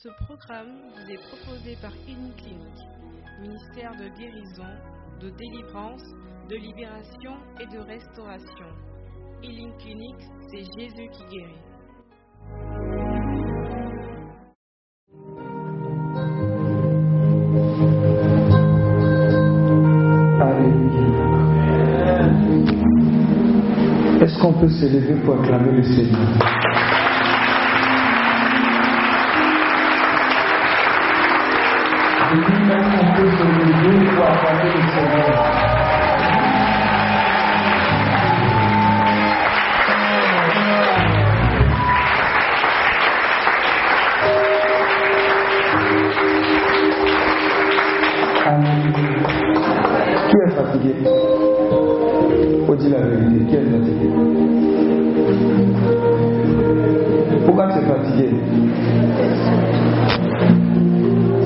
Ce programme vous est proposé par Healing Clinic, ministère de guérison, de délivrance, de libération et de restauration. Healing Clinic, c'est Jésus qui guérit. Est-ce qu'on peut s'élever pour acclamer le Seigneur? Et puis, est-ce qu'on peut s'élever pour acclamer le Seigneur? Amen. Qui est fatigué? Faut dire la vérité, qui est fatigué? Pourquoi tu es fatigué?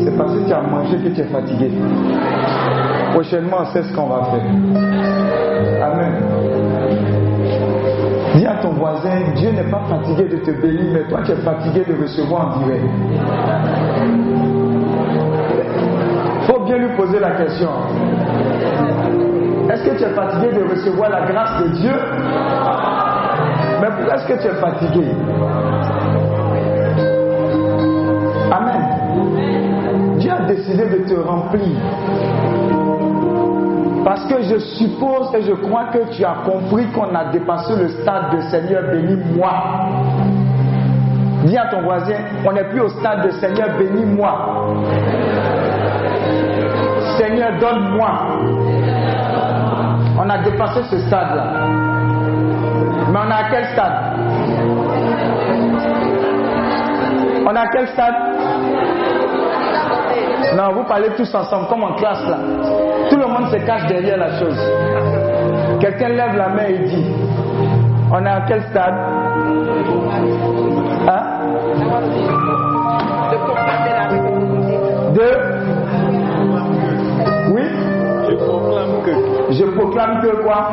C'est parce que tu as mangé que tu es fatigué. Prochainement, c'est ce qu'on va faire. Amen. Dis à ton voisin, Dieu n'est pas fatigué de te bénir, mais toi tu es fatigué de recevoir en direct. Faut bien lui poser la question. Est-ce que tu es fatigué de recevoir la grâce de Dieu? Mais pourquoi est-ce que tu es fatigué? Amen. Dieu a décidé de te remplir. Parce que je suppose et je crois que tu as compris qu'on a dépassé le stade de Seigneur bénis-moi. Dis à ton voisin, on n'est plus au stade de Seigneur bénis-moi. Seigneur donne-moi. On a dépassé ce stade-là. Mais on est à quel stade? On est à quel stade? Non, vous parlez tous ensemble, comme en classe là. Tout le monde se cache derrière la chose. Quelqu'un lève la main et dit, on est à quel stade? Hein? Oui? Je proclame que quoi?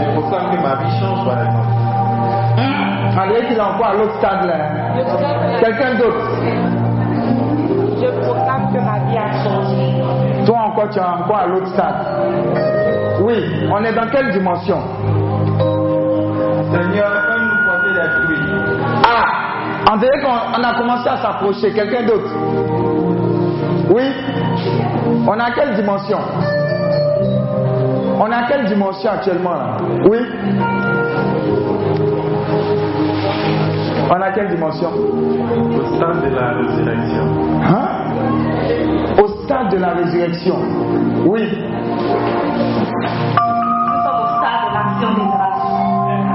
Je proclame que ma vie change par exemple. André, il est encore à l'autre stade là. Quelqu'un d'autre? Je proclame que ma vie a changé. Toi encore, tu es encore à l'autre stade. Oui, on est dans quelle dimension? Seigneur, quand nous portons la pluie. Ah, André, on a commencé à s'approcher. Quelqu'un d'autre? Oui? On est à quelle dimension? On est à quelle dimension actuellement là? Oui? On est à quelle dimension? Au stade de la résurrection. Hein? Au stade de la résurrection. Oui.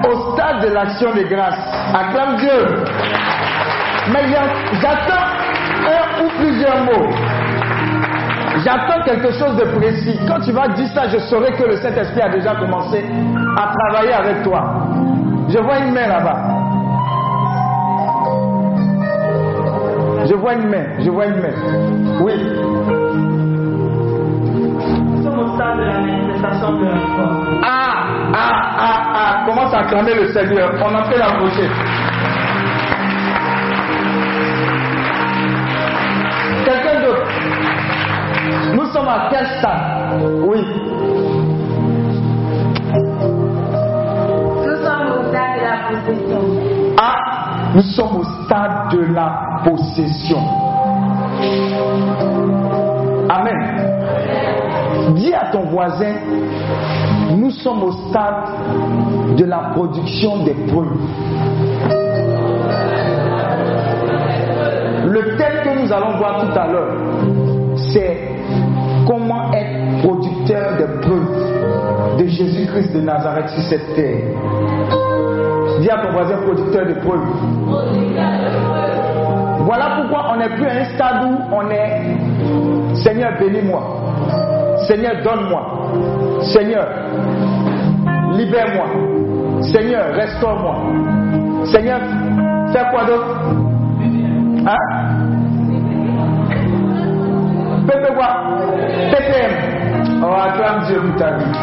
Au stade de l'action des grâces. Acclame Dieu. Mais j'attends un ou plusieurs mots. J'attends quelque chose de précis. Quand tu vas dire ça, je saurai que le Saint-Esprit a déjà commencé à travailler avec toi. Je vois une main là-bas. Je vois une main. Oui. Nous sommes au stade de la manifestation de l'enfant. Ah. Commence à acclamer le Seigneur. On en fait la bouchée. Quelqu'un d'autre? Nous sommes à quel stade? Oui. Nous sommes au stade de la possession. Ah, nous sommes au stade de la possession. Amen. Dis à ton voisin, nous sommes au stade de la production des preuves. Le thème que nous allons voir tout à l'heure, c'est comment être producteur de preuves de Jésus-Christ de Nazareth sur cette terre. Dis à ton voisin, producteur de preuves. Voilà pourquoi on n'est plus à un stade où on est Seigneur bénis-moi, Seigneur donne-moi, Seigneur libère-moi, Seigneur restaure-moi, Seigneur fais quoi d'autre? Hein? Pépé quoi? PPM. Oh, acclame Dieu pour ta vie.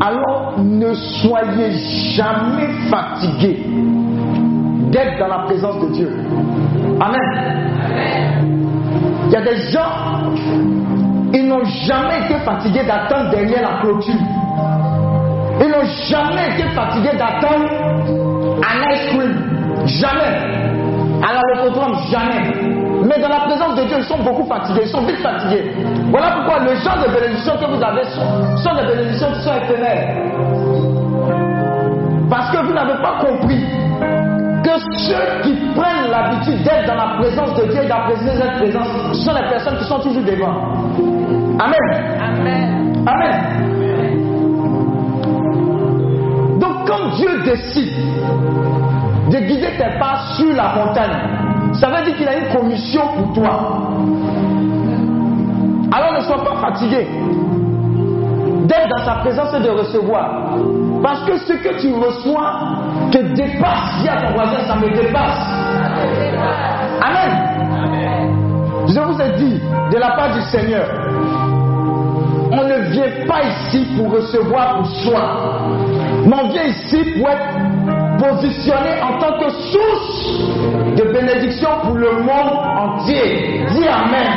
Alors, soyez jamais fatigués d'être dans la présence de Dieu. Amen. Il y a des gens, ils n'ont jamais été fatigués d'attendre derrière la clôture. Ils n'ont jamais été fatigués d'attendre un ice cream. Jamais. À l'aéroport, jamais. Mais dans la présence de Dieu, ils sont beaucoup fatigués, ils sont vite fatigués. Voilà pourquoi le genre de bénédictions que vous avez sont des bénédictions qui sont éphémères. Parce que vous n'avez pas compris que ceux qui prennent l'habitude d'être dans la présence de Dieu et d'apprécier cette présence sont les personnes qui sont toujours devant. Amen. Amen. Amen. Donc quand Dieu décide de guider tes pas sur la montagne, ça veut dire qu'il a une commission pour toi. Alors ne sois pas fatigué d'être dans sa présence et de recevoir. Parce que ce que tu reçois te dépasse. Dis à ton voisin, ça me dépasse. Amen. Je vous ai dit, de la part du Seigneur, on ne vient pas ici pour recevoir pour soi, mais on vient ici pour être positionné en tant que source de bénédiction pour le monde entier. Dis Amen.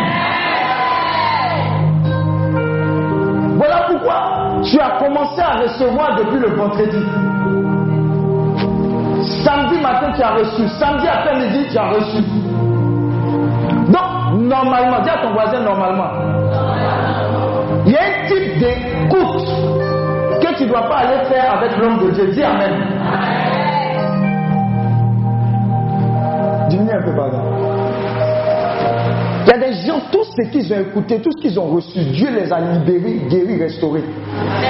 Voilà pourquoi tu as commencé à recevoir depuis le vendredi. Samedi matin, tu as reçu. Samedi après-midi, tu as reçu. Donc, normalement, dis à ton voisin normalement. Il y a un type d'écoute que tu ne dois pas aller faire avec l'homme de Dieu. Dis Amen. Diminue un peu par là. Il y a des gens, tout ce qu'ils ont écouté, tout ce qu'ils ont reçu, Dieu les a libérés, guéris, restaurés.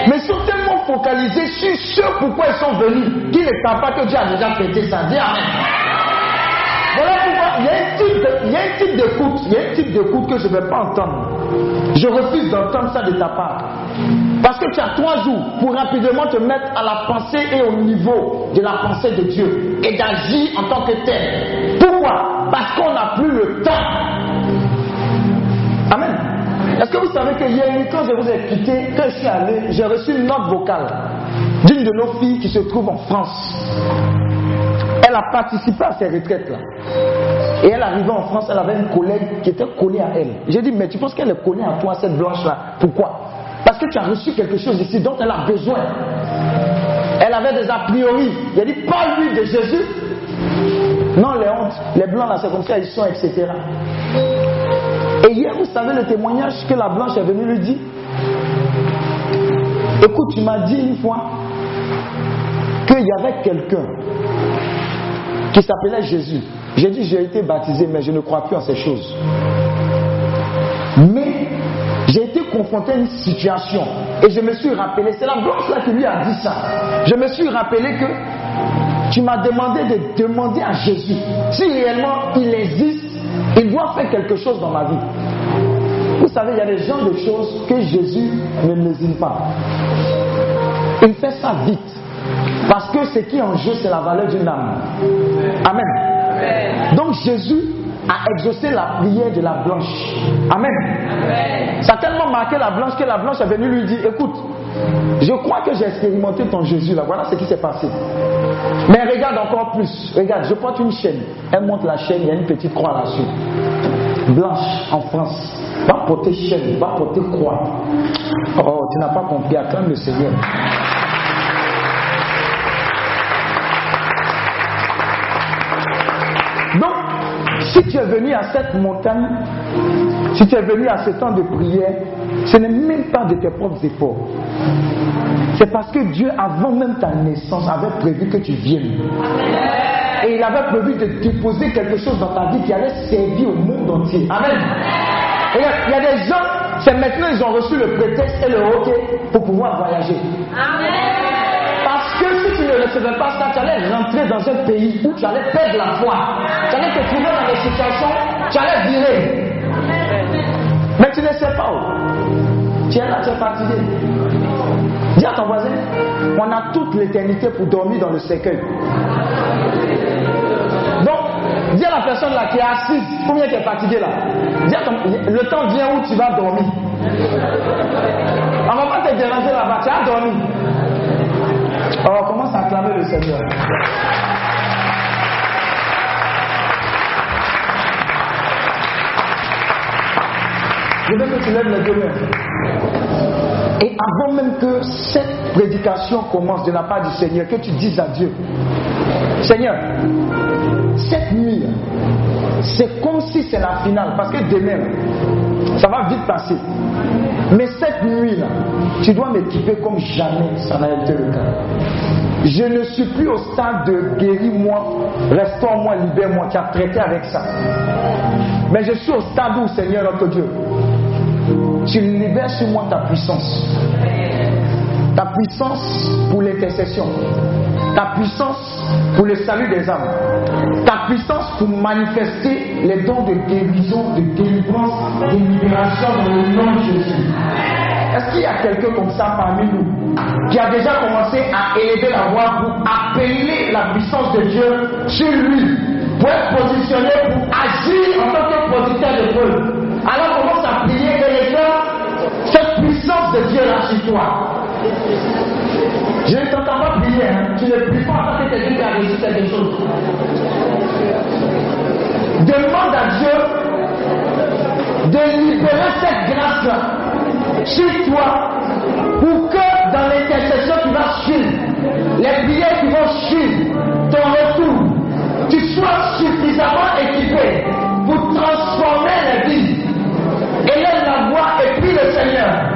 Mais ils sont tellement focalisés sur ce pourquoi ils sont venus qu'ils ne savent pas que Dieu a déjà traité ça. Dis Amen. Voilà pourquoi il y a un type d'écoute que je ne vais pas entendre. Je refuse d'entendre ça de ta part. Parce que tu as 3 jours pour rapidement te mettre à la pensée et au niveau de la pensée de Dieu et d'agir en tant que tel. Pourquoi ? Parce qu'on n'a plus le temps. Amen. Est-ce que vous savez que hier, quand je vous ai quitté, quand je suis allé, j'ai reçu une note vocale d'une de nos filles qui se trouve en France. Elle a participé à ces retraites-là. Et elle arrivait en France, elle avait une collègue qui était collée à elle. J'ai dit, mais tu penses qu'elle est collée à toi, cette blanche-là ? Pourquoi ? Parce que tu as reçu quelque chose ici dont elle a besoin. Elle avait des a priori. Il a dit, parle-lui de Jésus. Non, les hontes, les blancs là, c'est comme ça, ils sont, etc. Et hier, vous savez le témoignage que la blanche est venue lui dire. Écoute, tu m'as dit une fois qu'il y avait quelqu'un qui s'appelait Jésus. J'ai dit, j'ai été baptisé, mais je ne crois plus en ces choses. Mais j'ai été confronté à une situation et je me suis rappelé, c'est la blanche là qui lui a dit ça. Je me suis rappelé que tu m'as demandé de demander à Jésus si réellement il existe, il doit faire quelque chose dans ma vie. Vous savez, il y a des genres de choses que Jésus ne lésine pas. Il fait ça vite parce que ce qui est en jeu, c'est la valeur d'une âme. Amen. Donc Jésus a exaucé la prière de la blanche. Amen. Amen. Ça a tellement marqué la blanche que la blanche est venue lui dire, écoute, je crois que j'ai expérimenté ton Jésus là, voilà ce qui s'est passé. Mais regarde encore plus, regarde, je porte une chaîne, elle monte la chaîne, il y a une petite croix là-dessus. Blanche en France, va porter chaîne, va porter croix. Oh, tu n'as pas compris, attends le Seigneur. Donc, si tu es venu à cette montagne, si tu es venu à ce temps de prière, ce n'est même pas de tes propres efforts. C'est parce que Dieu, avant même ta naissance, avait prévu que tu viennes. Et il avait prévu de déposer quelque chose dans ta vie qui allait servir au monde entier. Amen. Et il y a des gens, c'est maintenant ils ont reçu le prétexte et le hockey pour pouvoir voyager. Amen. Si tu ne recevais pas ça, tu allais rentrer dans un pays où tu allais perdre la foi. Tu allais te trouver dans des situations, tu allais virer. Mais tu ne sais pas où. Tu es là, tu es fatigué. Dis à ton voisin, on a toute l'éternité pour dormir dans le cercueil. Donc, dis à la personne là qui est assise, combien tu es fatigué là. Dis à ton, le temps vient où tu vas dormir. On ne va pas te déranger là-bas, tu as dormi. commence à acclamer le Seigneur. Je veux que tu lèves les deux mains. Et avant même que cette prédication commence de la part du Seigneur, que tu dises à Dieu, Seigneur, cette nuit, c'est comme si c'est la finale, parce que demain, ça va vite passer. Mais cette nuit-là, tu dois m'équiper comme jamais ça n'a été le cas. Je ne suis plus au stade de guéris-moi, restaure-moi, libère-moi, tu as traité avec ça. Mais je suis au stade où, Seigneur notre Dieu, tu libères sur moi ta puissance. Ta puissance pour l'intercession. Ta puissance pour le salut des âmes. Ta puissance pour manifester les dons de guérison, de délivrance, de libération dans le nom de Jésus. Est-ce qu'il y a quelqu'un comme ça parmi nous qui a déjà commencé à élever la voix pour appeler la puissance de Dieu sur lui, pour être positionné, pour agir en tant que producteur de pôle? Alors commence à prier que les gens, cette puissance de Dieu là sur toi. Je ne t'entends pas prier, hein. Tu ne pries pas avant que quelqu'un qui a réussi quelque chose. Demande à Dieu de libérer cette grâce-là sur toi pour que dans l'intercession qui va suivre, les prières qui vont suivre, ton retour, tu sois suffisamment équipé pour transformer les vies. Élève la voix et prie le Seigneur.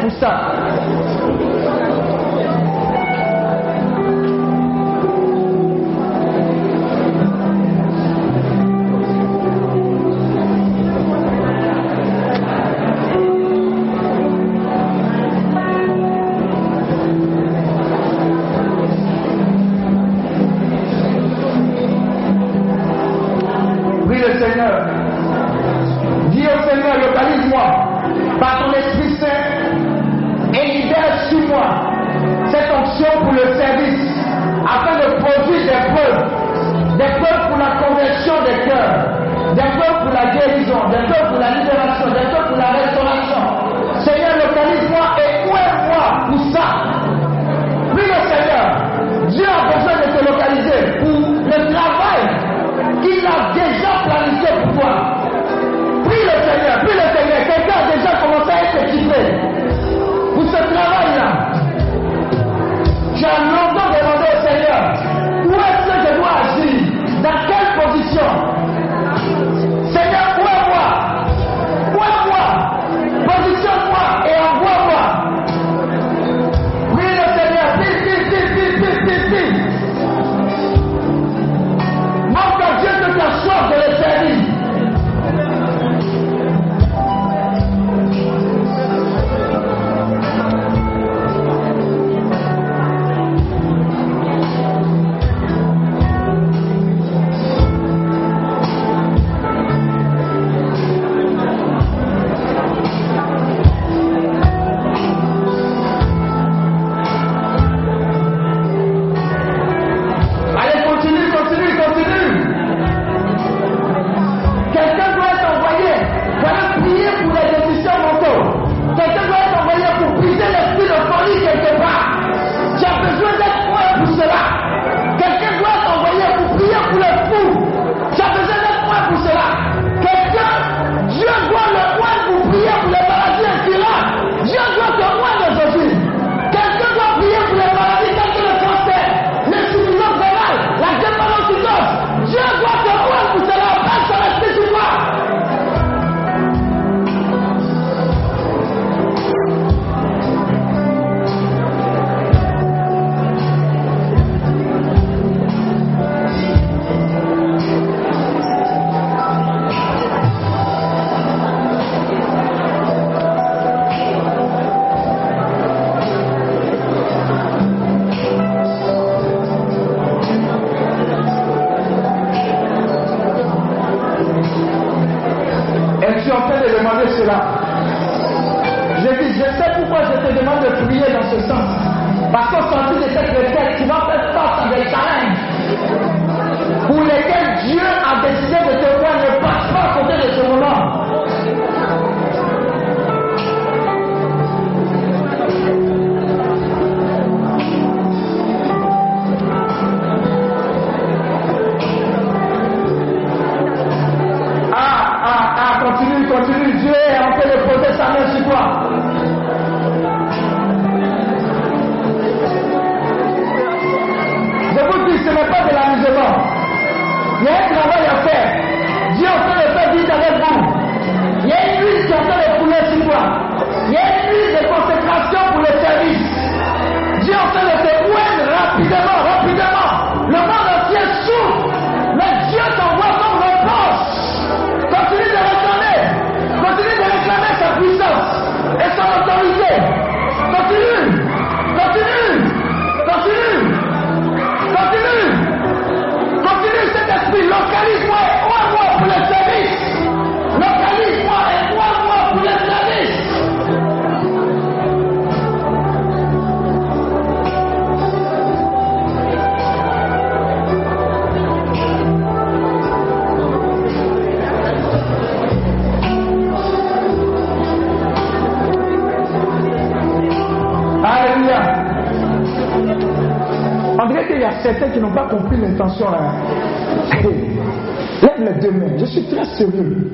Pour ça. Prie le Seigneur. Dis au Seigneur, localise-moi par ton Esprit Saint. Sur moi cette option pour le service afin de produire des preuves pour la conversion des cœurs, des preuves pour la guérison, des preuves pour la libération, des preuves pour la restauration. Seigneur, localise-moi et ouvre-moi pour ça. Prie le Seigneur, Dieu a besoin de te localiser pour le travail qu'il a déjà planifié pour toi. Prie le Seigneur, quelqu'un a déjà commencé à être équipé. Pour ce travail-là, j'ai longtemps demandé au Seigneur, où est-ce que je dois agir? Dans quelle position? Seigneur, ouvre-moi t'ai demandé cela. J'ai dit, je sais pourquoi je te demande de prier dans ce sens. Parce qu'au sortir de cette retraite, tu vas faire face à des challenges pour lesquels Dieu a décidé de te voir. Ne passe pas à côté de ce moment. Continue, Dieu est en train de poser sa main sur toi. Je vous dis, ce n'est pas de l'amusement. Il y a un travail à faire. Dieu est en train de faire vite avec vous. Il y a une huile qui est en train de couler sur toi. Il y a une huile de consécration pour le service. Dieu est en train de te ouvrir rapidement, rapidement. Le monde entier souffre, mais Dieu t'envoie comme réponse. Continue de sa puissance et son autorité. Continue, continue, continue, continue, continue cet esprit. Localise-moi et crois-moi pour le service. Localise-moi et crois-moi pour le service. En vrai, il y a certains qui n'ont pas compris l'intention là. Lève les deux mains. Je suis très sérieux.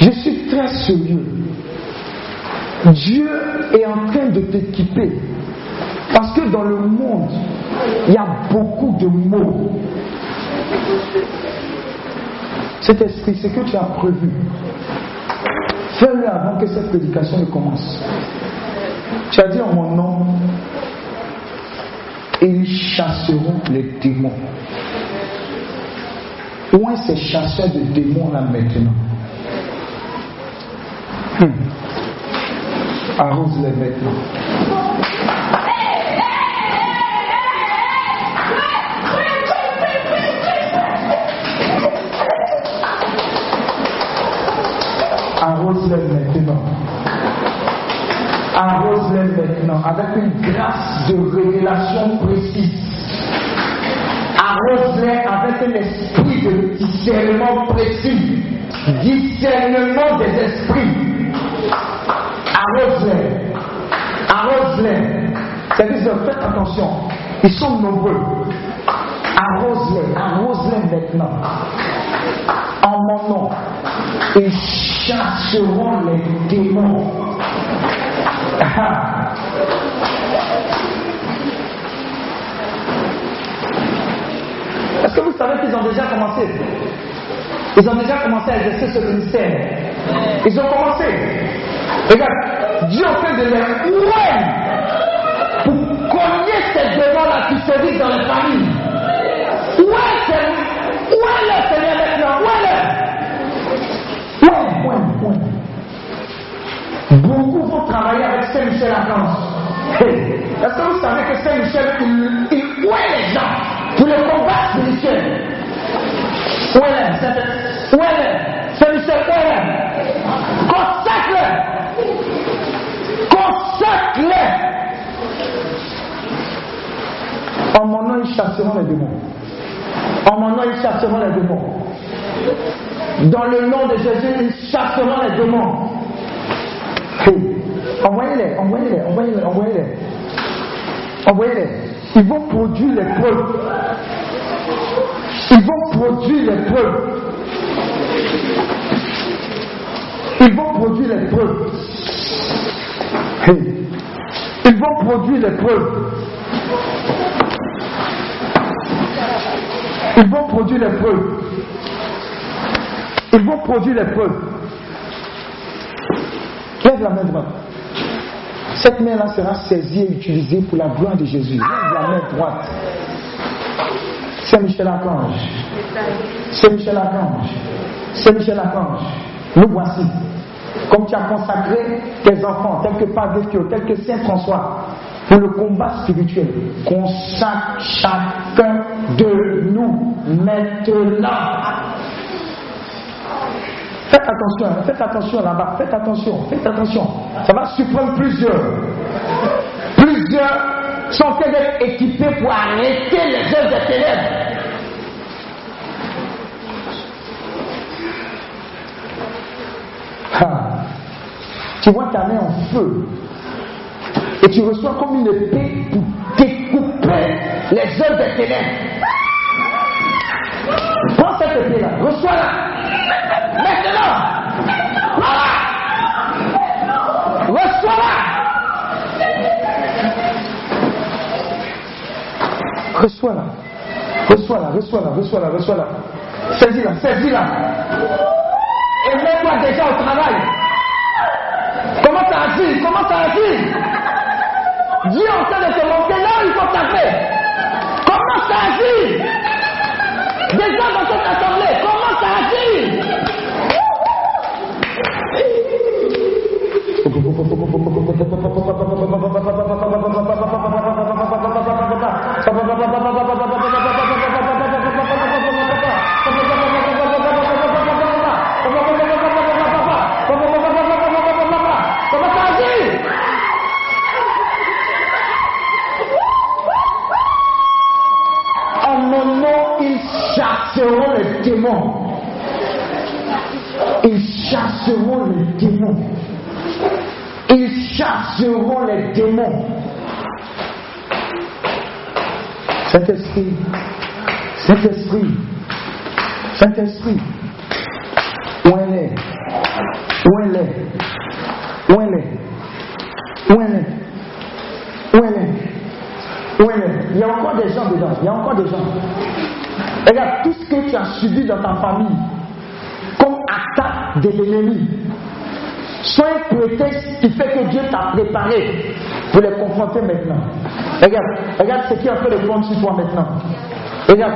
Je suis très sérieux. Dieu est en train de t'équiper. Parce que dans le monde, il y a beaucoup de mots. Cet esprit, c'est que tu as prévu. Fais-le avant que cette prédication ne commence. Tu as dit en mon nom, et ils chasseront les démons. Où est ces chasseurs de démons là maintenant? Arrose-les maintenant. Arrose-les maintenant. Arrose-les maintenant avec une grâce de révélation précise. Arrose-les avec un esprit de discernement précis. Discernement des esprits. Arrose-les. Arrose-les. C'est-à-dire, faites attention. Ils sont nombreux. Arrose-les. Arrose-les maintenant. En mon nom. Ils chasseront les démons. Ah. Est-ce que vous savez qu'ils ont déjà commencé? Ils ont déjà commencé à exercer ce ministère. Ils ont commencé. Regarde, Dieu fait de les ouer pour cogner ces démons-là qui se vivent dans les familles. Ouais-le, Seigneur, maintenant, ouais-le. Ouais. Beaucoup vont travailler avec Saint-Michel Archange. Est-ce que vous savez que Saint-Michel, il ouait les gens pour les combats spirituels? Ouais-les, Saint-Michel, ouais-les. Consacre-les. En mon nom, ils chasseront les démons. En mon nom, ils chasseront les démons. Dans le nom de Jésus, ils chasseront les démons. Envoyez-les. Ils vont produire les preuves. Lève la main droite. Cette main-là sera saisie et utilisée pour la gloire de Jésus. Lève la main droite. Saint-Michel Archange. Nous voici. Comme tu as consacré tes enfants, tels que Padre Matthieu, tels que Saint François, pour le combat spirituel, consacre chacun de nous maintenant. Faites attention là-bas, faites attention. Ça va surprendre plusieurs. Plusieurs sont peut-être équipés pour arrêter les œuvres des ténèbres. Ah. Tu vois ta main en feu et tu reçois comme une épée pour découper les œuvres des ténèbres. Prends cette épée-là, reçois-la. Maintenant, voilà, reçois-la, saisis-la, et mets-toi déjà au travail. Comment ça agit? Dieu en train de te montrer, là il faut taper. Comment ça agit? Déjà dans cette assemblée, comment ça agit? En mon nom, ils chasseront les démons. Ils chasseront les démons. Saint-Esprit, où elle est? Il y a encore des gens dedans, Regarde, tout ce que tu as subi dans ta famille, comme attaque de l'ennemi, soit un prétexte qui fait que Dieu t'a préparé pour les confronter maintenant. Regarde ce qui est en train de prendre sur toi maintenant. Regarde,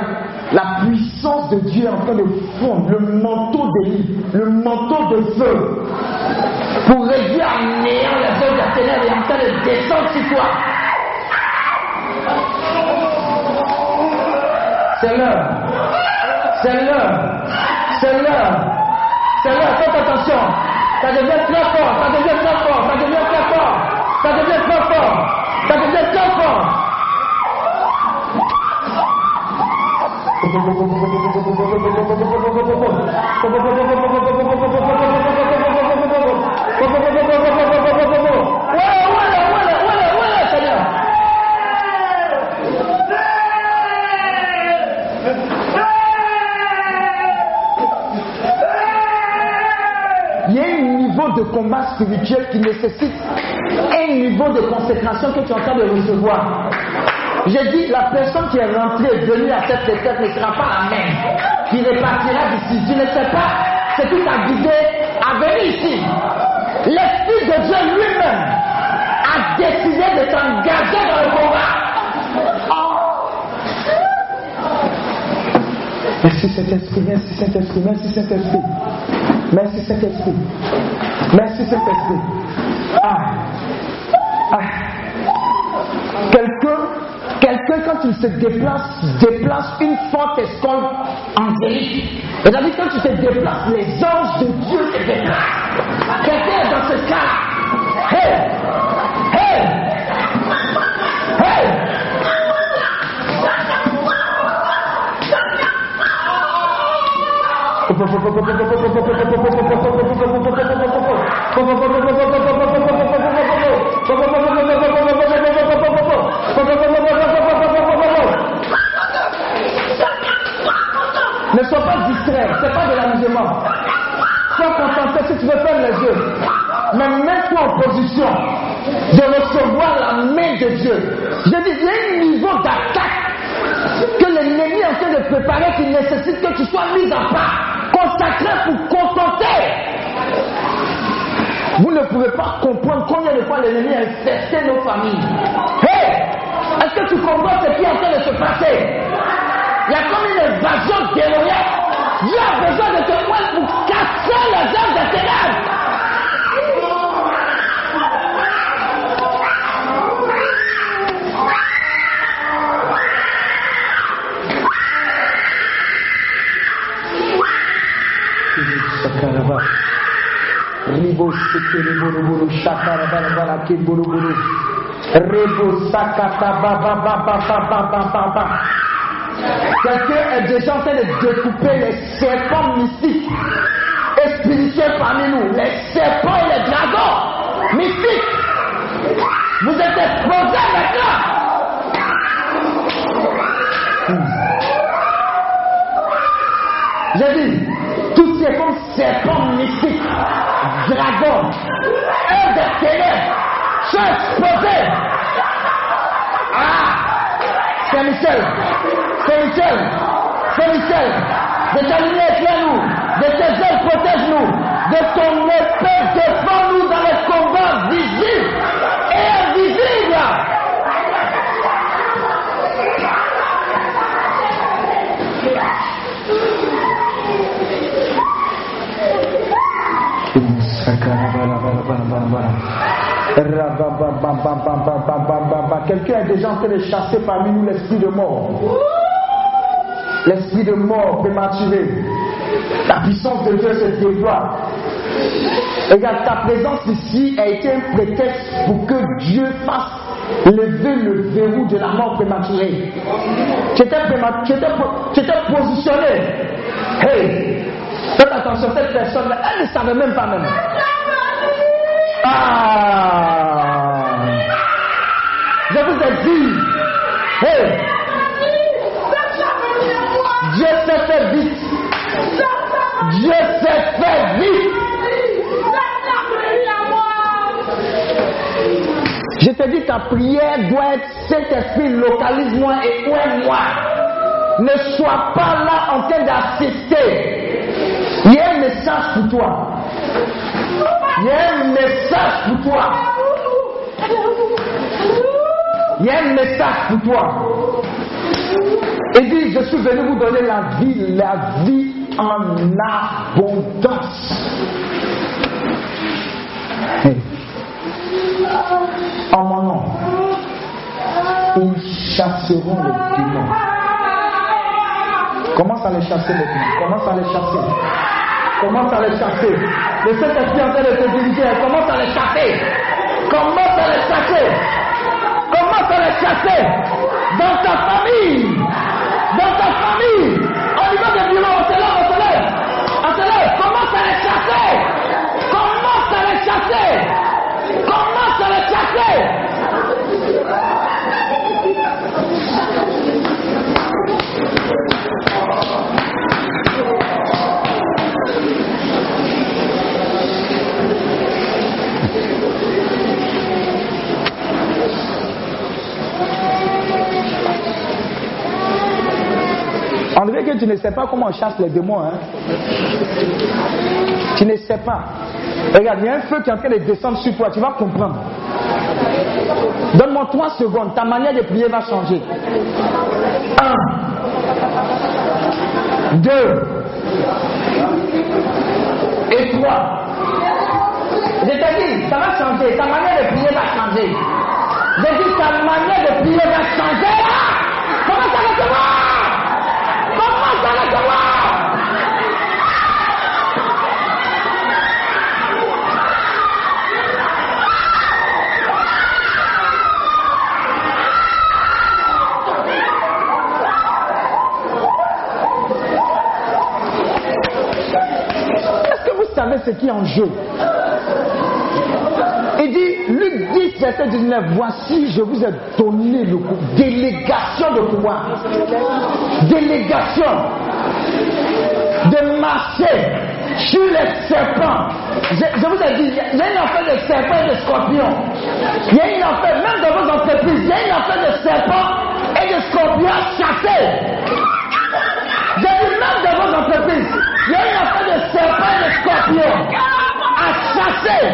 la puissance de Dieu est en train de fondre le manteau de feu, pour réduire à néant la feuille de la ténèbre et en train de descendre sur toi. C'est l'heure, faites attention. Ça devient très fort. Il y a un niveau de combat spirituel qui nécessite un niveau de consécration que tu es en train de recevoir. J'ai dit, la personne qui est rentrée, venue à cette retraite ne sera pas la même, qui repartira d'ici. Tu ne sais pas ce qui t'a guidé à venir ici. L'Esprit de Dieu lui-même a décidé de t'engager dans le combat. Oh. Merci Saint-Esprit. Quelqu'un, quand il se déplace une forte escorte angélique. C'est-à-dire, quand tu te déplaces, les anges de Dieu se déplacent. Quelqu'un est dans ce cas-là. Hey! Ne sois pas distrait, c'est pas de l'amusement. Sois concentré si tu veux faire les yeux. Mais mets-toi en position de recevoir la main de Dieu. Je dis, il y a un niveau d'attaque que l'ennemi est en train de préparer qui nécessite que tu sois mis à part, consacré pour confronter. Vous ne pouvez pas comprendre combien de fois l'ennemi a infesté nos familles. Hey! Est-ce que tu comprends ce qui est en train de se passer? Il y a comme une évasion démoniaque. Dieu a besoin de te pointer pour casser les œuvres des ténèbres. Shakaraba. Ribo Shikiriburu Shakaraba Kiburu. Ribo Sakata. Quelqu'un est déjà en train de découper les serpents mystiques et spirituels parmi nous. Les serpents et les dragons mystiques. Vous êtes explosés maintenant. J'ai dit, tous ces comme serpents mystiques, dragons, et des ténèbres, sont explosés. Ah! Saint-Michel, de ta lumière éclaire-nous, de tes ailes protège-nous, de ton épée défends-nous dans les combats visibles et invisibles. Quelqu'un est déjà en train de chasser parmi nous l'esprit de mort. L'esprit de mort prématuré. La puissance de Dieu se déploie. Regarde, ta présence ici a été un prétexte pour que Dieu fasse lever le verrou de la mort prématurée. Tu étais positionné. Hey, faites attention, cette personne-là, elle ne savait même pas même. Ah! Je vous ai dit, hey! Dieu s'est fait vite! Dieu s'est fait vite! Je te dis, ta prière doit être Saint-Esprit, localise-moi et ouvre-moi. Ne sois pas là en train d'assister. Il y a un message pour toi. Il y a un message pour toi. Il y a un message pour toi. Il dit, je suis venu vous donner la vie en abondance. Hey. En mon nom, ils chasseront les démons. Commence à les chasser maintenant. Commence à les chasser. Commence à les chasser. Le Saint-Esprit en train de te diriger. Commence à les chasser. Commence à les chasser. Commence à les chasser. Dans ta famille. Dans ta famille. Au niveau des bureaux, on se lève. Commence à les chasser. Commence à les chasser. Commence à les chasser. On dirait que tu ne sais pas comment on chasse les démons, hein? Tu ne sais pas. Regarde, il y a un feu qui est en train de descendre sur toi, tu vas comprendre. Donne-moi 3 secondes, ta manière de prier va changer. 1, 2 et 3. Je te dis, ça va changer, ta manière de prier va changer. Je te dis, ta manière de prier va changer. Comment ça va se voir? Est-ce que vous savez ce qui est en jeu? Il dit, Luc 10, verset 19, voici, je vous ai donné le coup. Délégation de pouvoir. Délégation. De marcher sur les serpents. Je vous ai dit, il y a une affaire de serpents et de scorpions. Il y a une affaire, même dans vos entreprises, il y a une affaire de serpents et de scorpions à chasser. J'ai dit, même dans vos entreprises, il y a une affaire de serpents et de scorpions à chasser.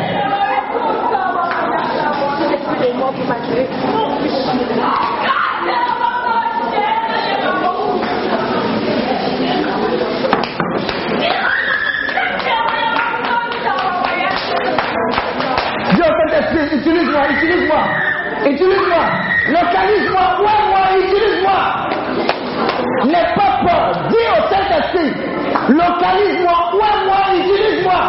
Dieu, Saint-Esprit, utilise-moi, localise-moi, ouvre-moi, utilise-moi. N'aie pas peur, dis au Saint-Esprit, Localise-moi, ouvre-moi, utilise-moi.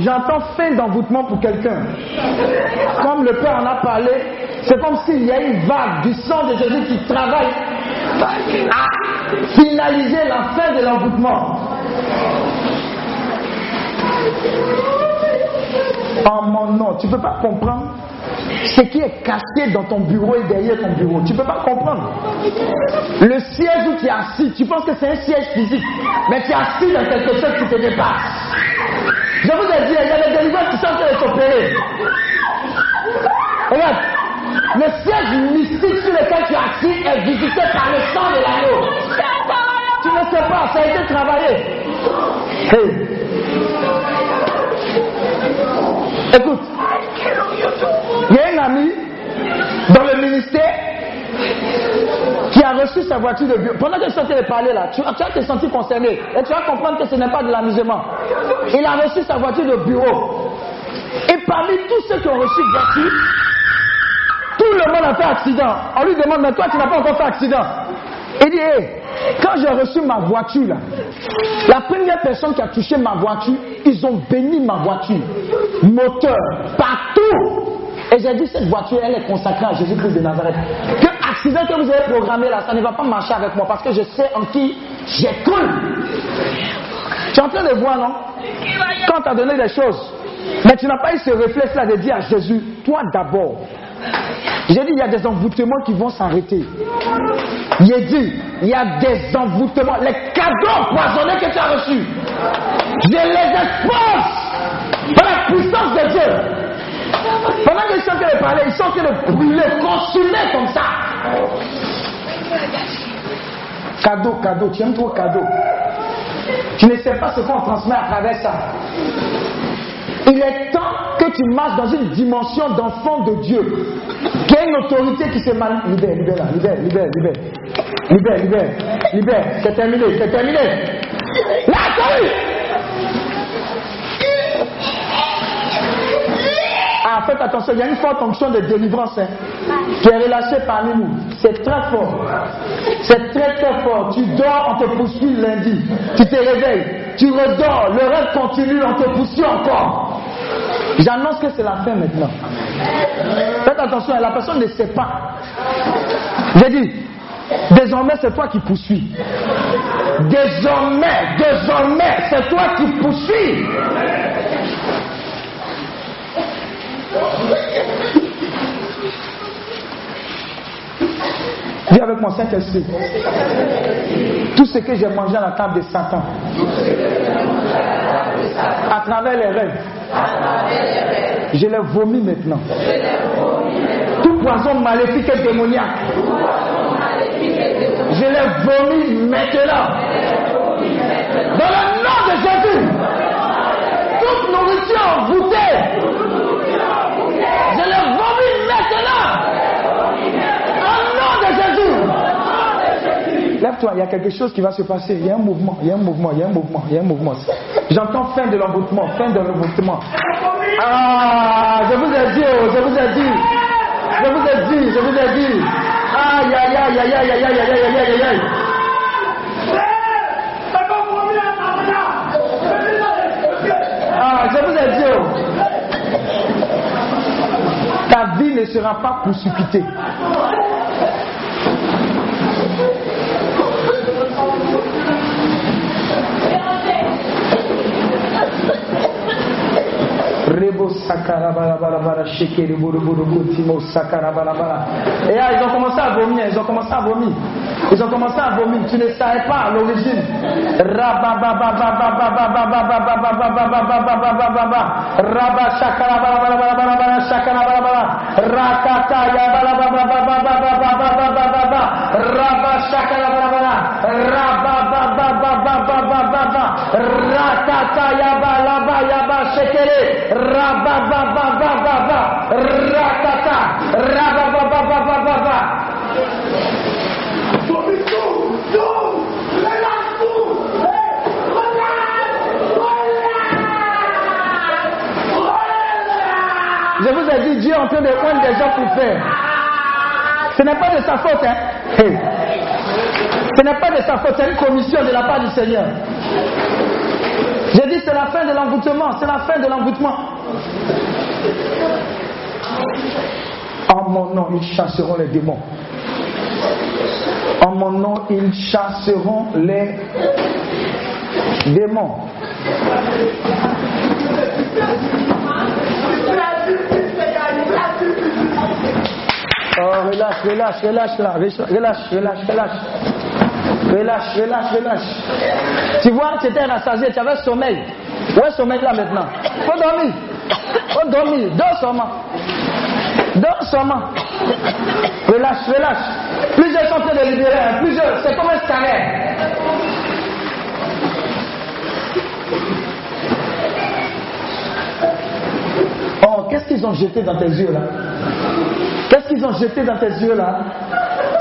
J'entends fin d'envoûtement pour quelqu'un. Comme le Père en a parlé, c'est comme s'il y a une vague du sang de Jésus qui travaille à finaliser la fin de l'envoûtement. En mon nom, tu ne peux pas comprendre ce qui est cassé dans ton bureau et derrière ton bureau. Tu ne peux pas comprendre. Le siège où tu es assis, tu penses que c'est un siège physique, mais tu es assis dans quelque chose qui te dépasse. Je vous ai dit, il y a des délivrances qui sont en train de s'opérer. Regarde, le siège mystique sur lequel tu es assis est visité par le sang de l'agneau. Tu ne sais pas, ça a été travaillé. Hey. Écoute, il y a un ami dans le ministère qui a reçu sa voiture de bureau. Pendant que je sentais de parler là, tu as te senti concerné et tu vas comprendre que ce n'est pas de l'amusement. Il a reçu sa voiture de bureau. Et parmi tous ceux qui ont reçu voiture, tout le monde a fait accident. On lui demande, mais toi tu n'as pas encore fait accident. Il dit, hey, quand j'ai reçu ma voiture là, la première personne qui a touché ma voiture, ils ont béni ma voiture. Moteur, partout. Et j'ai dit, cette voiture, elle est consacrée à Jésus-Christ de Nazareth. Que accident que vous avez programmé là, ça ne va pas marcher avec moi parce que je sais en qui j'ai cru. Tu es en train de voir, non? Quand tu as donné des choses, mais tu n'as pas eu ce réflexe-là de dire à Jésus, toi d'abord. J'ai dit, il y a des envoûtements qui vont s'arrêter. J'ai dit, il y a des envoûtements. Les cadeaux empoisonnés que tu as reçus, je les expose par la puissance de Dieu. Pendant que ils sont en train de parler, ils sont en train de brûler, consumer comme ça. Cadeau, cadeau, tu aimes trop cadeau. Tu ne sais pas ce qu'on transmet à travers ça. Il est temps que tu marches dans une dimension d'enfant de Dieu, qui a une autorité qui se mal... Libère, libère, là, libère, libère, libère. Libère, libère, libère. C'est terminé, c'est terminé. Là, salut. Ah, faites attention, il y a une forte onction de délivrance hein, qui est relâchée parmi nous. C'est très fort. C'est très très fort. Tu dors, on te poursuit lundi. Tu te réveilles, tu redors, le rêve continue, on te poursuit encore. J'annonce que c'est la fin maintenant. Faites attention, la personne ne sait pas. J'ai dit, désormais c'est toi qui poursuis. Désormais c'est toi qui poursuis. Dis avec mon Saint-Esprit, tout ce que j'ai mangé à la table de Satan, à travers les rêves, je les vomis maintenant. Tout poison maléfique et démoniaque, je les vomis maintenant. Dans le nom de Jésus, toute nourriture envoûtée, je les vomis maintenant. Au nom de Jésus. Lève-toi, il y a quelque chose qui va se passer. Il y a un mouvement, il y a un mouvement, il y a un mouvement, il y a un mouvement. J'entends fin de l'envoûtement, fin de l'envoûtement. Ah, je vous ai dit, oh, je vous ai dit. Aïe, aïe, aïe, aïe, aïe, aïe, aïe, aïe, aïe, aïe, aïe. Ah, je vous ai dit, oh. Ta vie ne sera pas précipitée. Rebo Sakarabarabara, Shekere, Boroboro, Kotimo, Sakarabarabara. Et là, ils ont commencé à vomir. Tu ne savais pas à l'origine. Je vous ai dit, Dieu est en train de prendre des gens pour faire. Ce n'est pas de sa faute, hein. Hey. Ce n'est pas de sa faute, c'est une commission de la part du Seigneur. J'ai dit c'est la fin de l'envoûtement, c'est la fin de l'envoûtement. En mon nom, ils chasseront les démons. En mon nom, ils chasseront les démons. Oh, relâche. Tu vois, tu étais rassasié, tu avais sommeil. Où est sommeil là maintenant? Faut dormir. Dors seulement. Relâche. Plusieurs sont en train de libérer, plusieurs, c'est comme un scanner. Oh, qu'est-ce qu'ils ont jeté dans tes yeux là?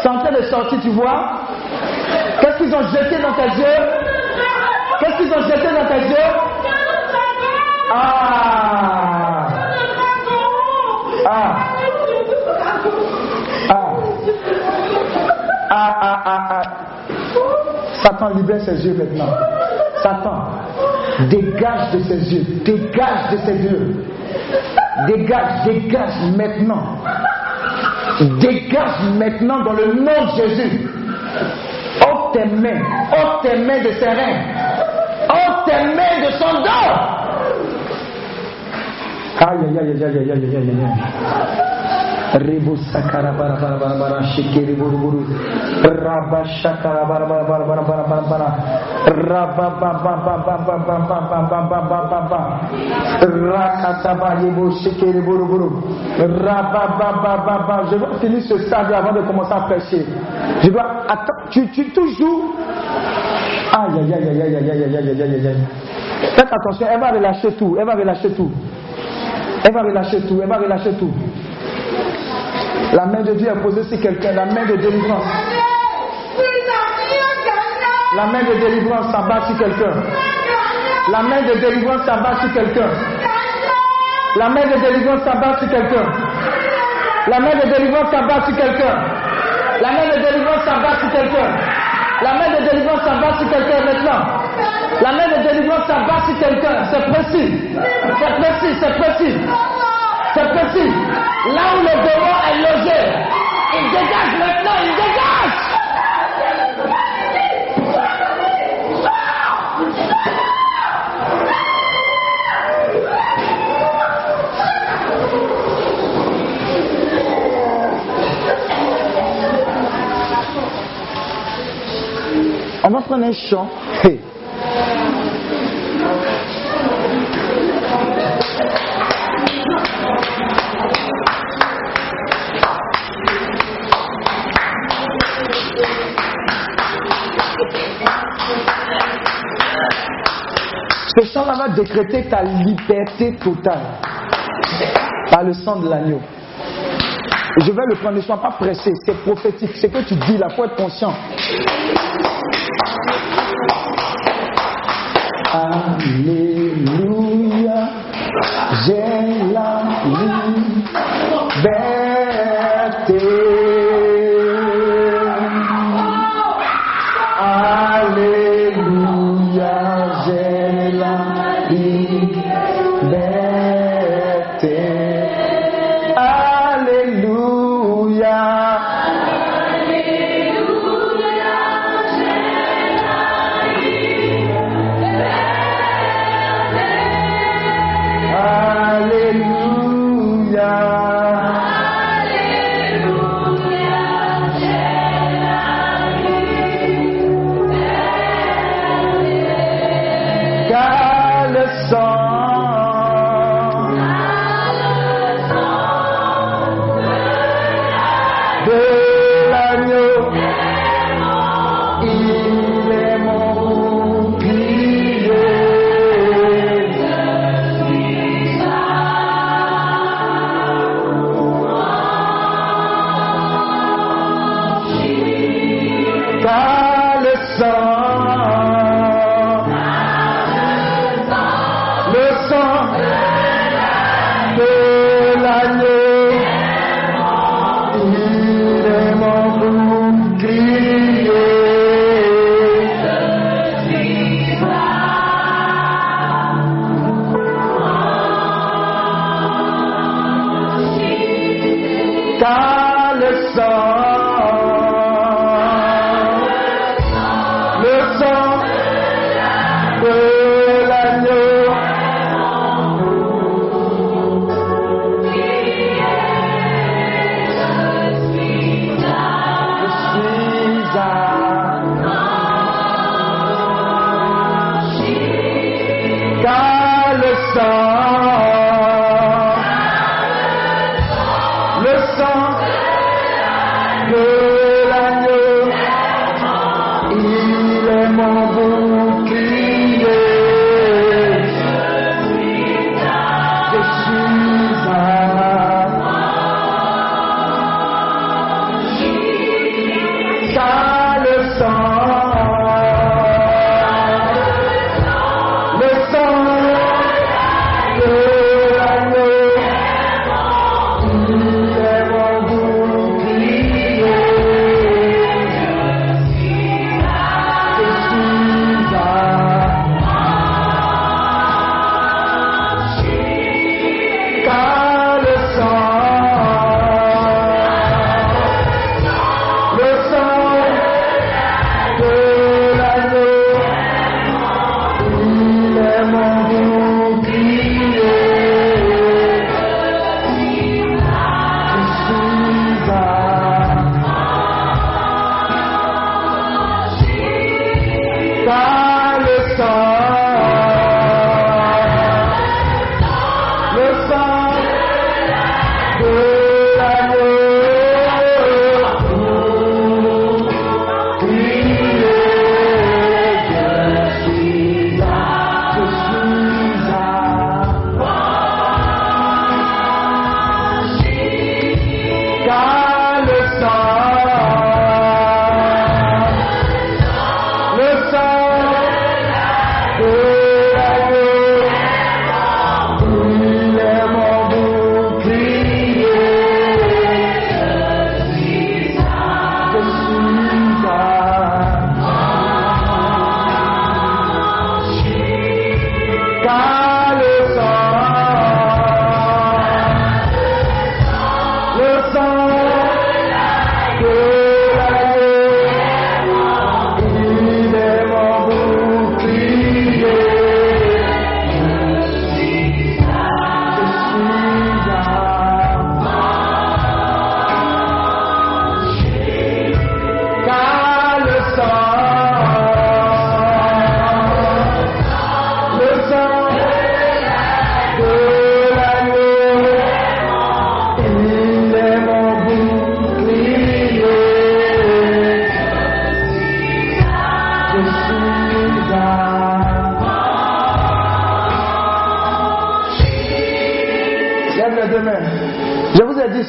C'est en train de sortir, tu vois? Qu'est-ce qu'ils ont jeté dans tes yeux? Ah. Satan libère ses yeux maintenant. Satan, dégage de ses yeux maintenant. Dégage maintenant dans le nom de Jésus. Ôte tes mains de ses reins. Ôte tes mains de son dos. Aïe. Je dois finir ce stade avant de commencer à prêcher. Je dois attendre. Tu toujours. Aïe. Faites attention, elle va relâcher tout. La main de Dieu est posée sur quelqu'un, la main de délivrance s'abat sur quelqu'un. Maintenant. La main de délivrance s'abat sur quelqu'un. C'est précis. Là où le démon est logé, il dégage. On va prendre un chant. Hey. Ce chant-là va décréter ta liberté totale par le sang de l'agneau. Je vais le prendre, ne sois pas pressé, c'est prophétique. Ce que tu dis là, il faut être conscient. Alléluia, j'ai la liberté. Alléluia.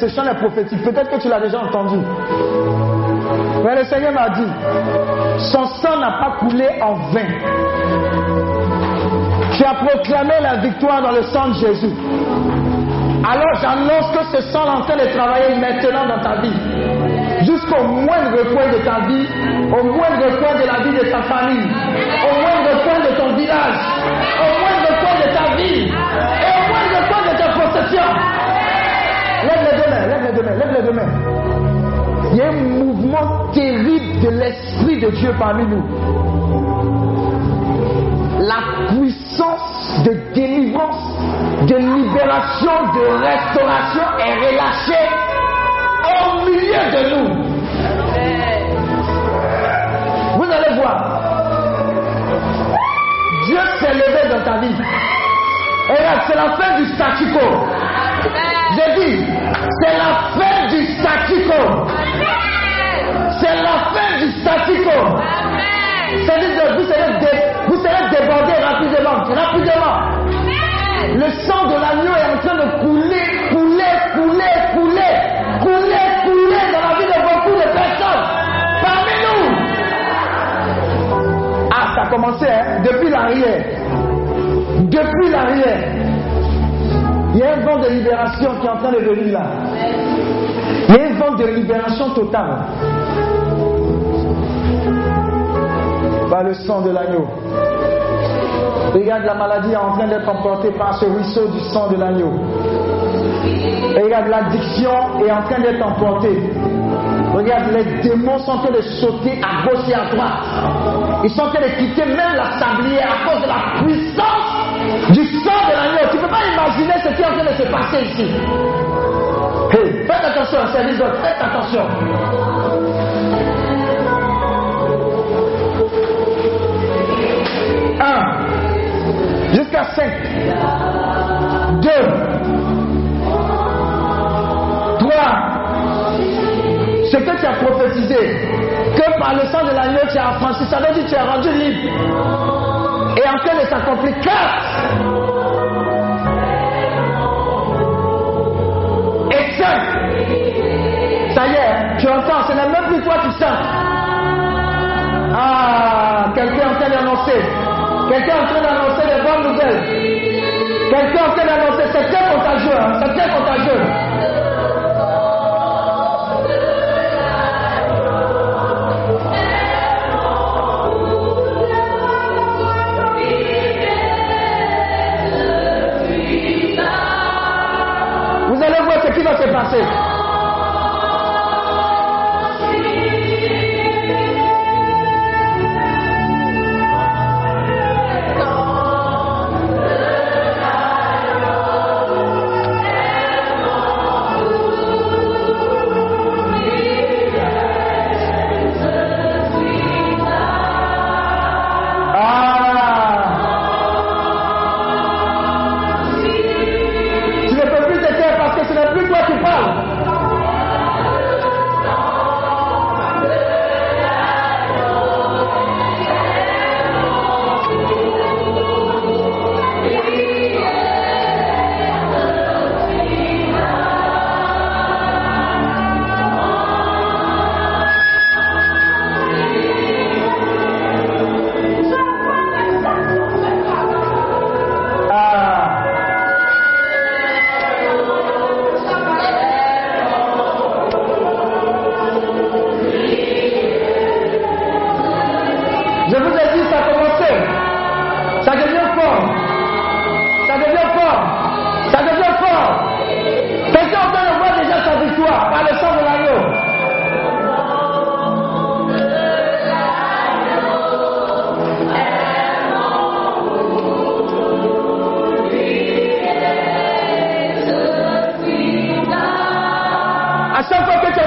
ce chant est prophétique. Peut-être que tu l'as déjà entendu. Mais le Seigneur m'a dit, son sang n'a pas coulé en vain. Tu as proclamé la victoire dans le sang de Jésus. Alors j'annonce que ce sang est en train de travailler maintenant dans ta vie. Jusqu'au moindre point de ta vie, au moindre point de la vie de ta famille, au moindre point de ton village, au moindre point de ta vie, et au moindre point de ta possession. Lève les deux mains, lève les deux mains, lève les deux mains. Il y a un mouvement terrible de l'Esprit de Dieu parmi nous. La puissance de délivrance, de libération, de restauration est relâchée au milieu de nous. Vous allez voir, Dieu s'est levé dans ta vie. Et là, c'est la fin du statu quo. J'ai dit, c'est la fin du statu quo. C'est la fin du statu quo. C'est-à-dire que vous serez débordés rapidement, rapidement. Le sang de l'agneau est en train de couler dans la vie de beaucoup de personnes parmi nous. Ah, ça a commencé, hein? Depuis l'arrière. Il y a un vent de libération qui est en train de venir là. Il y a un vent de libération totale. Par le sang de l'agneau. Regarde, la maladie est en train d'être emportée par ce ruisseau du sang de l'agneau. Et regarde, l'addiction est en train d'être emportée. Regarde, les démons sont en train de sauter à gauche et à droite. Ils sont en train de quitter même la sablière à cause de la puissance du sang de l'agneau. Tu ne peux pas imaginer ce qui est en train de se passer ici. Hey, faites attention, service d'autres, faites attention. Jusqu'à 5, 2, 3, ce que tu as prophétisé, que par le sang de l'agneau tu as affranchi, ça veut dire que tu as rendu libre. Et en train de s'accomplir, 4. Et 5. Ça y est, tu entends, ce n'est même plus toi qui sens. Ah, quelqu'un en train d'annoncer. Quelqu'un est en train d'annoncer les bonnes nouvelles. Quelqu'un est en train d'annoncer, c'est très contagieux, hein? C'est très contagieux. Vous allez voir ce qui va se passer. Continue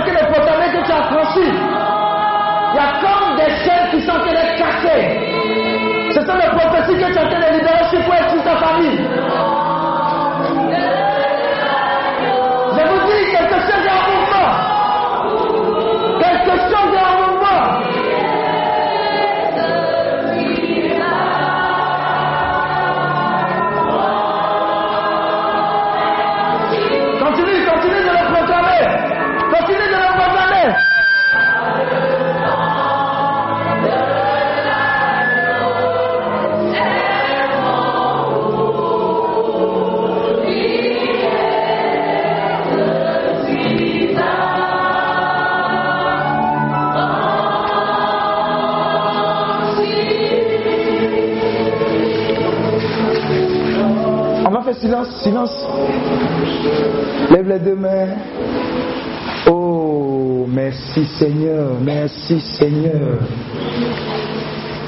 de le proclamer. fait silence, silence. Lève les deux mains. Oh, merci Seigneur, merci Seigneur.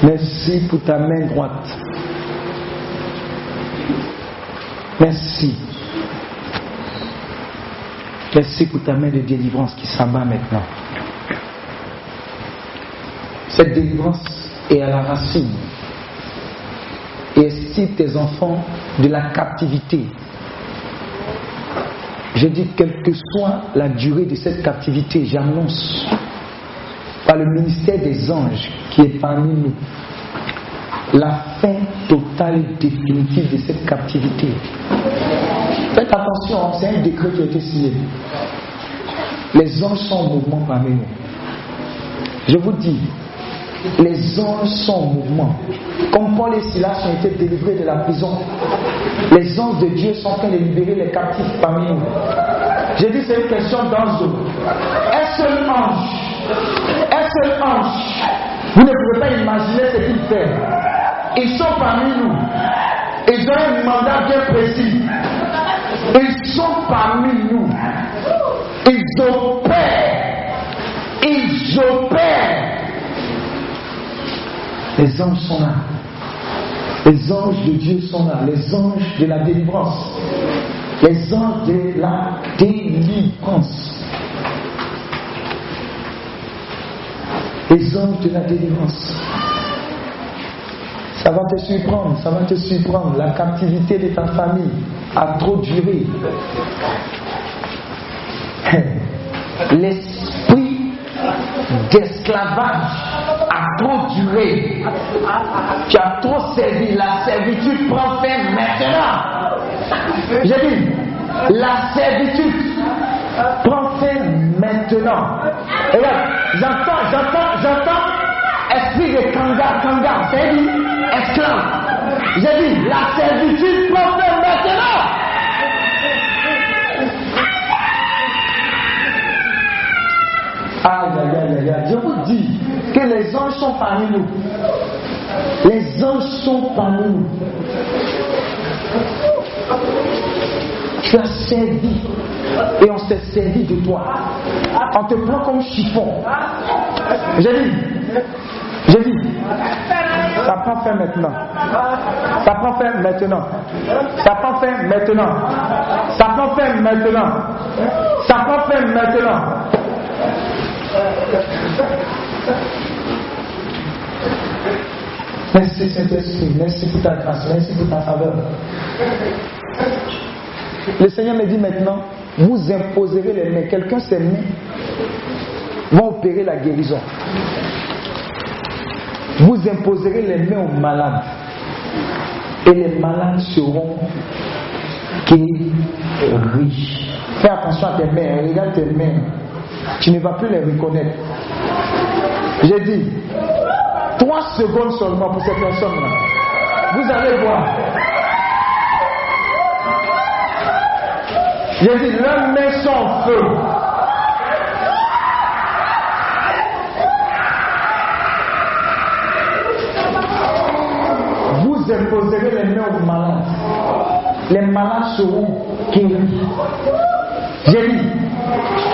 Merci pour ta main droite. Merci. Merci pour ta main de délivrance qui s'abat maintenant. Cette délivrance est à la racine et estime tes enfants de la captivité. Je dis, quelle que soit la durée de cette captivité, j'annonce par le ministère des anges qui est parmi nous la fin totale et définitive de cette captivité. Faites attention, c'est un décret qui a été signé. Les anges sont en mouvement parmi nous. Je vous dis, les anges sont en mouvement. Comme Paul et Silas ont été délivrés de la prison, les anges de Dieu sont en train de libérer les captifs parmi nous. J'ai dit, c'est une question d'ange. Un seul ange, vous ne pouvez pas imaginer ce qu'il fait. Ils sont parmi nous. Ils ont un mandat bien précis. Ils sont parmi nous. Ils opèrent. Les anges sont là. Les anges de Dieu sont là. Les anges de la délivrance. Les anges de la délivrance. Les anges de la délivrance. Ça va te surprendre. La captivité de ta famille a trop duré. L'esprit d'esclavage a trop duré. Tu as trop servi. La servitude prend fin maintenant. J'ai dit, la servitude prend fin maintenant. Et là, j'entends, esprit de kanga, c'est dit, esclave. J'ai dit, la servitude prend fin maintenant. Je vous dis que les anges sont parmi nous. Les anges sont parmi nous. Tu as servi et on s'est servi de toi. On te prend comme chiffon. J'ai dit, ça prend fin maintenant. Merci Saint-Esprit, merci pour ta grâce, merci pour ta faveur. Le Seigneur me dit maintenant, vous imposerez les mains. Quelqu'un, ses mains vont opérer la guérison. Vous imposerez les mains aux malades et les malades seront guéris. Fais attention à tes mains, regarde tes mains. Tu ne vas plus les reconnaître. J'ai dit 3 secondes seulement pour ces personnes-là. Vous allez voir. J'ai dit leurs mains sont en feu. Vous imposerez les mains aux malades. Les malades seront guéris. J'ai dit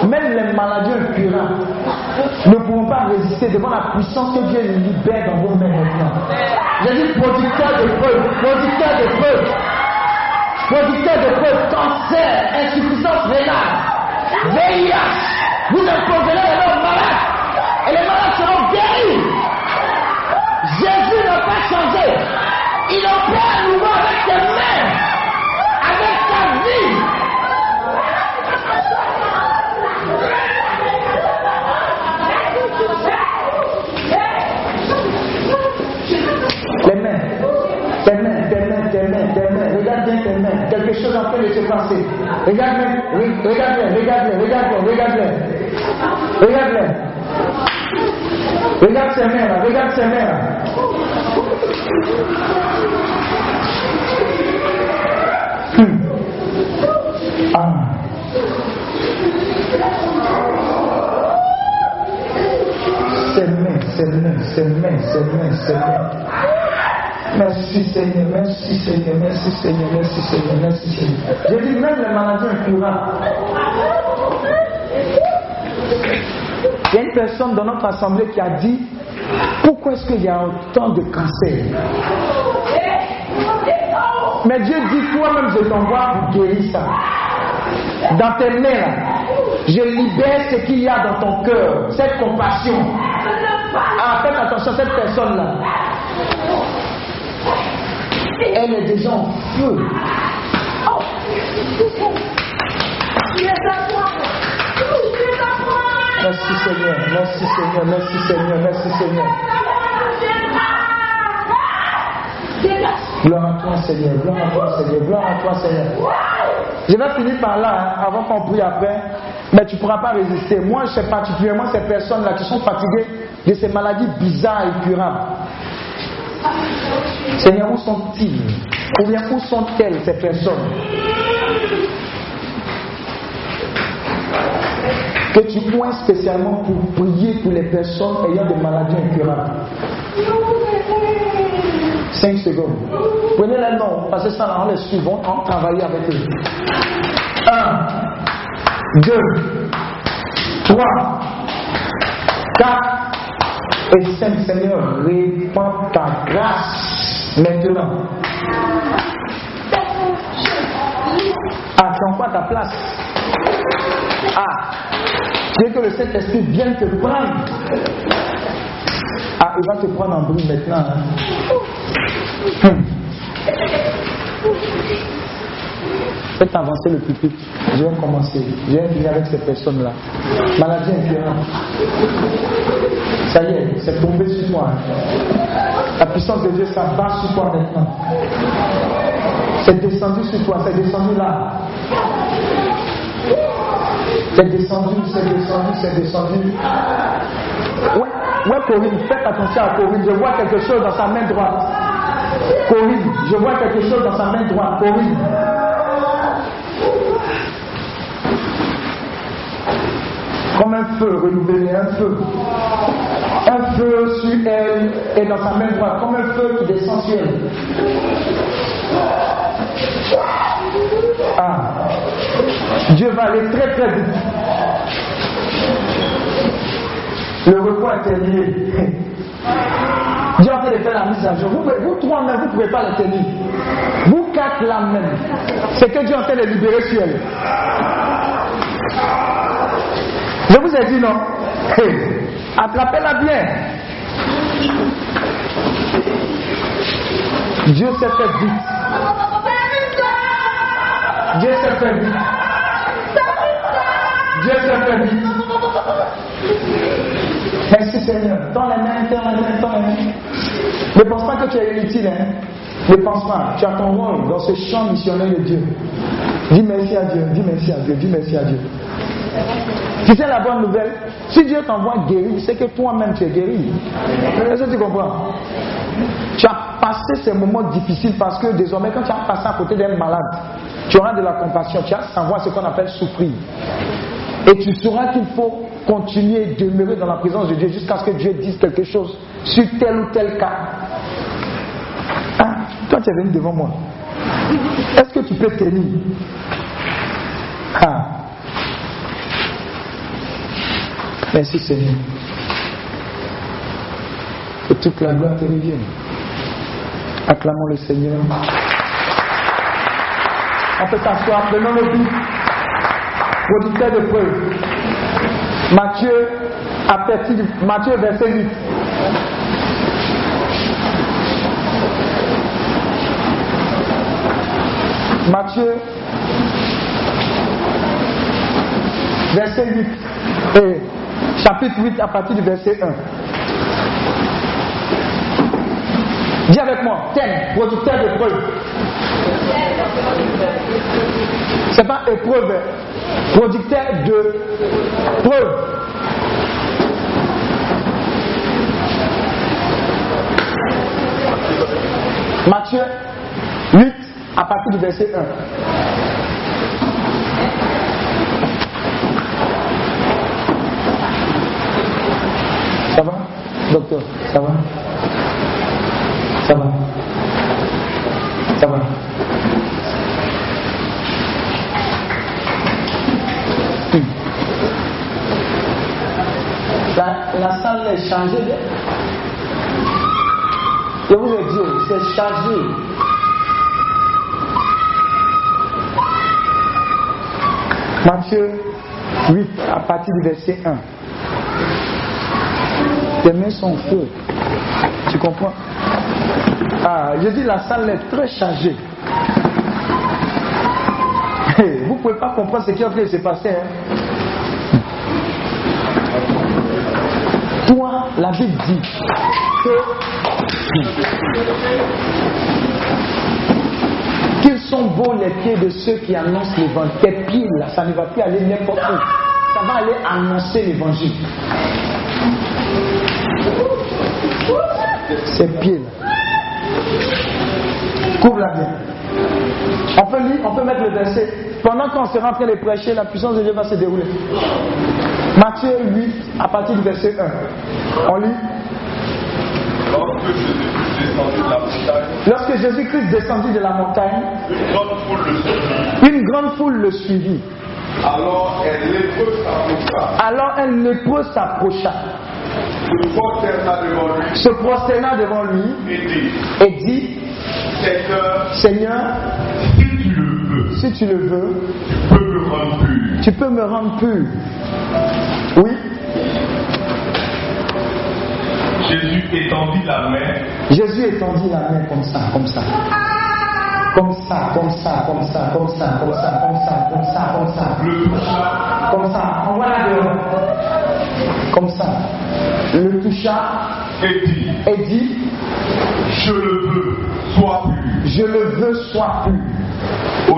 même les maladies incurables ne pourront pas résister devant la puissance que Dieu libère dans vos mains maintenant. J'ai dit producteur de feu, cancer, insuffisance rénale, VIH, vous imposerez les mains aux malades et les malades seront guéris. Jésus n'a pas changé, il opère à nouveau avec ses mains, avec sa vie. Tes mains, regarde bien tes mains, quelque chose en train de se passer. Regarde-les. Regarde ses mains. Ah. Ses mains. Merci Seigneur, merci Seigneur, merci Seigneur, merci Seigneur, merci Seigneur. J'ai dit même les maladies incurables. Il y a une personne dans notre assemblée qui a dit, pourquoi est-ce qu'il y a autant de cancers? Mais Dieu dit, toi-même je t'envoie pour guérir ça. Dans tes mains, là, je libère ce qu'il y a dans ton cœur, cette compassion. Ah, faites attention, cette personne-là, elle est déjà en feu. Merci Seigneur, merci Seigneur, merci Seigneur, merci Seigneur. Gloire à toi Seigneur, gloire à toi Seigneur, gloire à toi Seigneur. Je vais finir par là, hein, avant qu'on prie après. Mais tu ne pourras pas résister. Moi, je sais particulièrement ces personnes-là qui sont fatiguées de ces maladies bizarres et curables. Seigneur, où sont-ils? Ou bien où sont-elles ces personnes? Que tu points spécialement pour prier pour les personnes ayant des maladies incurables. 5 secondes. Prenez les noms, parce que ça, on les suit, on va travailler avec eux. 1, 2, 3, 4 et 5. Seigneur, répands ta grâce maintenant. Ah, c'est encore ta place. Ah, dès que le Saint-Esprit vient te prendre. Ah, il va te prendre en bruit maintenant. Hein. Faites avancer le pupitre. Je vais commencer. Je vais finir avec ces personnes-là. Maladie incurable. Ça y est, c'est tombé sur toi. La puissance de Dieu s'abat sur toi maintenant. C'est descendu sur toi, c'est descendu là. C'est descendu, c'est descendu, c'est descendu. Ouais, ouais, Corinne, faites attention à Corinne. Je vois quelque chose dans sa main droite. Corinne, je vois quelque chose dans sa main droite. Corinne. Comme un feu renouvelé, un feu. Un feu sur elle et dans sa main droite, comme un feu qui descend sur elle. Ah, Dieu va aller très très vite. Le repos est terminé. Dieu a fait de faire la mise à jour. Vous trois même, vous ne pouvez pas la tenir. Vous quatre là même. C'est que Dieu a fait de libérer sur elle. Je vous ai dit non. Hey, attrapez-la bien. Dieu s'est fait vite. Dieu s'est fait vite. Dieu s'est fait vite. Merci Seigneur. Tends les mains, tends les mains, tends les mains. Ne pense pas que tu es inutile. Hein? Ne pense pas. Tu as ton rôle dans ce champ missionnaire de Dieu. Dis merci à Dieu. Dis merci à Dieu. Dis merci à Dieu. Tu sais la bonne nouvelle? Si Dieu t'envoie guérir, c'est que toi-même tu es guéri. Est-ce que tu comprends? Tu as passé ces moments difficiles parce que désormais, quand tu as passé à côté d'un malade, tu auras de la compassion, tu vas savoir ce qu'on appelle souffrir. Et tu sauras qu'il faut continuer et demeurer dans la présence de Dieu jusqu'à ce que Dieu dise quelque chose sur tel ou tel cas. Hein? Toi, tu es venu devant moi. Est-ce que tu peux tenir? Ah. Merci Seigneur. Que toute la gloire te revienne. Acclamons le Seigneur. On peut s'asseoir, prenons le but. Producteur de preuves. Matthieu, à partir du Matthieu verset 8. Matthieu verset 8. Et chapitre 8 à partir du verset 1. Dis avec moi, thème, producteur de preuves. C'est pas épreuve, producteur de preuves. Matthieu 8 à partir du verset 1. Ça va, docteur? Ça va? Ça va? ça les changer. Je vous ai dit, c'est chargé. Matthieu 8, à partir du verset 1. Tes mains sont feu. Tu comprends? Ah, je dis la salle est très chargée. Hey, vous ne pouvez pas comprendre ce qui est en train de se passer. Hein? Toi, la Bible dit qu'ils sont beaux les pieds de ceux qui annoncent l'évangile. Tes pieds là, ça ne va plus aller n'importe où. Ça va aller annoncer l'évangile. Ces pieds là. Couvre-la bien. On peut mettre le verset. Pendant qu'on sera en train de prêcher, la puissance de Dieu va se dérouler. Matthieu 8, à partir du verset 1. On lit. Lorsque Jésus-Christ descendit de la montagne, une grande foule le suivit. Alors un lépreux s'approcha. Se prosterna devant lui et dit, Seigneur, si tu le veux, tu peux me rendre pur. Oui. Jésus étendit la main comme ça. Le toucha et dit Je le veux, sois pur.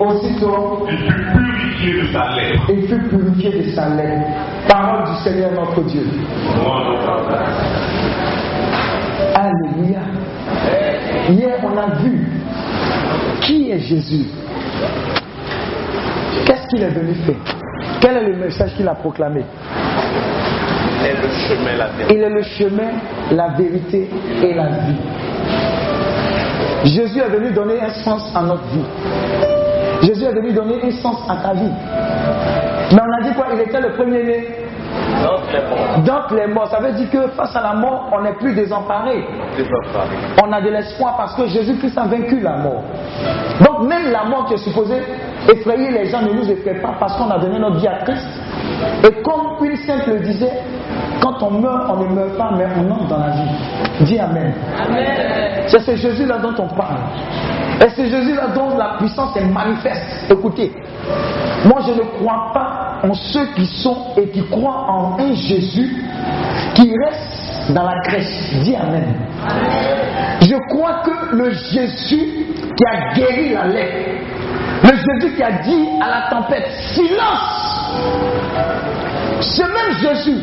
Aussitôt, il fut purifié de sa lèpre. Parole du Seigneur notre Dieu. Alléluia. Hier, on a vu qui est Jésus. Qu'est-ce qu'il est venu faire? Quel est le message qu'il a proclamé? Il est le chemin, la vérité et la vie. Jésus est venu donner un sens à notre vie. Jésus est venu donner un sens à ta vie. Mais on a dit quoi? Il était le premier-né. Donc les morts. Ça veut dire que face à la mort, on n'est plus désemparé. On a de l'espoir parce que Jésus-Christ a vaincu la mort. Donc même la mort qui est supposée effrayer les gens ne nous effraie pas parce qu'on a donné notre vie à Christ. Et comme une sainte le disait, quand on meurt, on ne meurt pas, mais on entre dans la vie. Dis Amen. C'est ce Jésus-là dont on parle. Et c'est Jésus-là dont la puissance est manifeste. Écoutez, moi je ne crois pas en ceux qui sont et qui croient en un Jésus qui reste dans la crèche. Dis Amen. Je crois que le Jésus qui a guéri la lèpre, le Jésus qui a dit à la tempête, silence! Ce même Jésus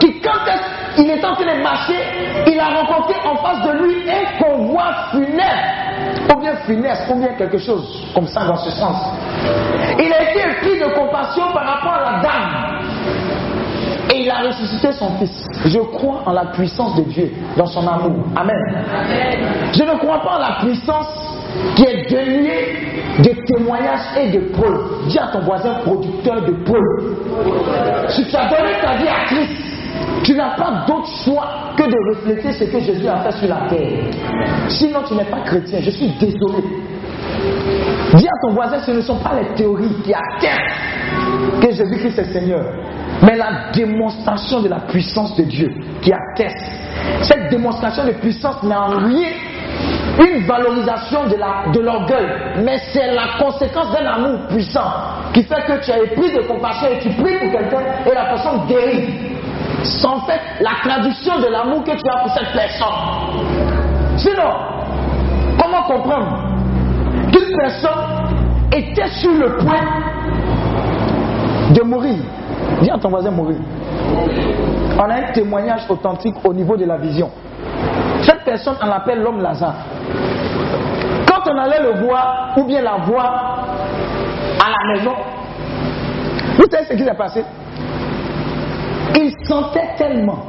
qui, quand il est en train de marcher, il a rencontré en face de lui un convoi funèbre, ou bien funeste, ou bien quelque chose comme ça dans ce sens. Il a été pris de compassion par rapport à la dame. Et il a ressuscité son fils. Je crois en la puissance de Dieu, dans son amour. Amen. Je ne crois pas en la puissance qui est dénuée de témoignages et de preuves. Dis à ton voisin producteur de preuves. Si tu as donné ta vie à Christ, tu n'as pas d'autre choix que de refléter ce que Jésus a fait sur la terre. Sinon, tu n'es pas chrétien. Je suis désolé. Dis à ton voisin, ce ne sont pas les théories qui attestent que Jésus-Christ est Seigneur, mais la démonstration de la puissance de Dieu qui atteste. Cette démonstration de puissance n'a en rien une valorisation de l'orgueil, mais c'est la conséquence d'un amour puissant qui fait que tu as épris de compassion et tu pries pour quelqu'un et la personne guérit. C'est en fait la traduction de l'amour que tu as pour cette personne. Sinon, comment comprendre qu'une personne était sur le point de mourir? Dis à ton voisin mourir. On a un témoignage authentique au niveau de la vision. Cette personne, on l'appelle l'homme Lazare. Quand on allait le voir, ou bien la voir à la maison, vous savez ce qui s'est passé? Il sentait tellement.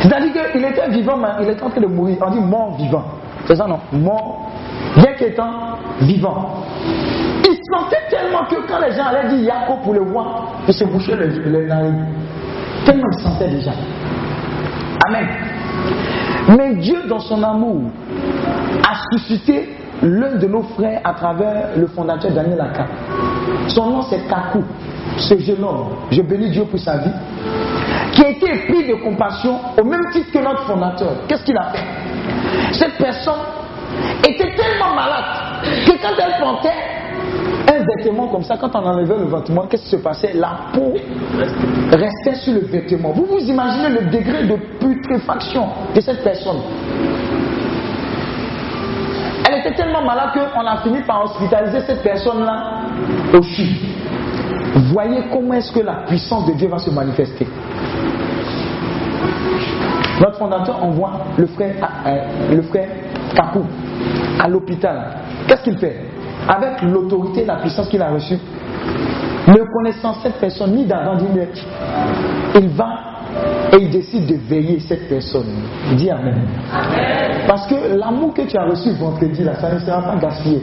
C'est-à-dire qu'il était vivant, mais il était en train de mourir. On dit mort vivant. C'est ça, non? Mort, bien qu'étant vivant. Il sentait tellement que quand les gens allaient dire Yako pour le voir, il se bouchait la nez. tellement il sentait déjà. Amen. Mais Dieu, dans son amour, a suscité l'un de nos frères à travers le fondateur Daniel Kacou. Son nom c'est Kacou, ce jeune homme, je bénis Dieu pour sa vie, qui a été pris de compassion au même titre que notre fondateur. Qu'est-ce qu'il a fait? Cette personne était tellement malade que quand elle portait un vêtement comme ça, quand on enlevait le vêtement, qu'est-ce qui se passait? La peau restait sur le vêtement. Vous vous imaginez le degré de putréfaction de cette personne. Elle était tellement malade qu'on a fini par hospitaliser cette personne-là au CHU. Voyez comment est-ce que la puissance de Dieu va se manifester. Notre fondateur envoie le frère Kacou à l'hôpital. Qu'est-ce qu'il fait? Avec l'autorité et la puissance qu'il a reçue, ne connaissant cette personne ni d'avant ni d'hier, il va et il décide de veiller cette personne. Dis amen. Amen. Parce que l'amour que tu as reçu vendredi là, ça ne sera pas gaspillé.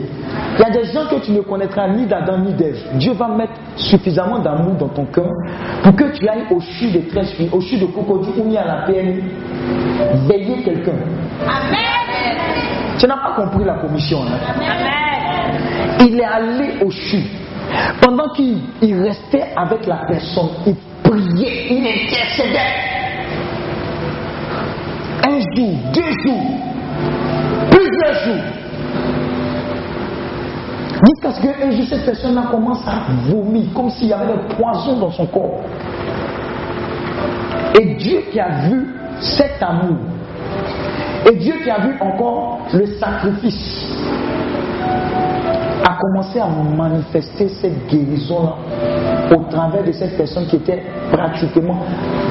Il y a des gens que tu ne connaîtras ni d'Adam ni d'Ève. Dieu va mettre suffisamment d'amour dans ton cœur pour que tu ailles au CHU de 13 filles, au CHU de Cocody ou ni à la PMI, veiller quelqu'un. Amen. Tu n'as pas compris la commission là. Amen. Il est allé au CHU. Pendant qu'il restait avec la personne, il priait, il intercédait. Un jour, 2 jours, plusieurs jours. Jusqu'à ce qu'un jour, cette personne-là commence à vomir, comme s'il y avait un poison dans son corps. Et Dieu qui a vu cet amour, et Dieu qui a vu encore le sacrifice, a commencé à manifester cette guérison-là au travers de cette personne qui était pratiquement...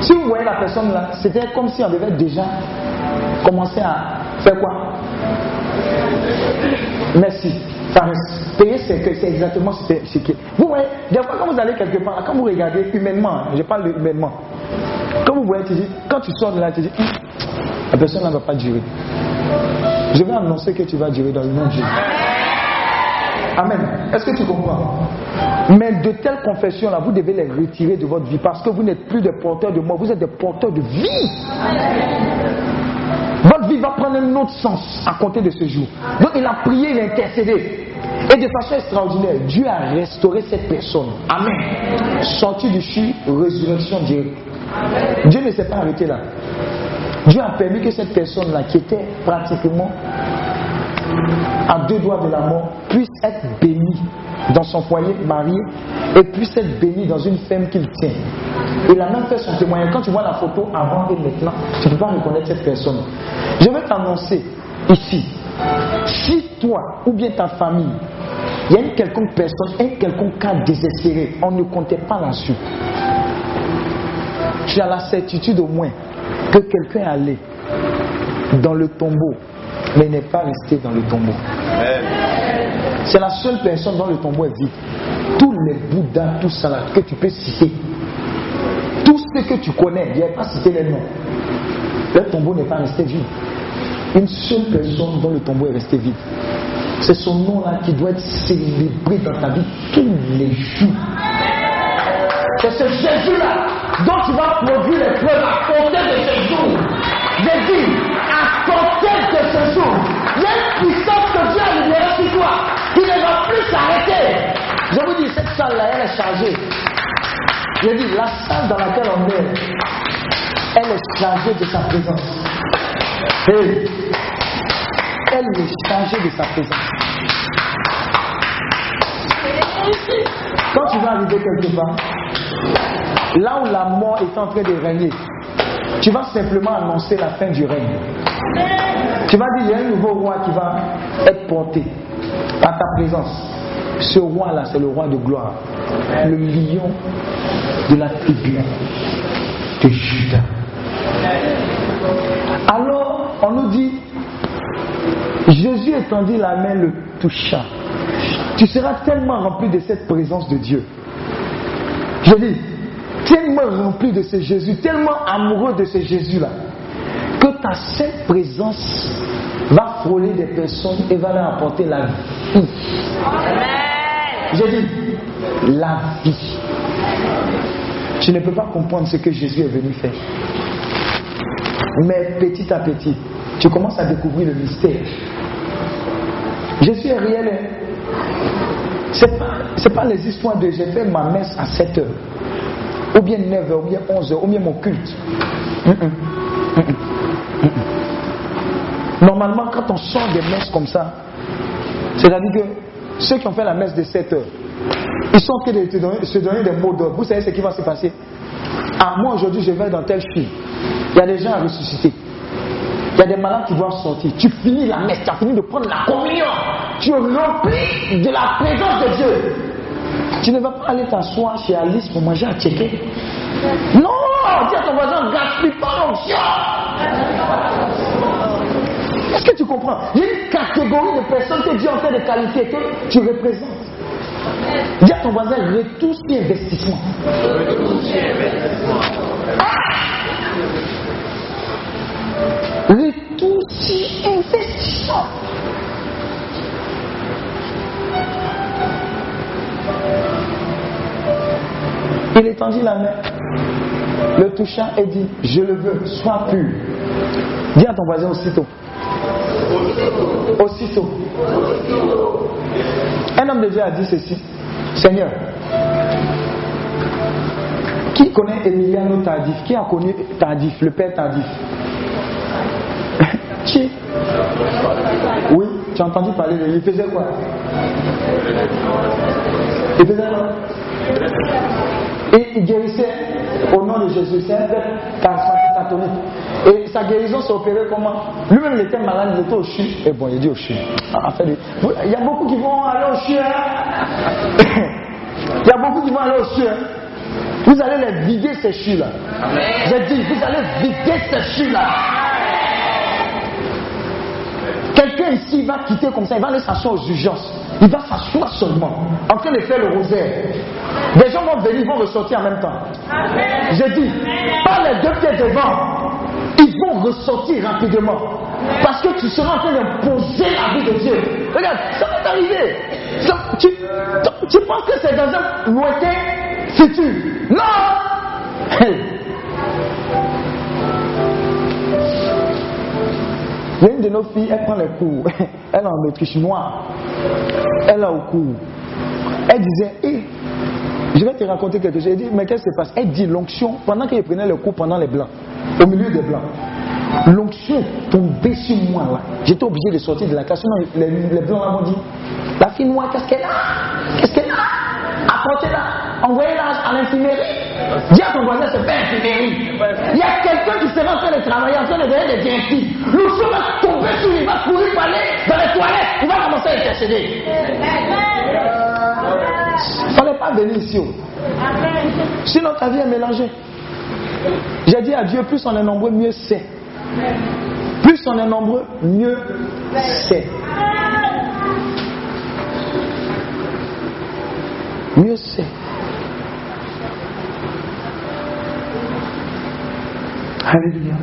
Si vous voyez la personne là, c'était comme si on devait déjà commencer à faire quoi? Merci. Enfin, payer, c'est exactement ce qui est. Vous voyez, des fois quand vous allez quelque part, quand vous regardez humainement, je parle de humainement, quand vous voyez, tu dis, quand tu sors de là, tu dis, la personne là ne va pas durer. Je vais annoncer que tu vas durer dans le nom de Dieu. Amen. Est-ce que tu comprends? Mais de telles confessions-là, vous devez les retirer de votre vie parce que vous n'êtes plus des porteurs de mort, vous êtes des porteurs de vie. Votre vie va prendre un autre sens à compter de ce jour. Donc il a prié, il a intercédé. Et de façon extraordinaire, Dieu a restauré cette personne. Amen. Sorti du CHU, résurrection directe. Dieu ne s'est pas arrêté là. Dieu a permis que cette personne-là, qui était pratiquement à 2 doigts de la mort, puisse être béni dans son foyer marié et puisse être béni dans une femme qu'il tient. Il a même fait son témoignage. Quand tu vois la photo avant et maintenant, tu ne peux pas reconnaître cette personne. Je vais t'annoncer ici, si toi ou bien ta famille, il y a une quelconque personne, un quelconque cas désespéré, on ne comptait pas là-dessus. Tu as la certitude au moins que quelqu'un est allé dans le tombeau mais n'est pas resté dans le tombeau. C'est la seule personne dont le tombeau est vide. Tous les Bouddhas, tout ça là, que tu peux citer, tous ceux que tu connais, il n'y a pas cité les noms. Le tombeau n'est pas resté vide. Une seule personne dont le tombeau est resté vide. C'est son nom là qui doit être célébré dans ta vie tous les jours. C'est ce Jésus là dont tu vas produire les preuves à compter de ce jour. J'ai dit, à compter de ce jour, il y a une puissance que Dieu a libérée sur toi, qui ne va plus s'arrêter. Je vous dis, cette salle-là, elle est chargée. Je dis, la salle dans laquelle on est, elle est chargée de sa présence. Et elle est chargée de sa présence. Quand tu vas arriver quelque part, là où la mort est en train de régner, tu vas simplement annoncer la fin du règne. Tu vas dire, il y a un nouveau roi qui va être porté par ta présence. Ce roi-là, c'est le roi de gloire. Le lion de la tribu de Juda. Alors, on nous dit, Jésus étendit la main, le toucha. Tu seras tellement rempli de cette présence de Dieu. Je dis, tellement rempli de ce Jésus, tellement amoureux de ce Jésus-là, que ta sainte présence va frôler des personnes et va leur apporter la vie. Amen. Je dis, la vie. Je ne peux pas comprendre ce que Jésus est venu faire. Mais petit à petit, tu commences à découvrir le mystère. Jésus est réel. C'est pas les histoires de j'ai fait ma messe à 7h, ou bien 9h, ou bien 11h, ou bien mon culte. Normalement, quand on sort des messes comme ça, c'est-à-dire que ceux qui ont fait la messe de 7h, ils sont en train de se donner des mots d'ordre. Vous savez ce qui va se passer? Ah, moi aujourd'hui je vais dans tel film. Il y a des gens à ressusciter. Il y a des malades qui doivent sortir. Tu finis la messe, tu as fini de prendre la communion. Tu es rempli de la présence de Dieu. Tu ne vas pas aller t'asseoir chez Alice pour manger à checker. Non, dis à ton voisin, gaspille pas l'onction. Est-ce que tu comprends? Il y a une catégorie de personnes que Dieu en fait de qualité que tu représentes. Dis à ton voisin, retouche tes investissements. Retour sur investissement. Il étendit la main, le toucha et dit, je le veux, sois pur. Dis à ton voisin aussitôt. Aussitôt. Un homme de Dieu a dit ceci, Seigneur, qui connaît Emiliano Tadif? Qui a connu Tadif, le père Tadif? Qui? Oui, tu as entendu parler de lui. Il faisait quoi? Et il guérissait au nom de Jésus. C'est un père catholique. Et sa guérison s'est opérée comment? Lui-même, il était malade, il était au CHU. Et bon, il dit au CHU. Il y a beaucoup qui vont aller au CHU. Il y a beaucoup qui vont aller au CHU. Vous allez les vider, ces CHU-là. J'ai dit, vous allez vider ces CHU-là. Quelqu'un ici va quitter comme ça, il va aller s'asseoir aux urgences. Il va s'asseoir seulement, en train de faire le rosaire. Des gens vont venir, ils vont ressortir en même temps. J'ai dit, pas les deux pieds devant, ils vont ressortir rapidement. Parce que tu seras en train d'imposer la vie de Dieu. Regarde, ça va t'arriver. Tu penses que c'est dans un lointain futur. Non! L'une de nos filles, elle prend les cours. Elle est en Autriche noire. Elle est au cours. Elle disait, je vais te raconter quelque chose. Elle dit, mais qu'est-ce qui se passe? Elle dit, l'onction, pendant qu'elle prenait le cours pendant les blancs, au milieu des blancs, l'onction tombait sur moi là. J'étais obligé de sortir de la classe. Sinon, les blancs là m'ont dit, la fille noire, qu'est-ce qu'elle a? Apportez-la, envoyez-la à l'infirmerie. Dis à ton voisin, c'est pas infirmerie. Il y a quelqu'un qui sera en train de travailler, en train de donner des directives. Le jour va tomber sur lui, il va courir par dans les toilettes, il va commencer à intercéder. Il ne fallait pas venir ici. Sinon, ta vie est mélangée. J'ai dit à Dieu, plus on est nombreux, mieux c'est. Plus on est nombreux, mieux c'est. Mieux c'est. Alléluia.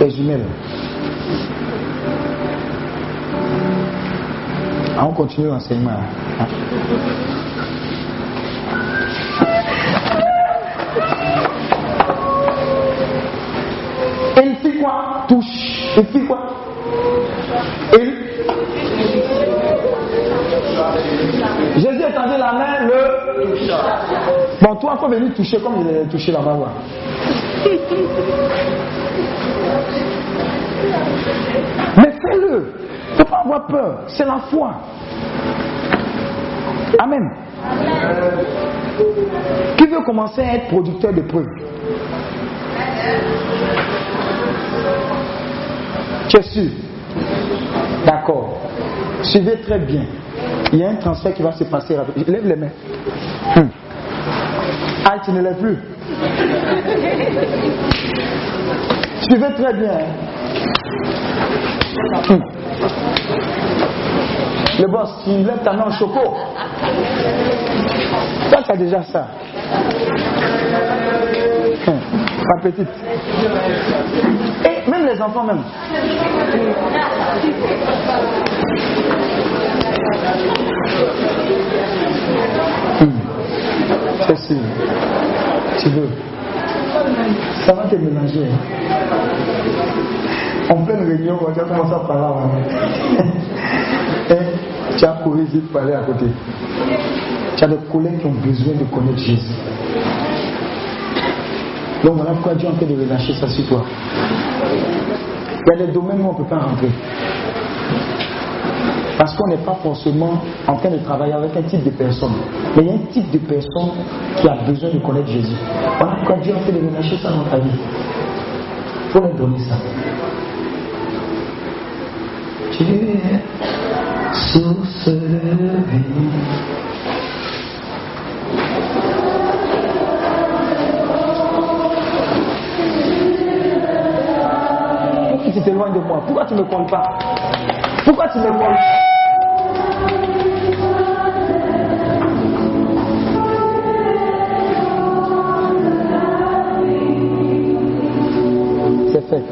Les humains. On continue l'enseignement. Il fit quoi? Touche. Il fit quoi? Jésus étendit la main, le toucha. Bon, toi, il faut venir toucher comme il est touché là-bas. Voilà. Mais fais-le. Il ne faut pas avoir peur. C'est la foi. Amen. Qui veut commencer à être producteur de preuves? Tu es sûr? D'accord. Suivez très bien. Il y a un transfert qui va se passer. Lève les mains. Ah, tu ne lèves plus. Suivez très bien. Le boss, tu lèves ta main au choco. Toi, tu as déjà ça. Pas petite. Et même même les enfants même. C'est sûr. Tu veux. Ça va te mélanger. En pleine réunion, tu as commencé à parler avant. Tu as couru ici pour aller à côté. Tu as des collègues qui ont besoin de connaître Jésus. Donc voilà pourquoi Dieu est en train de relâcher ça sur toi. Il y a des domaines où on ne peut pas rentrer. Parce qu'on n'est pas forcément en train de travailler avec un type de personne. Mais il y a un type de personne qui a besoin de connaître Jésus. Voilà pourquoi Dieu est en train de relâcher ça dans ta vie. Il faut leur donner ça. Tu es source de vie. Tu t'éloignes de moi. Pourquoi tu ne me comptes pas? Pourquoi tu me comptes pas? C'est fait.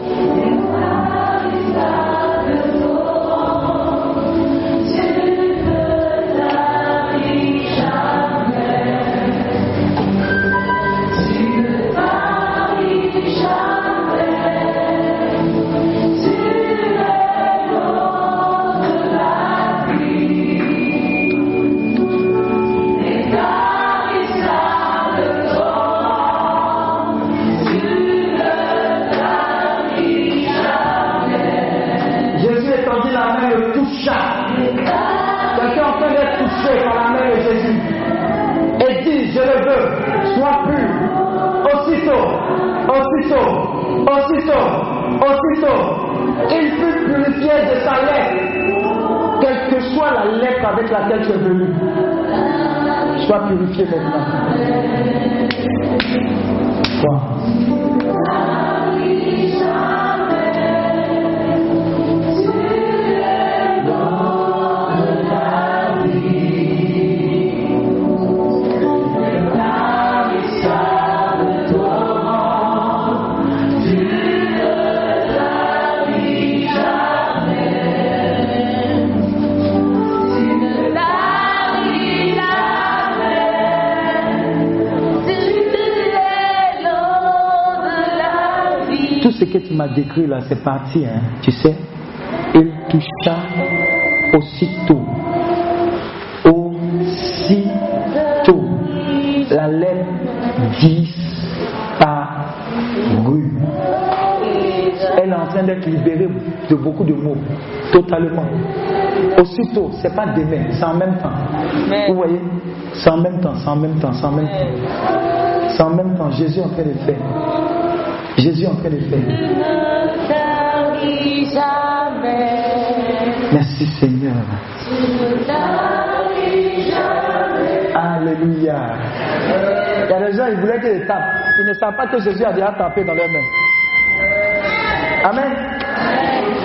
Il fut purifié de sa lèpre, quelle que soit la lèpre avec laquelle tu es venu. Sois purifié maintenant. Wow. Ce que tu m'as décrit là, c'est parti, hein, tu sais. Il toucha aussitôt, la lèpre disparut. Elle est en train d'être libérée de beaucoup de mots, totalement. Aussitôt, c'est pas demain, c'est en même temps. Vous voyez, c'est en même temps, c'est en même temps, c'est en même temps. C'est en même temps, Jésus est en train de faire. Jésus en train de faire. Merci Seigneur. Alléluia. Il y a des gens qui voulaient qu'ils tapent. Ils ne savent pas que Jésus a déjà tapé dans leurs mains. Amen.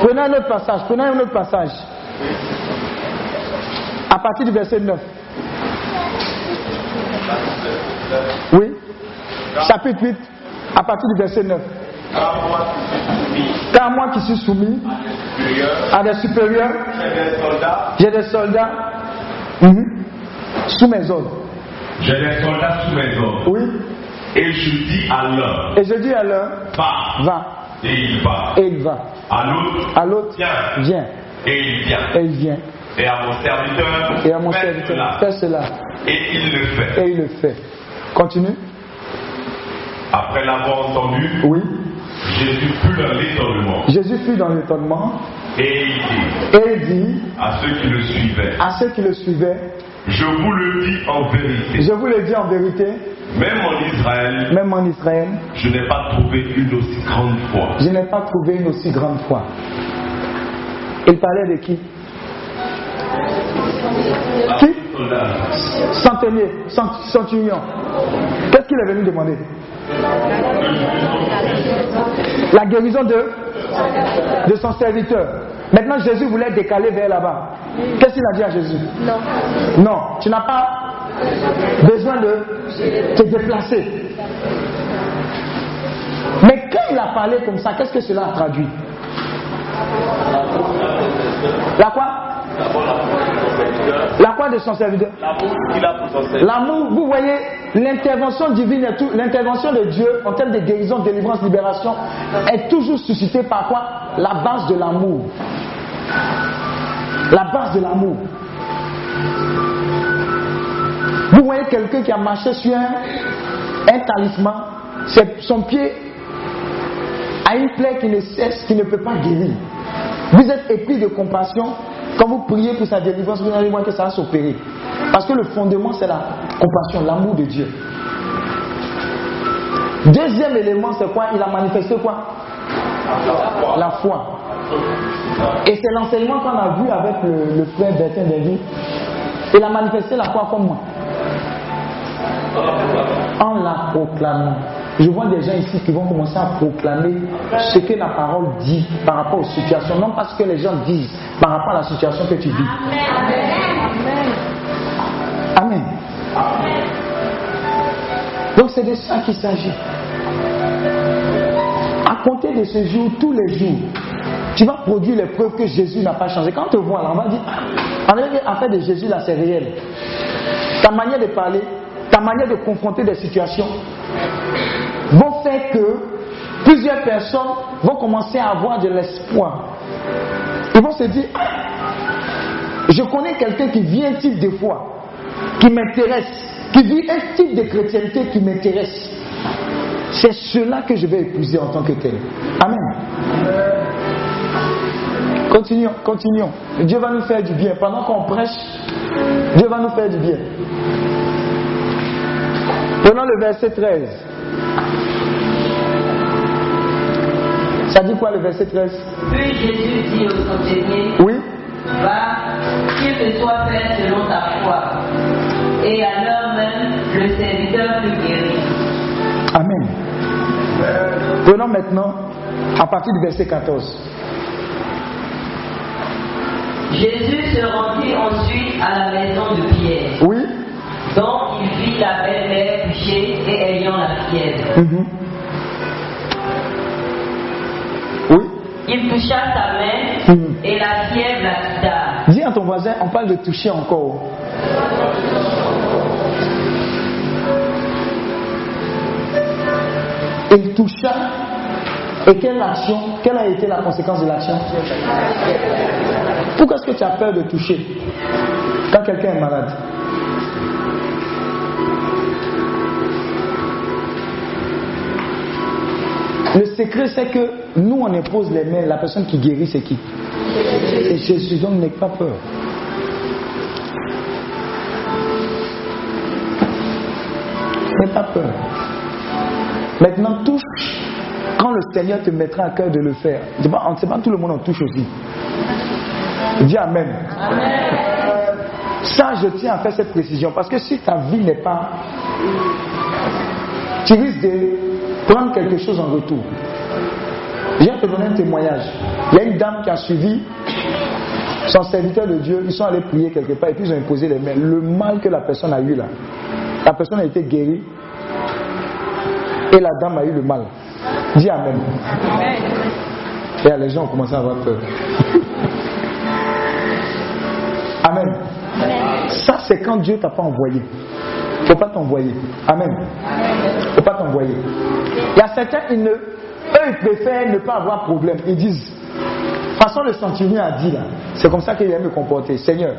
Prenons un autre passage. Prenons un autre passage. À partir du verset 9. Oui. Chapitre 8. À partir du verset 9. Car moi qui suis soumis à des supérieurs, j'ai des soldats sous mes ordres. J'ai des soldats sous mes ordres. Oui. Et je dis à l'un. Va. Va. Et il va. À l'autre. Viens. Et il vient. Et à mon serviteur. Fais cela. Et il le fait. Continue. Après l'avoir entendu, oui. Jésus fut dans l'étonnement. Et il dit, à ceux qui le suivaient, je vous le dis en vérité. Même en Israël, je n'ai pas trouvé une aussi grande foi. Il parlait de qui? Qui? Centenier, centurion. Qu'est-ce qu'il avait venu demander? La guérison de son serviteur. Maintenant Jésus voulait décaler vers là-bas. Qu'est-ce qu'il a dit à Jésus? Non, tu n'as pas besoin de te déplacer. Mais quand il a parlé comme ça, qu'est-ce que cela a traduit? La quoi? La croix de son serviteur. L'amour qu'il a pour son serviteur. L'amour, vous voyez, l'intervention divine, l'intervention de Dieu en termes de guérison, délivrance, libération, est toujours suscitée par quoi? La base de l'amour. La base de l'amour. Vous voyez quelqu'un qui a marché sur un talisman, son pied a une plaie qui ne cesse, qui ne peut pas guérir. Vous êtes épris de compassion. Quand vous priez pour sa délivrance, vous allez voir que ça va s'opérer. Parce que le fondement, c'est la compassion, l'amour de Dieu. Deuxième élément, c'est quoi? Il a manifesté quoi? La foi. Et c'est l'enseignement qu'on a vu avec le frère Bertin David. Il a manifesté la foi comme moi. En la proclamant. Je vois des gens ici qui vont commencer à proclamer ce que la parole dit par rapport aux situations, non pas ce que les gens disent par rapport à la situation que tu vis. Amen. Amen. Donc c'est de ça qu'il s'agit. À compter de ce jour, tous les jours, tu vas produire les preuves que Jésus n'a pas changé. Quand on te voit là, on va dire, l'affaire de Jésus là, c'est réel. Ta manière de parler, ta manière de confronter des situations vont faire que plusieurs personnes vont commencer à avoir de l'espoir. Ils vont se dire, je connais quelqu'un qui vit un type de foi qui m'intéresse, qui vit un type de chrétienté qui m'intéresse. C'est cela que je vais épouser en tant que tel. Amen. Continuons, continuons. Dieu va nous faire du bien. Pendant qu'on prêche, Dieu va nous faire du bien. Prenons le verset 13. Ça dit quoi le verset 13? Puis Jésus dit au centenier, oui, va, qu'il te soit fait selon ta foi. Et à l'heure même, le serviteur fut guéri. Amen. Prenons maintenant à partir du verset 14. Jésus se rendit ensuite à la maison de Pierre. Oui. Donc il vit la belle-mère couchée et ayant la fièvre. Il toucha sa main et la fièvre la quitta. Dis à ton voisin, on parle de toucher encore. Il toucha. Et quelle action, quelle a été la conséquence de l'action? Pourquoi est-ce que tu as peur de toucher quand quelqu'un est malade? Le secret, c'est que nous, on impose les mains. La personne qui guérit, c'est qui? C'est Jésus. Donc, n'aie pas peur. N'aie pas peur. Maintenant, touche quand le Seigneur te mettra à cœur de le faire. On ne sait pas, tout le monde en touche aussi. Dis Amen. Amen. Ça, je tiens à faire cette précision. Parce que si ta vie n'est pas... tu risques de... prendre quelque chose en retour. Je vais te donner un témoignage. Il y a une dame qui a suivi son serviteur de Dieu. Ils sont allés prier quelque part et puis ils ont imposé les mains. Le mal que la personne a eu là, la personne a été guérie et la dame a eu le mal. Dis Amen. Et les gens ont commencé à avoir peur. Amen. Ça, c'est quand Dieu t'a pas envoyé. Il ne faut pas t'envoyer. Amen. Il ne faut pas t'envoyer. Il y a certains, ils préfèrent ne pas avoir problème. Ils disent, de toute façon, le centenier a dit là, c'est comme ça qu'il aime me comporter. Seigneur,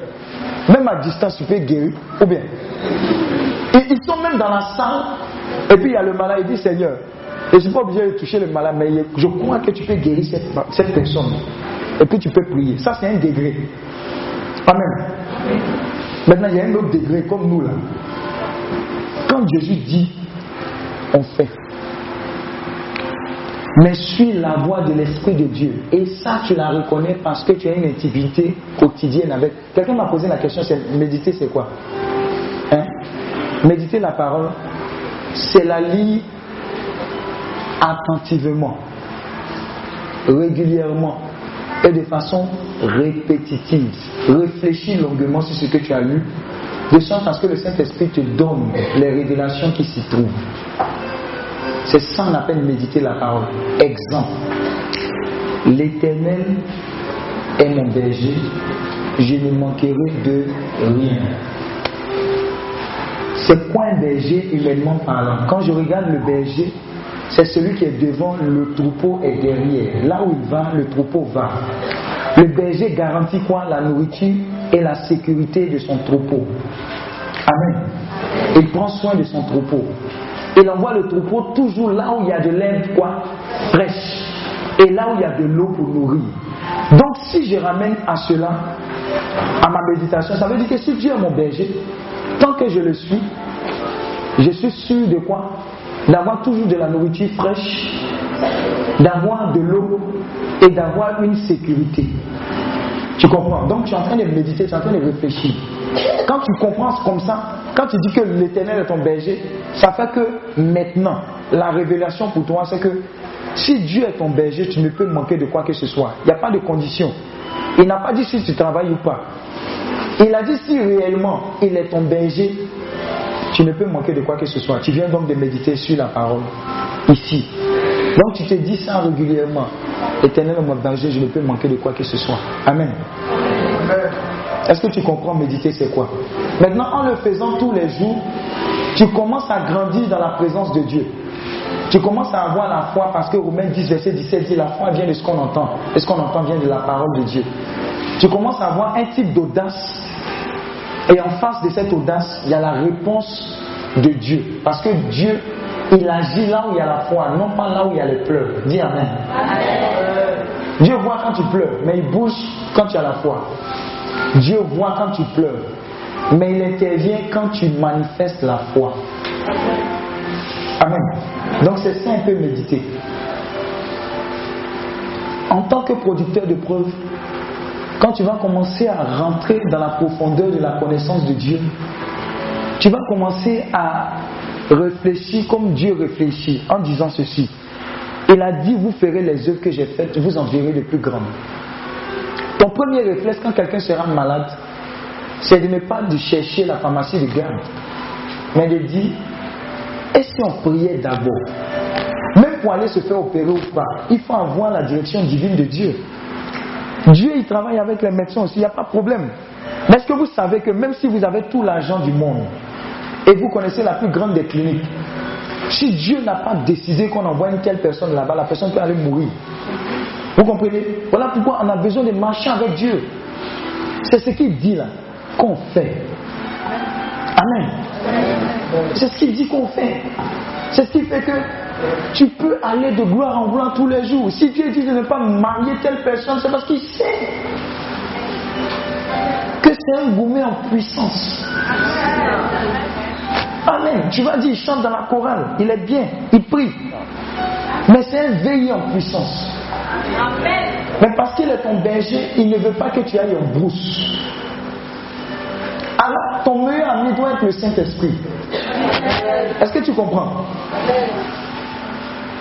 même à distance, tu peux guérir. Ou bien, ils sont même dans la salle, et puis il y a le malade, il dit, Seigneur, je ne suis pas obligé de toucher le malade, mais je crois que tu peux guérir cette personne. Et puis tu peux prier. Ça, c'est un degré. Amen. Maintenant, il y a un autre degré, comme nous là. Quand Jésus dit, on fait. Mais suis la voix de l'Esprit de Dieu. Et ça, tu la reconnais parce que tu as une intimité quotidienne avec. Quelqu'un m'a posé la question, c'est méditer, c'est quoi? Méditer la parole, c'est la lire attentivement, régulièrement et de façon répétitive. Réfléchis longuement sur ce que tu as lu. De sorte à ce que le Saint-Esprit te donne les révélations qui s'y trouvent. C'est sans la peine méditer la parole. Exemple. L'Éternel est mon berger, je ne manquerai de rien. C'est quoi un berger humainement parlant? Quand je regarde le berger, c'est celui qui est devant, le troupeau est derrière. Là où il va, le troupeau va. Le berger garantit quoi? La nourriture et la sécurité de son troupeau. Amen. Il prend soin de son troupeau. Il envoie le troupeau toujours là où il y a de l'herbe quoi, fraîche. Et là où il y a de l'eau pour nourrir. Donc si je ramène à cela, à ma méditation, ça veut dire que si Dieu est mon berger, tant que je le suis, je suis sûr de quoi? D'avoir toujours de la nourriture fraîche, d'avoir de l'eau et d'avoir une sécurité. Tu comprends? Donc tu es en train de méditer, tu es en train de réfléchir. Quand tu comprends comme ça, quand tu dis que l'Éternel est ton berger, ça fait que maintenant, la révélation pour toi, c'est que si Dieu est ton berger, tu ne peux manquer de quoi que ce soit. Il n'y a pas de condition. Il n'a pas dit si tu travailles ou pas. Il a dit si réellement il est ton berger, tu ne peux manquer de quoi que ce soit. Tu viens donc de méditer sur la parole ici. Donc tu te dis ça régulièrement. Éternel mon berger, je ne peux manquer de quoi que ce soit. Amen. Est-ce que tu comprends méditer c'est quoi? Maintenant en le faisant tous les jours, tu commences à grandir dans la présence de Dieu. Tu commences à avoir la foi parce que Romains 10, verset 17 dit la foi vient de ce qu'on entend. Et ce qu'on entend vient de la parole de Dieu. Tu commences à avoir un type d'audace. Et en face de cette audace, il y a la réponse de Dieu. Parce que Dieu, il agit là où il y a la foi, non pas là où il y a les pleurs. Dis amen. Amen. Dieu voit quand tu pleures, mais il bouge quand tu as la foi. Dieu voit quand tu pleures, mais il intervient quand tu manifestes la foi. Amen. Donc c'est ça un peu méditer. En tant que producteur de preuves, quand tu vas commencer à rentrer dans la profondeur de la connaissance de Dieu, tu vas commencer à réfléchir comme Dieu réfléchit en disant ceci. Il a dit, vous ferez les œuvres que j'ai faites, vous en verrez les plus grandes. Ton premier réflexe quand quelqu'un sera malade, c'est de ne pas de chercher la pharmacie de garde, mais de dire, et si on priait d'abord? Même pour aller se faire opérer ou pas, il faut avoir la direction divine de Dieu. Dieu, il travaille avec les médecins aussi, il n'y a pas de problème. Mais est-ce que vous savez que même si vous avez tout l'argent du monde et vous connaissez la plus grande des cliniques, si Dieu n'a pas décidé qu'on envoie une telle personne là-bas, la personne peut aller mourir. Vous comprenez? Voilà pourquoi on a besoin de marcher avec Dieu. C'est ce qu'il dit là, qu'on fait. Amen. C'est ce qu'il dit qu'on fait. C'est ce qui fait que tu peux aller de gloire en gloire tous les jours. Si Dieu dit de ne pas marier telle personne, c'est parce qu'il sait que c'est un gourmet en puissance. Amen. Tu vas dire, il chante dans la chorale, il est bien, il prie. Mais c'est un veillé en puissance. Mais parce qu'il est ton berger, il ne veut pas que tu ailles en brousse. Alors, ton meilleur ami doit être le Saint-Esprit. Est-ce que tu comprends?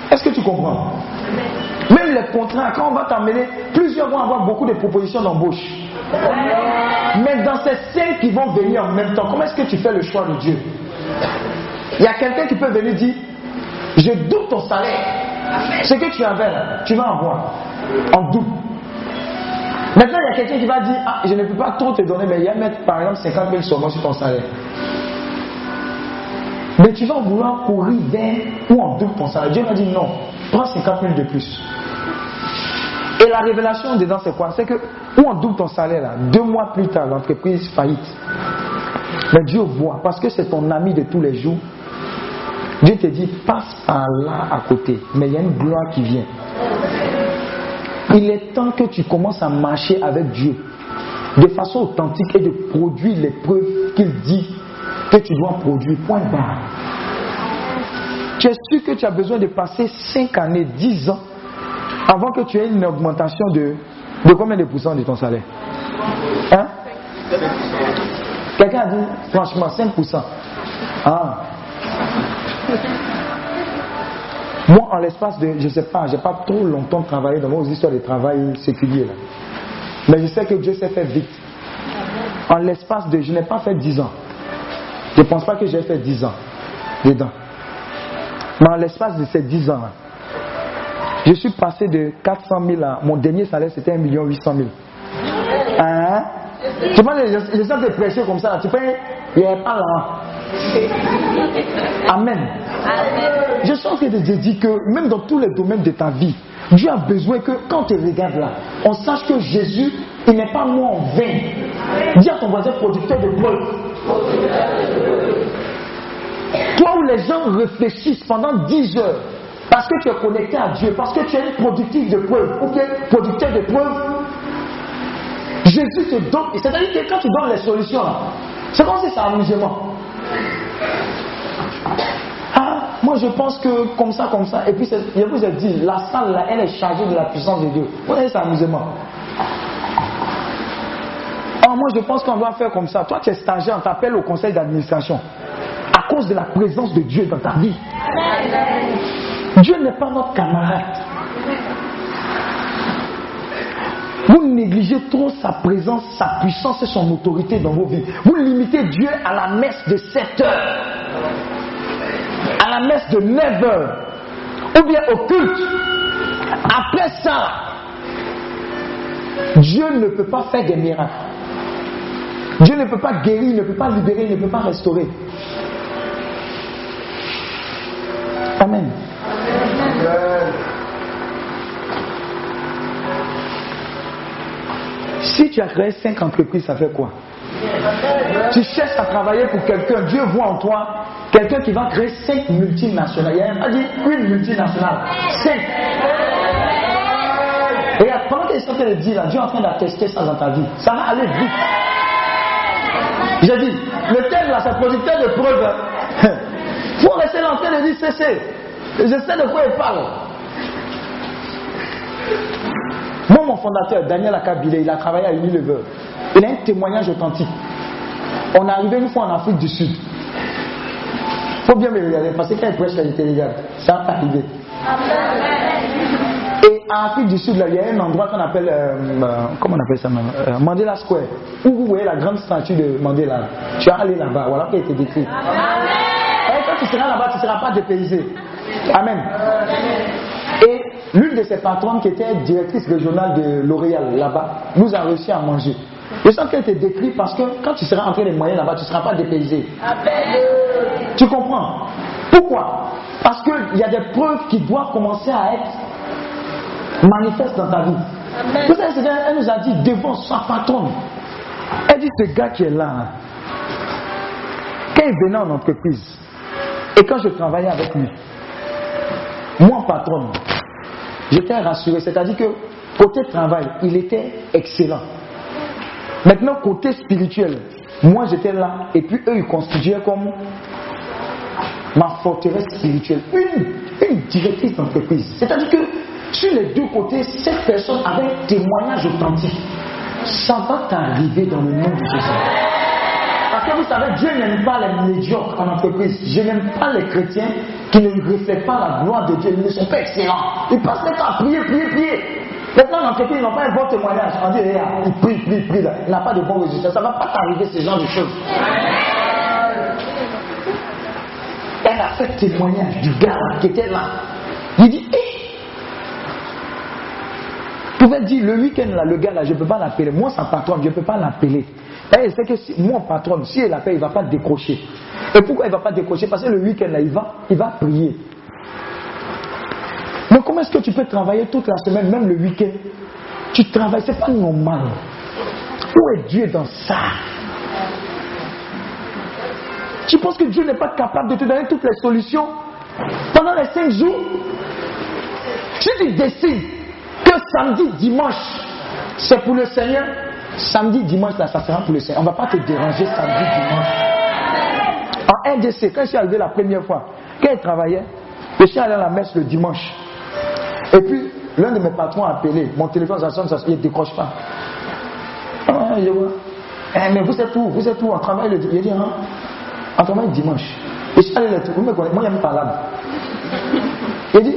Est-ce que tu comprends? Même les contrats, quand on va t'emmener, plusieurs vont avoir beaucoup de propositions d'embauche. Mais dans ces cinq qui vont venir en même temps, comment est-ce que tu fais le choix de Dieu? Il y a quelqu'un qui peut venir dire, je double ton salaire. Ce que tu avais là, tu vas avoir en double. Maintenant, il y a quelqu'un qui va dire, ah, je ne peux pas trop te donner, mais il va mettre par exemple 50 000 sur ton salaire. Mais tu vas vouloir courir vers ou en double ton salaire. Dieu va dire non, prends 50 000 de plus. Et la révélation dedans, c'est quoi? C'est que ou en double ton salaire, là, 2 mois plus tard, l'entreprise faillite. Mais Dieu voit, parce que c'est ton ami de tous les jours. Dieu te dit, passe par là à côté, mais il y a une gloire qui vient. Il est temps que tu commences à marcher avec Dieu de façon authentique et de produire les preuves qu'il dit que tu dois produire. Point barre. Tu es sûr que tu as besoin de passer 5 années, 10 ans avant que tu aies une augmentation de combien de pourcents de ton salaire? Hein? Quelqu'un a dit, franchement, 5%. Ah. Moi, en l'espace de, je ne sais pas, je n'ai pas trop longtemps travaillé dans nos histoires de travail séculier. Là. Mais je sais que Dieu s'est fait vite. En l'espace de, je n'ai pas fait 10 ans. Je ne pense pas que j'ai fait 10 ans dedans. Dans l'espace de ces 10 ans, je suis passé de 400 000 à... Mon dernier salaire, c'était 1 800 000. Hein? Tu penses que je sens te prêcher comme ça. Tu penses qu'il n'y a pas là. Amen. Je suis en train de te dire que même dans tous les domaines de ta vie, Dieu a besoin que quand tu regardes là, on sache que Jésus, il n'est pas mort en vain. Dis à ton voisin, producteur de preuves. Toi où les gens réfléchissent pendant 10 heures, parce que tu es connecté à Dieu, parce que tu es productif de preuves, ou tu es producteur de preuves, Jésus te donne, c'est-à-dire que quand tu donnes les solutions, c'est comme si c'est amusement. Ah, moi je pense que comme ça, et puis je vous ai dit, la salle là, elle est chargée de la puissance de Dieu. Vous voyez, c'est amusement. Ah, moi je pense qu'on doit faire comme ça. Toi tu es stagiaire, on t'appelle au conseil d'administration. À cause de la présence de Dieu dans ta vie. Dieu n'est pas notre camarade. Vous négligez trop sa présence, sa puissance et son autorité dans vos vies. Vous limitez Dieu à la messe de 7 heures, à la messe de 9 heures, ou bien au culte. Après ça, Dieu ne peut pas faire des miracles. Dieu ne peut pas guérir, ne peut pas libérer, ne peut pas restaurer. Amen. Si tu as créé 5 entreprises, ça fait quoi? Tu cherches à travailler pour quelqu'un, Dieu voit en toi quelqu'un qui va créer 5 multinationales. Il n'y a même pas dit une multinationale, 5. Et pendant que tu es dit là, Dieu est en train d'attester ça dans ta vie. Ça va aller vite. J'ai dit, le thème là, c'est producteur de preuves. Il faut rester dans le thème de dire cessez. Je sais de quoi il parle. Moi, mon fondateur, Daniel Kacou, il a travaillé à Unilever. Il a un témoignage authentique. On est arrivé une fois en Afrique du Sud. Il faut bien me regarder, parce que quand il prêche, il te regarde. Ça va arriver. Et en Afrique du Sud, là, il y a un endroit qu'on appelle, comment on appelle ça maintenant, Mandela Square. Où vous voyez la grande statue de Mandela. Tu vas aller là-bas, voilà qui a été décrit. Et quand tu seras là-bas, tu ne seras pas dépaysé. Amen. Et l'une de ses patronnes, qui était directrice régionale de L'Oréal là-bas, nous a réussi à manger. Je sens qu'elle te décrit parce que quand tu seras entré les moyens là-bas, tu ne seras pas dépaysé. Tu comprends? Pourquoi? Parce qu'il y a des preuves qui doivent commencer à être manifestes dans ta vie. Amen. Vous savez, elle nous a dit devant sa patronne. Elle dit ce gars qui est là, hein, quand il venait en entreprise et quand je travaillais avec lui, moi patronne, j'étais rassuré, c'est-à-dire que côté travail, il était excellent. Maintenant, côté spirituel, moi j'étais là, et puis eux, ils constituaient comme ma forteresse spirituelle. Une directrice d'entreprise. C'est-à-dire que sur les deux côtés, cette personne avait un témoignage authentique. Ça va t'arriver dans le nom de Jésus. Parce que vous savez, Dieu n'aime pas les médiocres en entreprise. Je n'aime pas les chrétiens qui ne reflètent pas la gloire de Dieu. Ils ne sont pas excellents. Ils passent le temps à prier. Maintenant, en entreprise, ils n'ont pas un bon témoignage. On dit, il prie. Il n'a pas de bon résultat. Ça ne va pas t'arriver, ce genre de choses. Elle a fait témoignage du gars qui était là. Il dit, je pouvais dire, le week-end, là, le gars, là, je ne peux pas l'appeler. Moi, sa patronne, je ne peux pas l'appeler. Elle sait que si, mon patronne, si elle l'appelle, il ne va pas décrocher. Et pourquoi il ne va pas décrocher? Parce que le week-end, là, il va prier. Mais comment est-ce que tu peux travailler toute la semaine, même le week-end? Tu travailles, ce n'est pas normal. Où est Dieu dans ça? Tu penses que Dieu n'est pas capable de te donner toutes les solutions pendant les 5 jours? Si tu décides que samedi, dimanche, c'est pour le Seigneur. Samedi, dimanche, là, ça sera pour le Seigneur. On ne va pas te déranger samedi, dimanche. En RDC, quand je suis arrivé la première fois, quand je travaillais, je suis allé à la messe le dimanche. Et puis, l'un de mes patrons a appelé. Mon téléphone, ça sonne, il ne décroche pas. Ah, je vois. Eh, mais vous êtes où? Vous êtes où? On travaille le dimanche. Je dis, hein? On travaille dimanche. Et je suis allé le truc. Vous me connaissez? Moi, j'aime pas là. Il dit,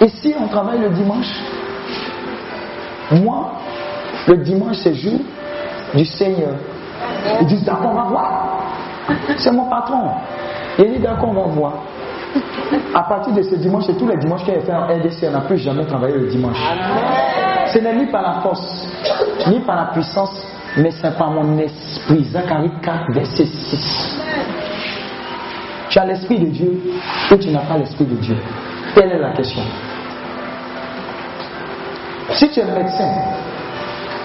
et si on travaille le dimanche? Moi, le dimanche, c'est jour du Seigneur. Ils disent, d'accord, on va voir. C'est mon patron. Il dit, d'accord, on va voir. À partir de ce dimanche, et tous les dimanches qu'elle a fait en RDC, elle n'a plus jamais travaillé le dimanche. Amen. Ce n'est ni par la force, ni par la puissance, mais c'est par mon esprit. Zacharie 4, verset 6. Tu as l'esprit de Dieu ou tu n'as pas l'esprit de Dieu? Telle est la question. Si tu es médecin,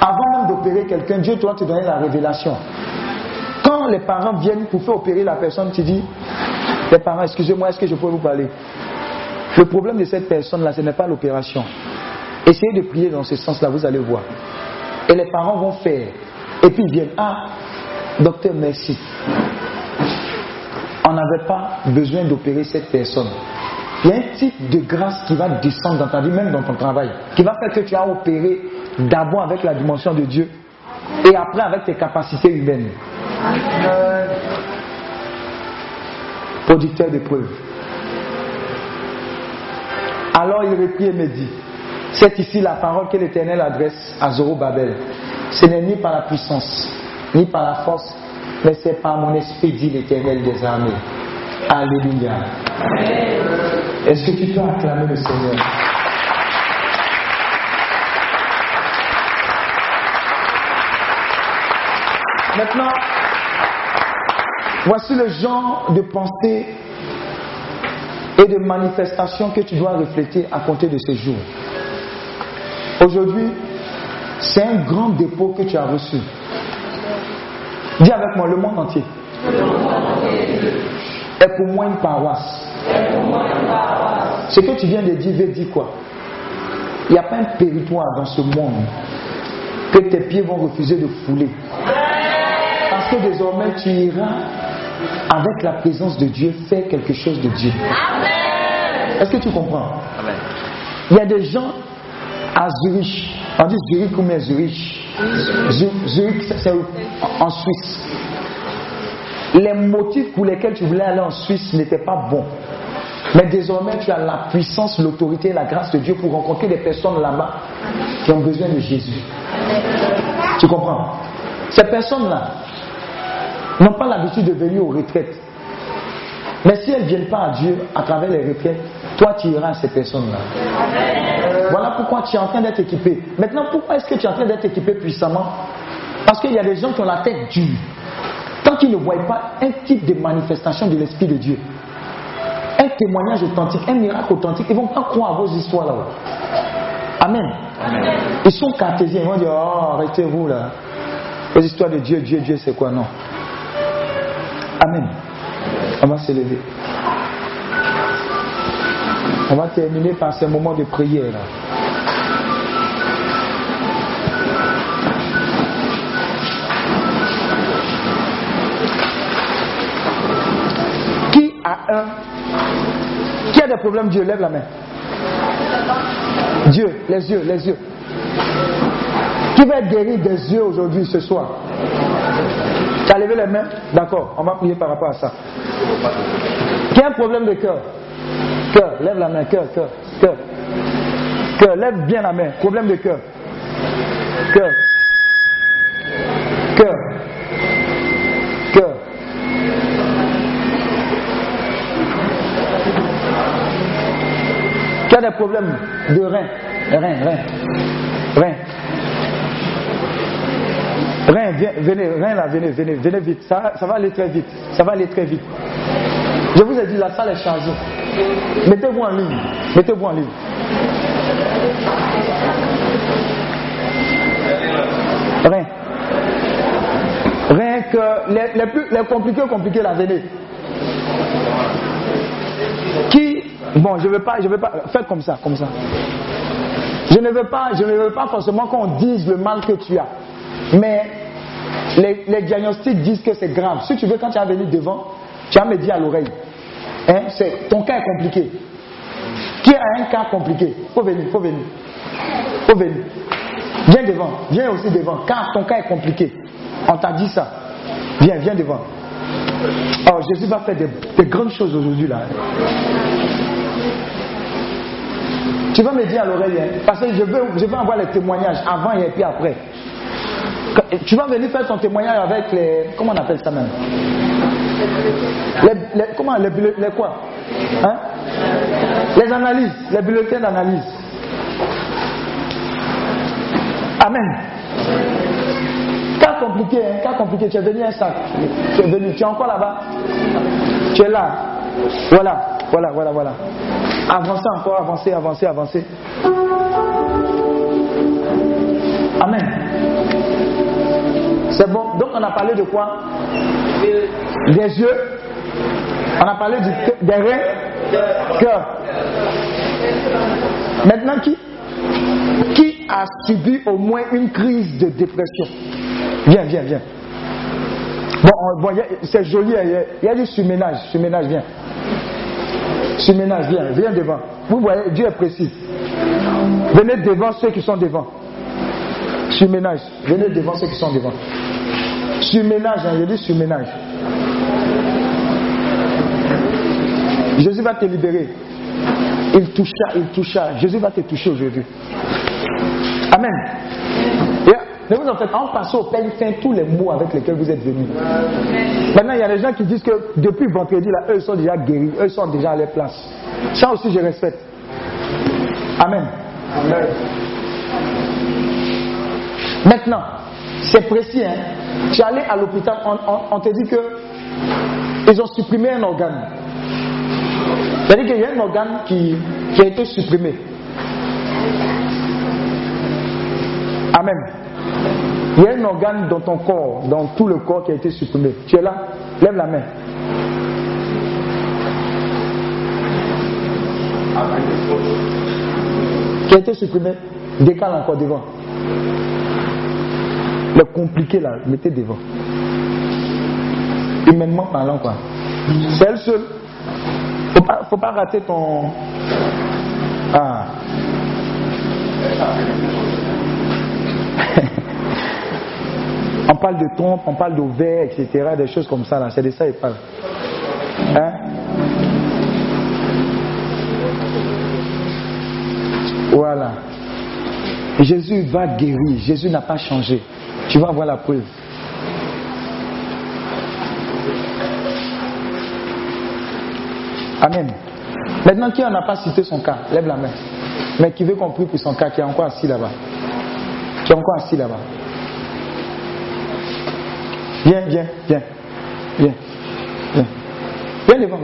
avant même d'opérer quelqu'un, Dieu doit te donner la révélation. Quand les parents viennent pour faire opérer la personne, tu dis, les parents, excusez-moi, est-ce que je peux vous parler? Le problème de cette personne-là, ce n'est pas l'opération. Essayez de prier dans ce sens-là, vous allez voir. Et les parents vont faire. Et puis ils viennent, ah, docteur, merci. On n'avait pas besoin d'opérer cette personne. Il y a un type de grâce qui va descendre dans ta vie, même dans ton travail, qui va faire que tu as opéré d'abord avec la dimension de Dieu et après avec tes capacités humaines. Producteur d'épreuves. Alors il reprit et me dit, c'est ici la parole que l'Éternel adresse à Zorobabel. Ce n'est ni par la puissance, ni par la force, mais c'est par mon esprit, dit l'Éternel des armées. Alléluia. Amen. Est-ce que tu peux acclamer le Seigneur? Maintenant, voici le genre de pensée et de manifestation que tu dois refléter à compter de ces jours. Aujourd'hui, c'est un grand dépôt que tu as reçu. Dis avec moi, le monde entier est pour moi une paroisse. Ce que tu viens de dire veut dire quoi? Il n'y a pas un territoire dans ce monde que tes pieds vont refuser de fouler. Parce que désormais tu iras avec la présence de Dieu faire quelque chose de Dieu. Est-ce que tu comprends? Il y a des gens à Zurich. On dit Zurich ou mais Zurich. Zurich, c'est en Suisse. Les motifs pour lesquels tu voulais aller en Suisse n'étaient pas bons. Mais désormais, tu as la puissance, l'autorité et la grâce de Dieu pour rencontrer des personnes là-bas qui ont besoin de Jésus. Tu comprends? Ces personnes-là n'ont pas l'habitude de venir aux retraites. Mais si elles ne viennent pas à Dieu à travers les retraites, toi tu iras à ces personnes-là. Voilà pourquoi tu es en train d'être équipé. Maintenant, pourquoi est-ce que tu es en train d'être équipé puissamment? Parce qu'il y a des gens qui ont la tête dure. Tant qu'ils ne voient pas un type de manifestation de l'Esprit de Dieu, un témoignage authentique, un miracle authentique, ils ne vont pas croire à vos histoires là-haut. Amen. Amen. Ils sont cartésiens, ils vont dire, oh, arrêtez-vous là. Les histoires de Dieu, Dieu, Dieu, c'est quoi? Non. Amen. On va se lever. On va terminer par ce moment de prière là. Qui a des problèmes? Dieu, lève la main. Dieu, les yeux, les yeux. Qui va guérir des yeux aujourd'hui, ce soir? Tu as levé les mains? D'accord, on va prier par rapport à ça. Qui a un problème de cœur? Cœur, lève la main, cœur, cœur, cœur. Cœur, lève bien la main. Problème de cœur. Cœur. Cœur. Cœur. Qui a des problèmes de rein? Rein, rein. Rein. Rein, venez, rein là, venez, venez, venez vite. Ça va aller très vite. Ça va aller très vite. Je vous ai dit, la salle est chargée. Mettez-vous en ligne. Mettez-vous en ligne. Rien. Rien que les compliqués là, venez. Qui? Bon, je ne veux pas. Faites comme ça, comme ça. Je ne veux pas forcément qu'on dise le mal que tu as. Mais les diagnostics disent que c'est grave. Si tu veux, quand tu as venu devant, tu as me dit à l'oreille. Hein, ton cas est compliqué. Qui a un cas compliqué? Faut venir. Viens devant. Viens aussi devant. Car ton cas est compliqué. On t'a dit ça. Viens devant. Oh, Jésus va faire des grandes choses aujourd'hui là. Tu vas me dire à l'oreille, hein, parce que je veux avoir les témoignages avant et puis après. Tu vas venir faire ton témoignage avec les... Comment on appelle ça même? Les quoi? Hein? Les analyses, les bulletins d'analyse. Amen. Cas compliqué, hein? Cas compliqué. Tu es venu un sac. Tu es venu. Tu es encore là-bas. Tu es là. Voilà. Avancez encore, avancez. Amen. C'est bon. Donc on a parlé de quoi? Des yeux. On a parlé des reins. Cœur. Maintenant qui a subi au moins une crise de dépression? Viens. Bon, c'est joli, il y a du surménage, viens. Surménage, viens devant. Vous voyez, Dieu est précis. Venez devant ceux qui sont devant. Surménage, venez devant ceux qui sont devant. Surménage, il dit surménage. Jésus va te libérer. Il toucha. Jésus va te toucher aujourd'hui. Amen. Ne vous en faites pas, on passe au peigne fin tous les mots avec lesquels vous êtes venus. Maintenant, il y a des gens qui disent que depuis vendredi, là, eux sont déjà guéris, eux sont déjà à leur place. Ça aussi, je respecte. Amen. Maintenant, c'est précis, hein. Tu es allé à l'hôpital, on te dit que ils ont supprimé un organe. C'est-à-dire qu'il y a un organe qui a été supprimé. Amen. Il y a un organe dans ton corps, dans tout le corps qui a été supprimé. Tu es là? Lève la main. Amen. Qui a été supprimé? Décale encore devant. Le compliqué là, mettez devant. Humainement parlant quoi. C'est elle seule. Faut pas rater ton... Ah. On parle de trompe, on parle d'ovaire, etc. Des choses comme ça là. C'est de ça qu'il parle. Hein? Voilà. Jésus va guérir. Jésus n'a pas changé. Tu vas voir la preuve. Amen. Maintenant, qui n'a pas cité son cas? Lève la main. Mais qui veut qu'on prie pour son cas, qui est encore assis là-bas. Viens. Viens devant.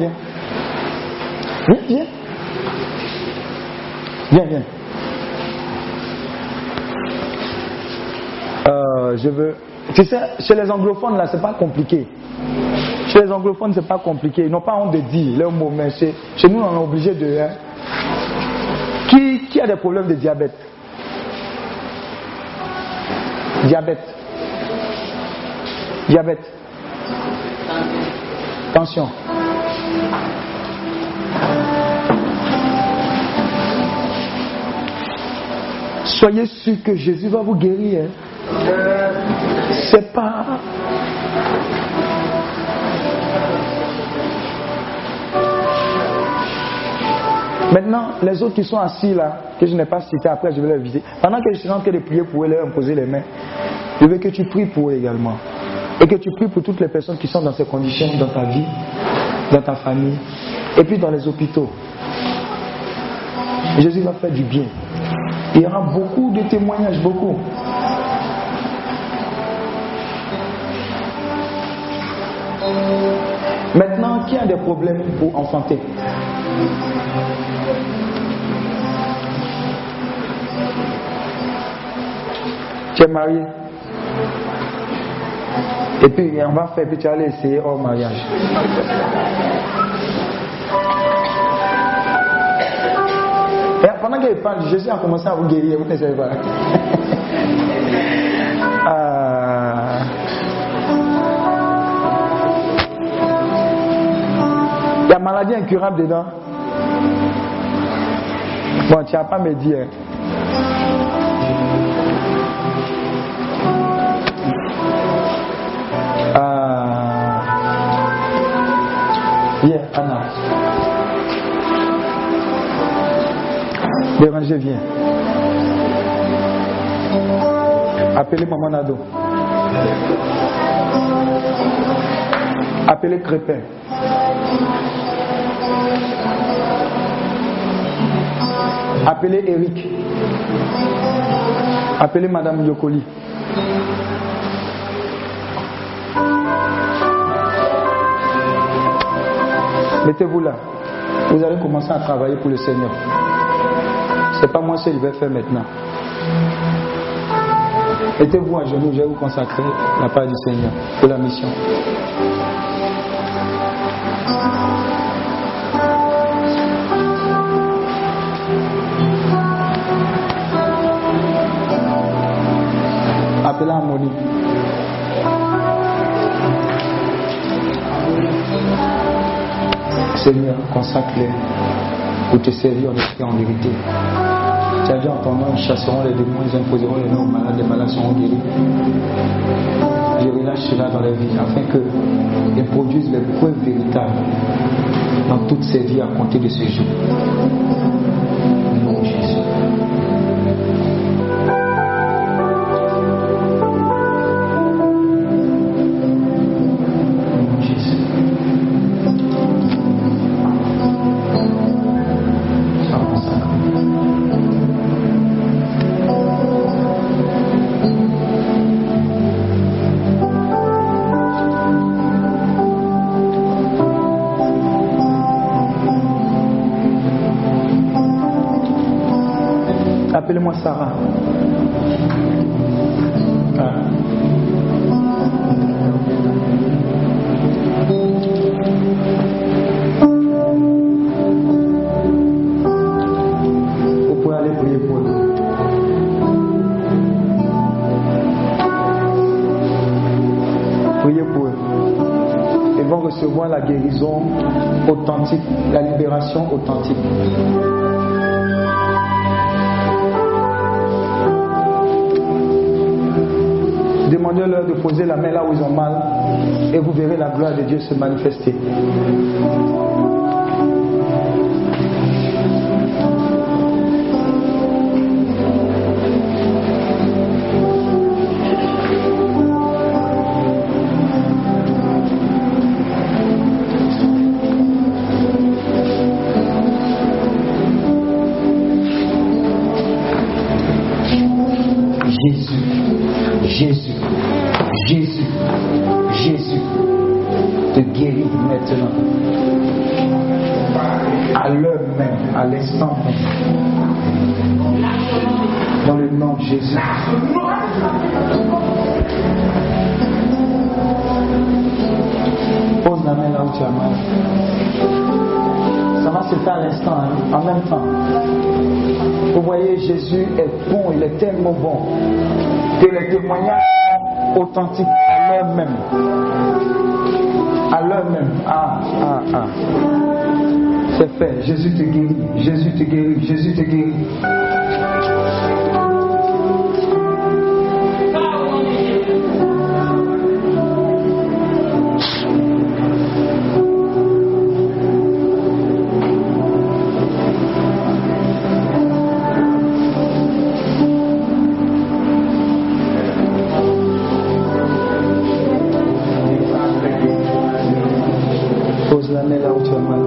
Je veux... Tu sais, chez les anglophones, là, c'est pas compliqué. Chez les anglophones, c'est pas compliqué. Ils n'ont pas honte de dire leur mot, mais chez nous, on est obligé de... Hein. Qui a des problèmes de diabète? Diabète. Tension. Soyez sûr que Jésus va vous guérir. Hein. C'est pas... Maintenant, les autres qui sont assis là, que je n'ai pas cité, après je vais les visiter. Pendant que je suis en train de prier pour eux, leur imposer les mains, je veux que tu pries pour eux également. Et que tu pries pour toutes les personnes qui sont dans ces conditions, dans ta vie, dans ta famille, et puis dans les hôpitaux. Jésus va faire du bien. Il y aura beaucoup de témoignages, beaucoup. Maintenant, qui a des problèmes pour enfanter? Tu es marié et puis on va faire, puis tu allais essayer hors mariage. Et pendant qu'il parle, Jésus a commencé à vous guérir, vous ne savez pas. Il y a maladie incurable dedans. Bon, tu n'as pas me dire. Anna. Béranger, viens. Appelez Maman Nado. Appelez Crépin. Appelez Eric. Appelez Madame Yokoli. Mettez-vous là. Vous allez commencer à travailler pour le Seigneur. C'est pas moi ce que je vais faire maintenant. Mettez-vous à genoux, je vais vous consacrer la part du Seigneur pour la mission. Appelez Harmonie. Seigneur, consacre-les pour te servir en esprit en vérité. Tu as dit en ton nom, ils chasseront les démons, ils imposeront les noms aux malades, les malades seront guéris. Je relâche cela dans les vies afin qu'ils produisent les preuves véritables dans toutes ces vies à compter de ce jour. Au nom de Jésus. Appelez-moi Sarah. Ah. Vous pouvez aller prier pour nous. Priez pour eux. Ils vont recevoir la guérison authentique, la libération authentique. Demandez-leur de poser la main là où ils ont mal et vous verrez la gloire de Dieu se manifester. Dans le nom de Jésus. Pose la main là où tu as mal. Ça va se faire à l'instant, hein, en même temps. Vous voyez, Jésus est bon, il est tellement bon que les témoignages sont authentiques à l'heure même. À l'heure même. C'est fait. Jésus te guérit. Jésus te guérit. Jésus te guérit. Pose la main là où tu as mal.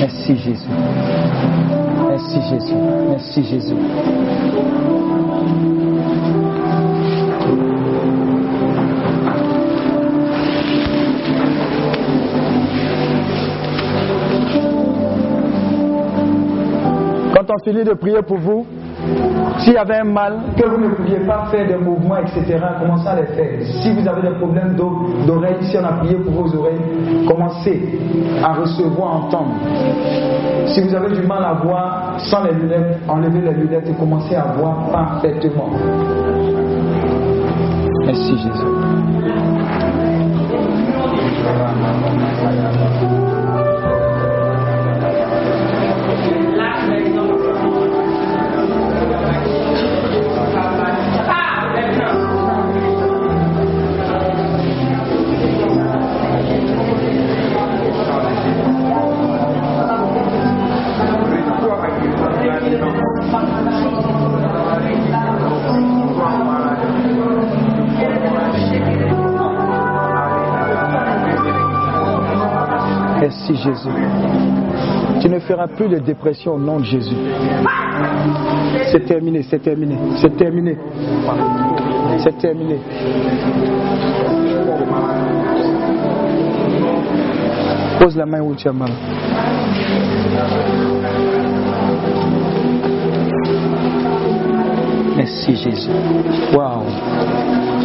Merci Jésus. Merci Jésus. Merci Jésus. Quand on finit de prier pour vous, s'il y avait un mal, que vous ne pouviez pas faire des mouvements, etc., commencez à les faire. Si vous avez des problèmes d'oreilles, si on a prié pour vos oreilles, commencez à recevoir, entendre. Si vous avez du mal à voir sans les lunettes, enlevez les lunettes et commencez à voir parfaitement. Merci Jésus. Merci Jésus. Tu ne feras plus de dépression au nom de Jésus. C'est terminé, c'est terminé, c'est terminé. C'est terminé. Pose la main où tu as mal. Merci Jésus. Waouh.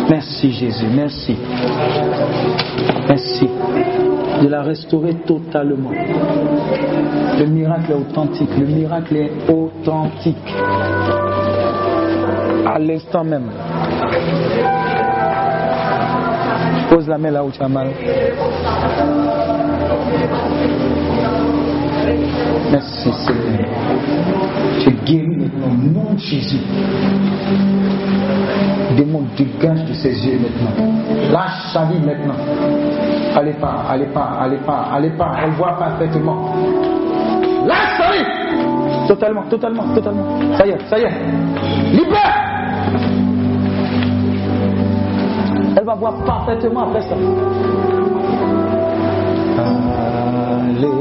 Merci Jésus. Merci. Merci de la restaurer totalement. Le miracle est authentique. Le miracle est authentique. À l'instant même. Pose la main là où tu as mal. Merci Seigneur. Tu guéris maintenant au nom de Jésus. Démon, dégage de ses yeux maintenant. Lâche sa vie maintenant. Allez pas, allez pas, allez pas, allez pas. Elle voit parfaitement. Lâche sa vie. Totalement, totalement, totalement. Ça y est, ça y est. Libère. Elle va voir parfaitement après ça. Alléluia.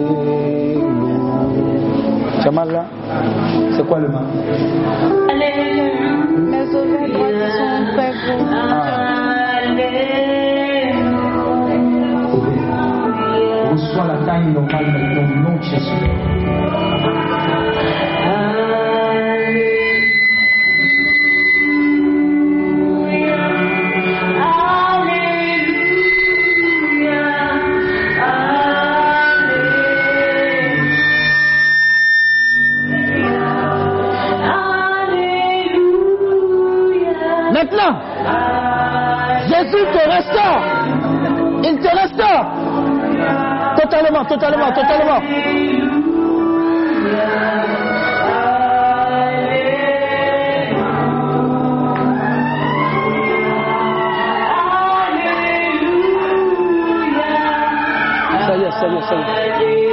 Tu as mal là? C'est quoi le mal? Alléluia. Mes oreilles droites sont très bonnes. Alléluia. Reçois la taille normale maintenant au nom de Jésus. Maintenant, Jésus te restaure. Il te restaure. Totalement, totalement, totalement. Ça y est, ça y est, ça y est.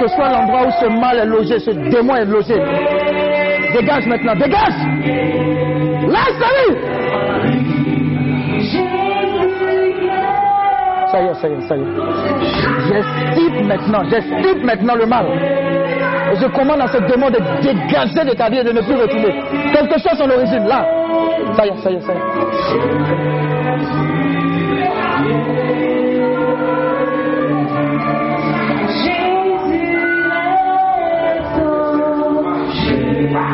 Que soit l'endroit où ce mal est logé, ce démon est logé. Dégage maintenant, dégage! Lâche ta vie! Ça y est, ça y est, ça y est. J'extirpe maintenant le mal. Et je commande à ce démon de dégager de ta vie et de ne plus retourner. Quelque chose en origine, là. Ça y est, ça y est, ça y est.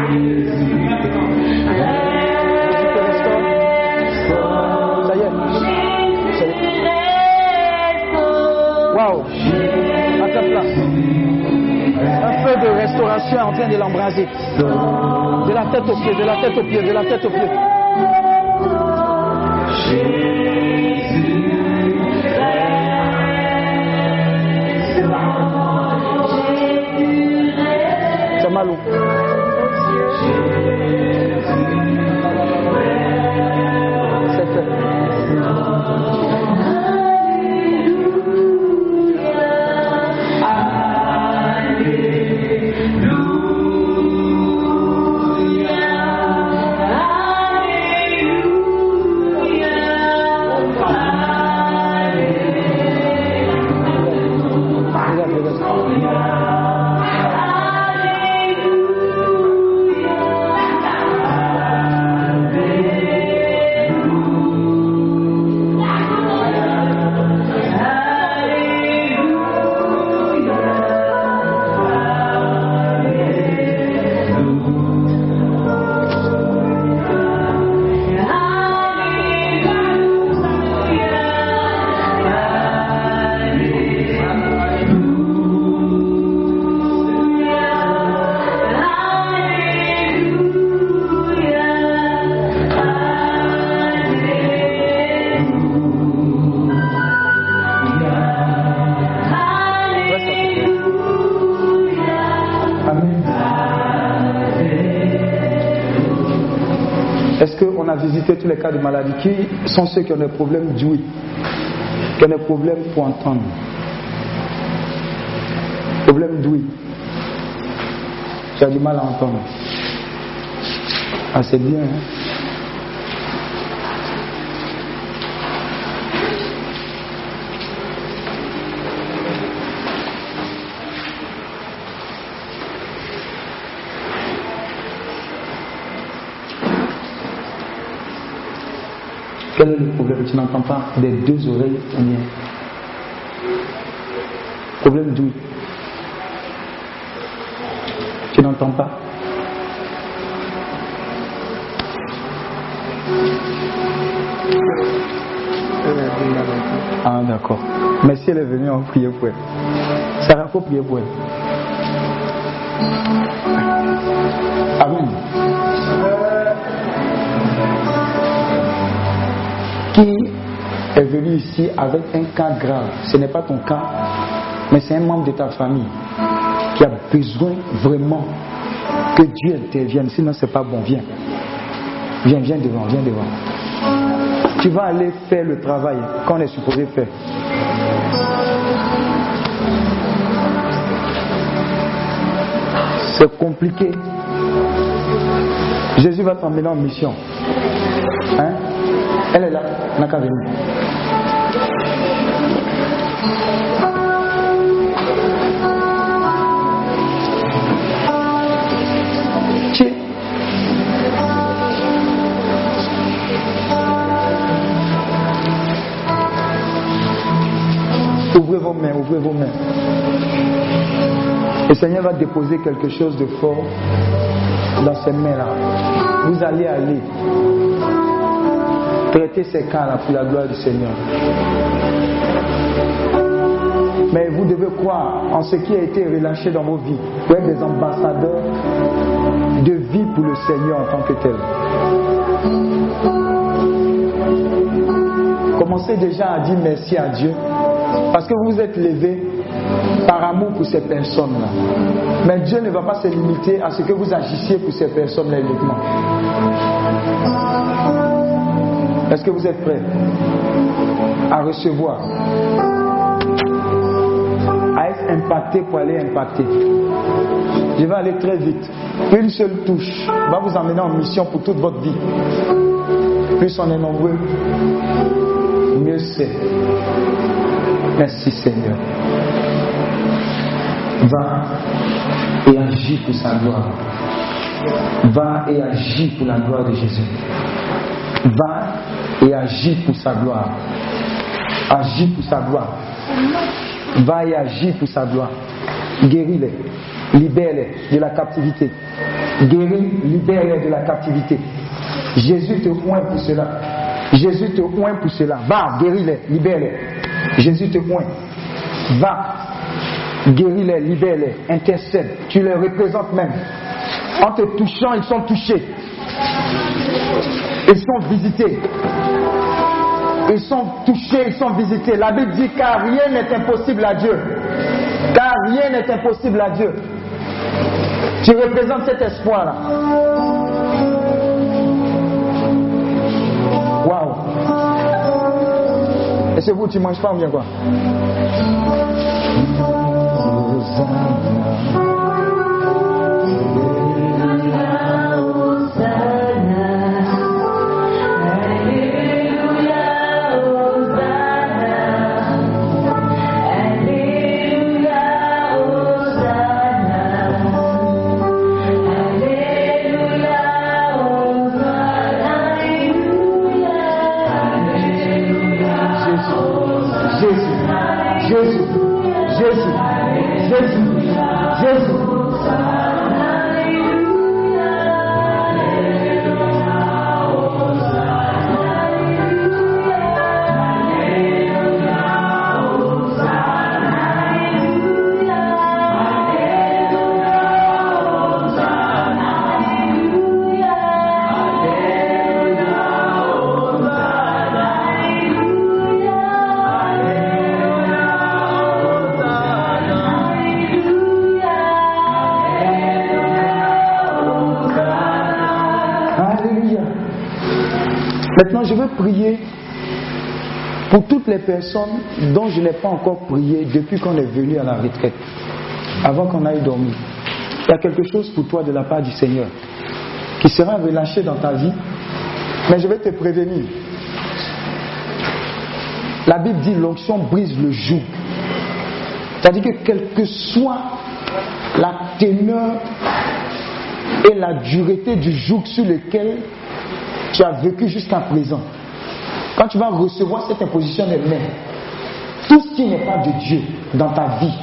Jésus te restaure. tu es en train de l'embraser. De la tête aux pieds, de la tête aux pieds, de la tête aux pieds. C'est mal où? C'est fait. Tous les cas de maladie, qui sont ceux qui ont des problèmes d'ouïe, qui ont des problèmes pour entendre, problème d'ouïe, tu as du mal à entendre. Ah, c'est bien, hein? Quel est le problème? Tu n'entends pas des deux oreilles miennes. Problème d'où? Tu n'entends pas. Ah d'accord. Mais si elle est venue, on va prier pour elle. Sarah, il faut prier pour elle. Amen. Qui est venu ici avec un cas grave, ce n'est pas ton cas, mais c'est un membre de ta famille qui a besoin vraiment que Dieu intervienne, sinon c'est pas bon. Viens, viens, viens devant, viens devant. Tu vas aller faire le travail qu'on est supposé faire. C'est compliqué. Jésus va t'emmener en mission. Hein? Elle est là, n'a qu'à venir. Tiens. Ouvrez vos mains, ouvrez vos mains. Le Seigneur va déposer quelque chose de fort dans ces mains-là. Vous allez aller. Prêtez ces cas-là pour la gloire du Seigneur. Mais vous devez croire en ce qui a été relâché dans vos vies. Vous êtes des ambassadeurs de vie pour le Seigneur en tant que tel. Commencez déjà à dire merci à Dieu. Parce que vous vous êtes levés par amour pour ces personnes-là. Mais Dieu ne va pas se limiter à ce que vous agissiez pour ces personnes-là uniquement. Est-ce que vous êtes prêts à recevoir, à être impacté pour aller impacter? Je vais aller très vite. Une seule touche va vous emmener en mission pour toute votre vie. Plus on est nombreux, mieux c'est. Merci Seigneur. Va et agis pour sa gloire. Va et agis pour la gloire de Jésus. Va et agis pour sa gloire. Agis pour sa gloire. Va et agis pour sa gloire. Guéris-les. Libère-les de la captivité. Guéris, libère-les de la captivité. Jésus te oint pour cela. Jésus te oint pour cela. Va, guéris-les, libère-les. Jésus te oint. Va, Guéris-les, libère-les, intercède. Tu les représentes même. En te touchant, ils sont touchés. Ils sont visités. Ils sont touchés, ils sont visités. La Bible dit car rien n'est impossible à Dieu. Car rien n'est impossible à Dieu. Tu représentes cet espoir-là. Waouh! Et c'est vous, tu ne manges pas ou bien quoi? Maintenant, je veux prier pour toutes les personnes dont je n'ai pas encore prié depuis qu'on est venu à la retraite, avant qu'on aille dormir. Il y a quelque chose pour toi de la part du Seigneur qui sera relâché dans ta vie, mais je vais te prévenir. La Bible dit l'onction brise le joug. C'est-à-dire que quelle que soit la teneur et la dureté du joug sur lequel tu as vécu jusqu'à présent, quand tu vas recevoir cette imposition des mains, tout ce qui n'est pas de Dieu dans ta vie,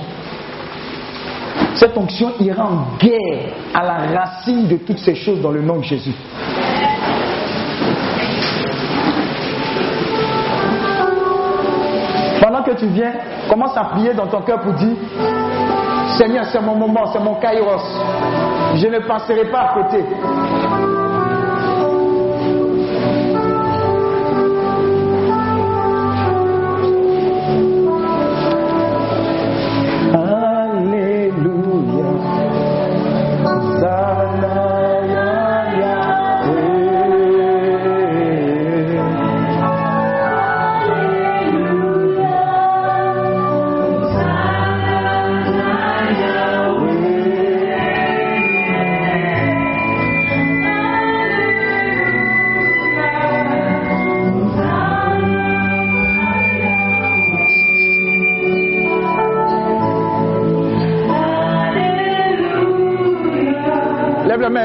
cette onction ira en guerre à la racine de toutes ces choses dans le nom de Jésus. Pendant que tu viens, commence à prier dans ton cœur pour dire « Seigneur, c'est mon moment, c'est mon kairos. Je ne passerai pas à côté. »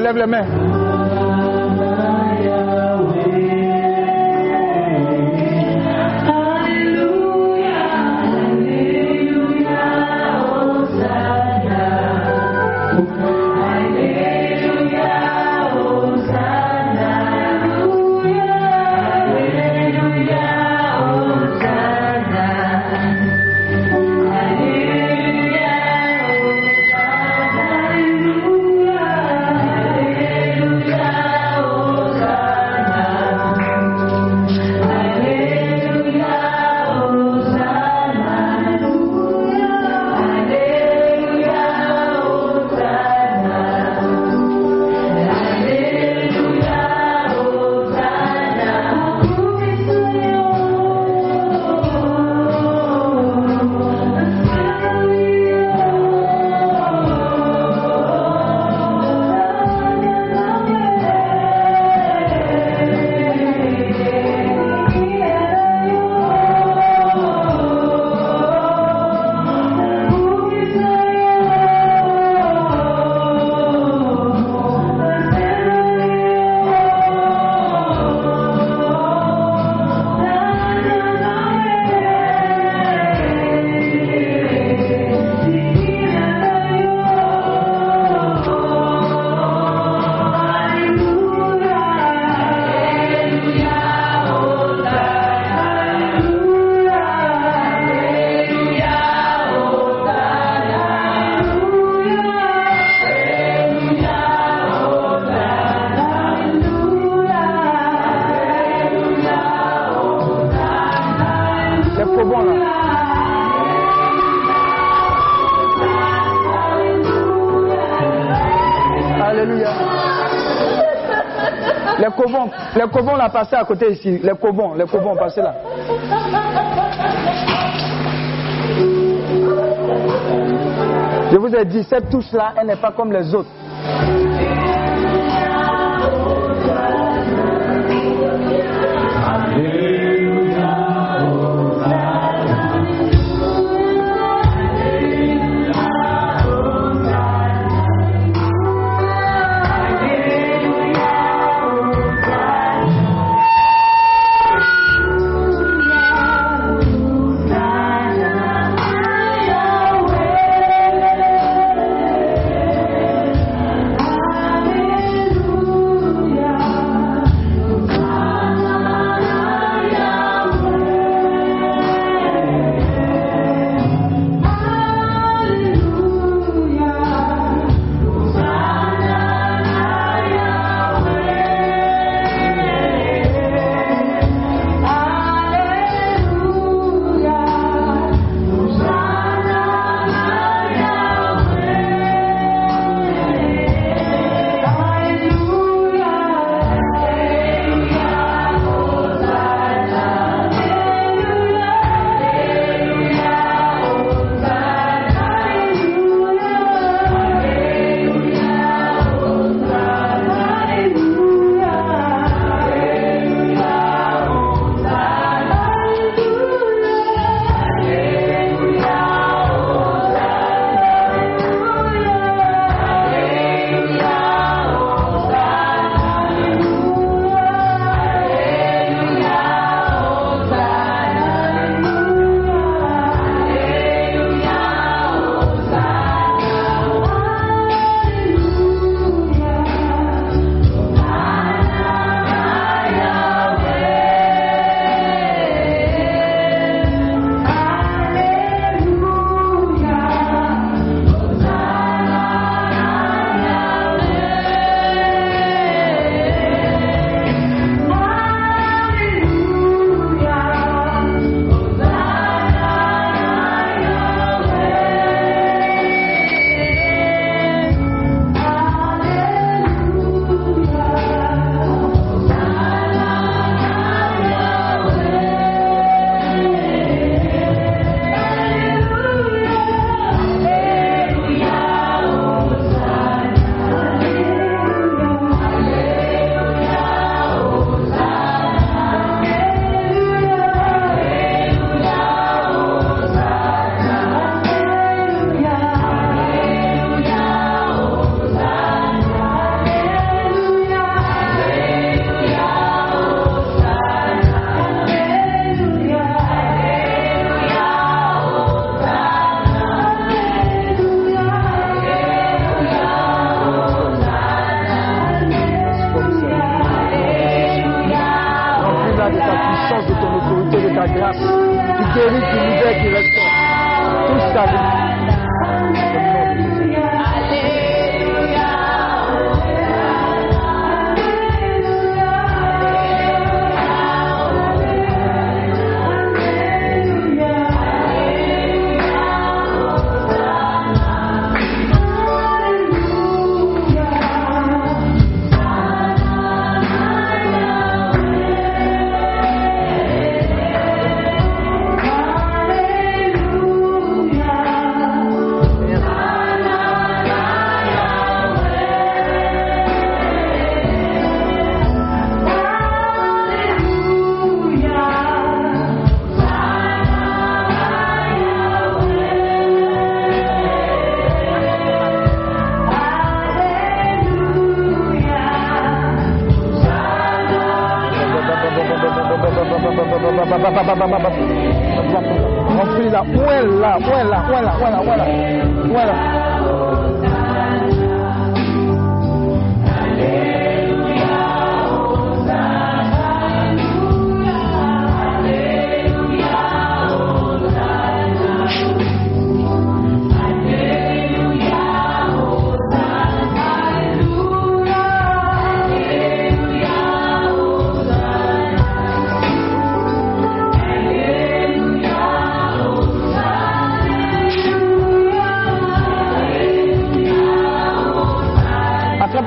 Lève les mains. bon là. Alléluia. Les covons l'ont passé à côté ici. Les covons ont passé là. Je vous ai dit, cette touche-là, elle n'est pas comme les autres.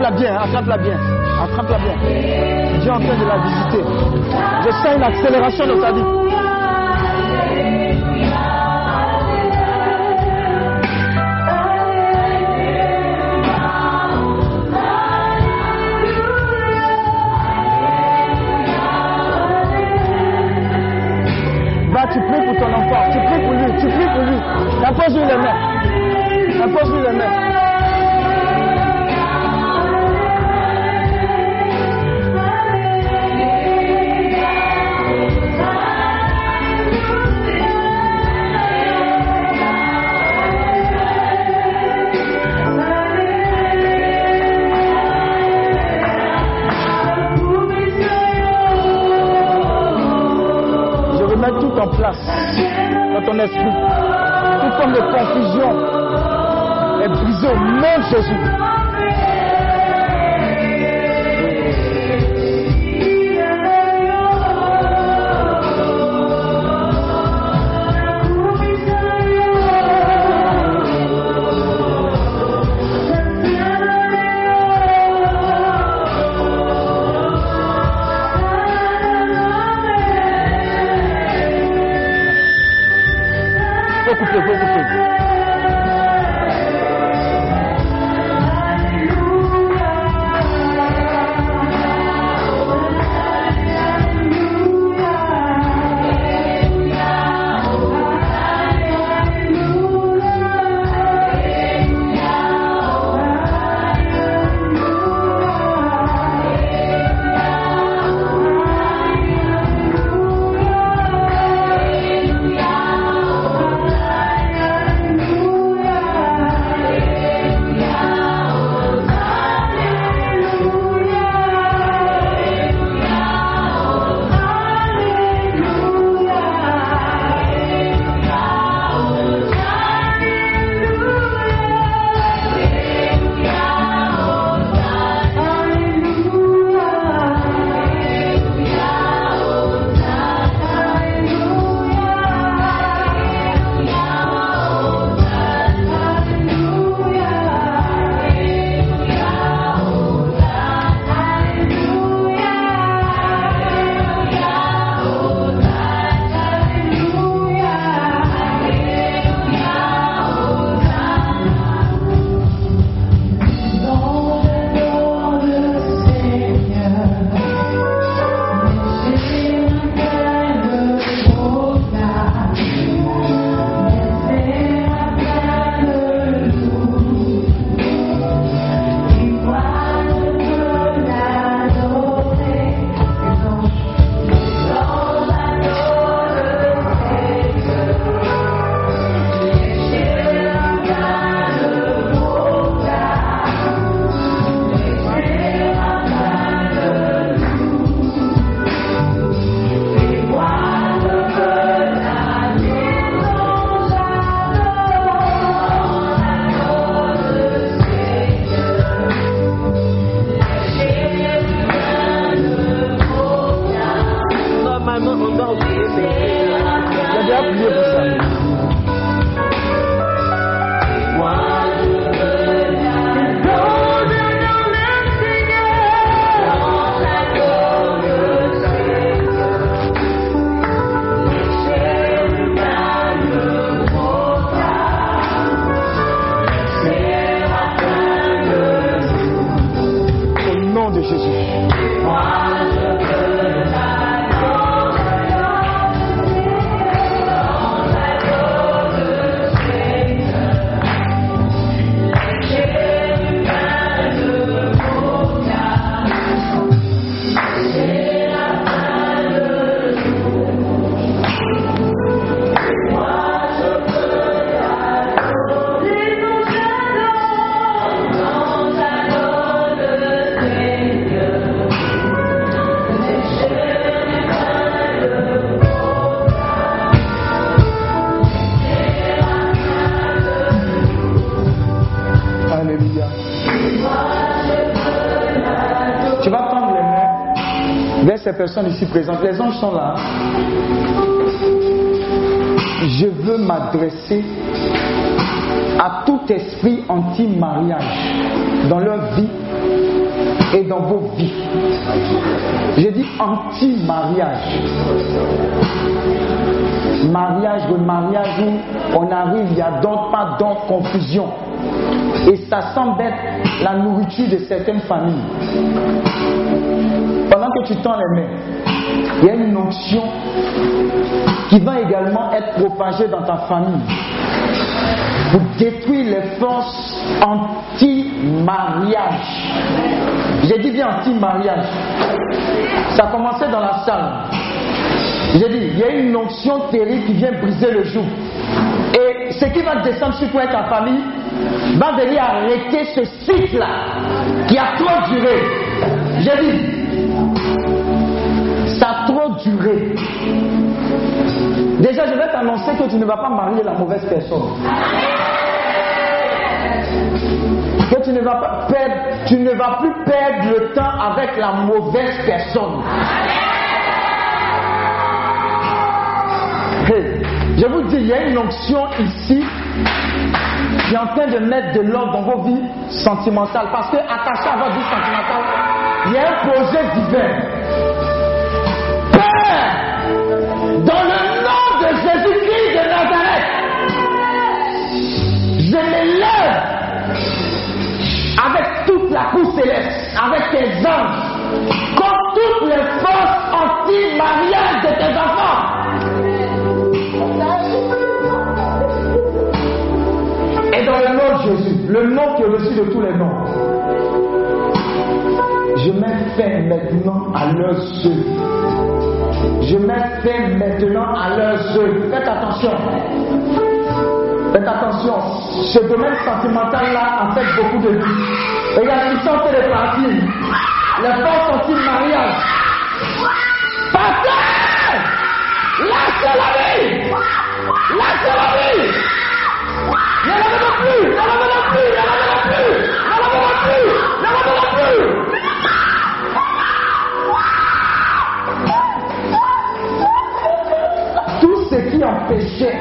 Attrape-la bien, attrape-la bien, attrape-la bien. Dieu est en train de la visiter. Je sens une accélération dans ta vie. Tu pries pour ton enfant, tu pries pour lui, impose-lui les mains, impose-lui les mains. En place dans ton esprit, toute forme de confusion est brisée au nom de Jésus. Personnes ici présentes, les anges sont là. Je veux m'adresser à tout esprit anti-mariage dans leur vie, et dans vos vies. J'ai dit anti-mariage. Mariage, le mariage où on arrive, il y a donc pas d'autres confusion. Et ça semble être la nourriture de certaines familles. Pendant que tu tends les mains, il y a une onction qui va également être propagée dans ta famille pour détruire les forces anti-mariage. J'ai dit bien anti-mariage. Ça commençait dans la salle. J'ai dit, il y a une onction terrible qui vient briser le joug. Et ce qui va descendre sur toi et ta famille va venir arrêter ce cycle-là qui a trop duré. J'ai dit, ça a trop duré. Déjà, je vais t'annoncer que tu ne vas pas marier la mauvaise personne. Que tu ne vas pas perdre, tu ne vas plus perdre le temps avec la mauvaise personne. Hey, je vous dis, il y a une onction ici qui est en train de mettre de l'ordre dans vos vies sentimentales. Parce que attaché à votre vie sentimentale, il y a un projet divin. Père, dans le nom de Jésus-Christ de Nazareth, je m'élève avec toute la cour céleste, avec tes anges, contre toutes les forces anti-mariage de tes enfants. Et dans le nom de Jésus, le nom qui est au-dessus de tous les noms, je mets fin maintenant à leurs œuvres. Je mets fin maintenant à leurs œuvres. Faites attention. Faites attention. Ce domaine sentimental-là affecte beaucoup de vie. Regarde, ils sont les parties. Les forces anti-mariage. Partez! Lâchez la vie! Lâchez la vie! Ne la verra plus, ne la verra plus, ne la verra plus, ne la verra plus, ne la verra plus. Tout ce qui empêchait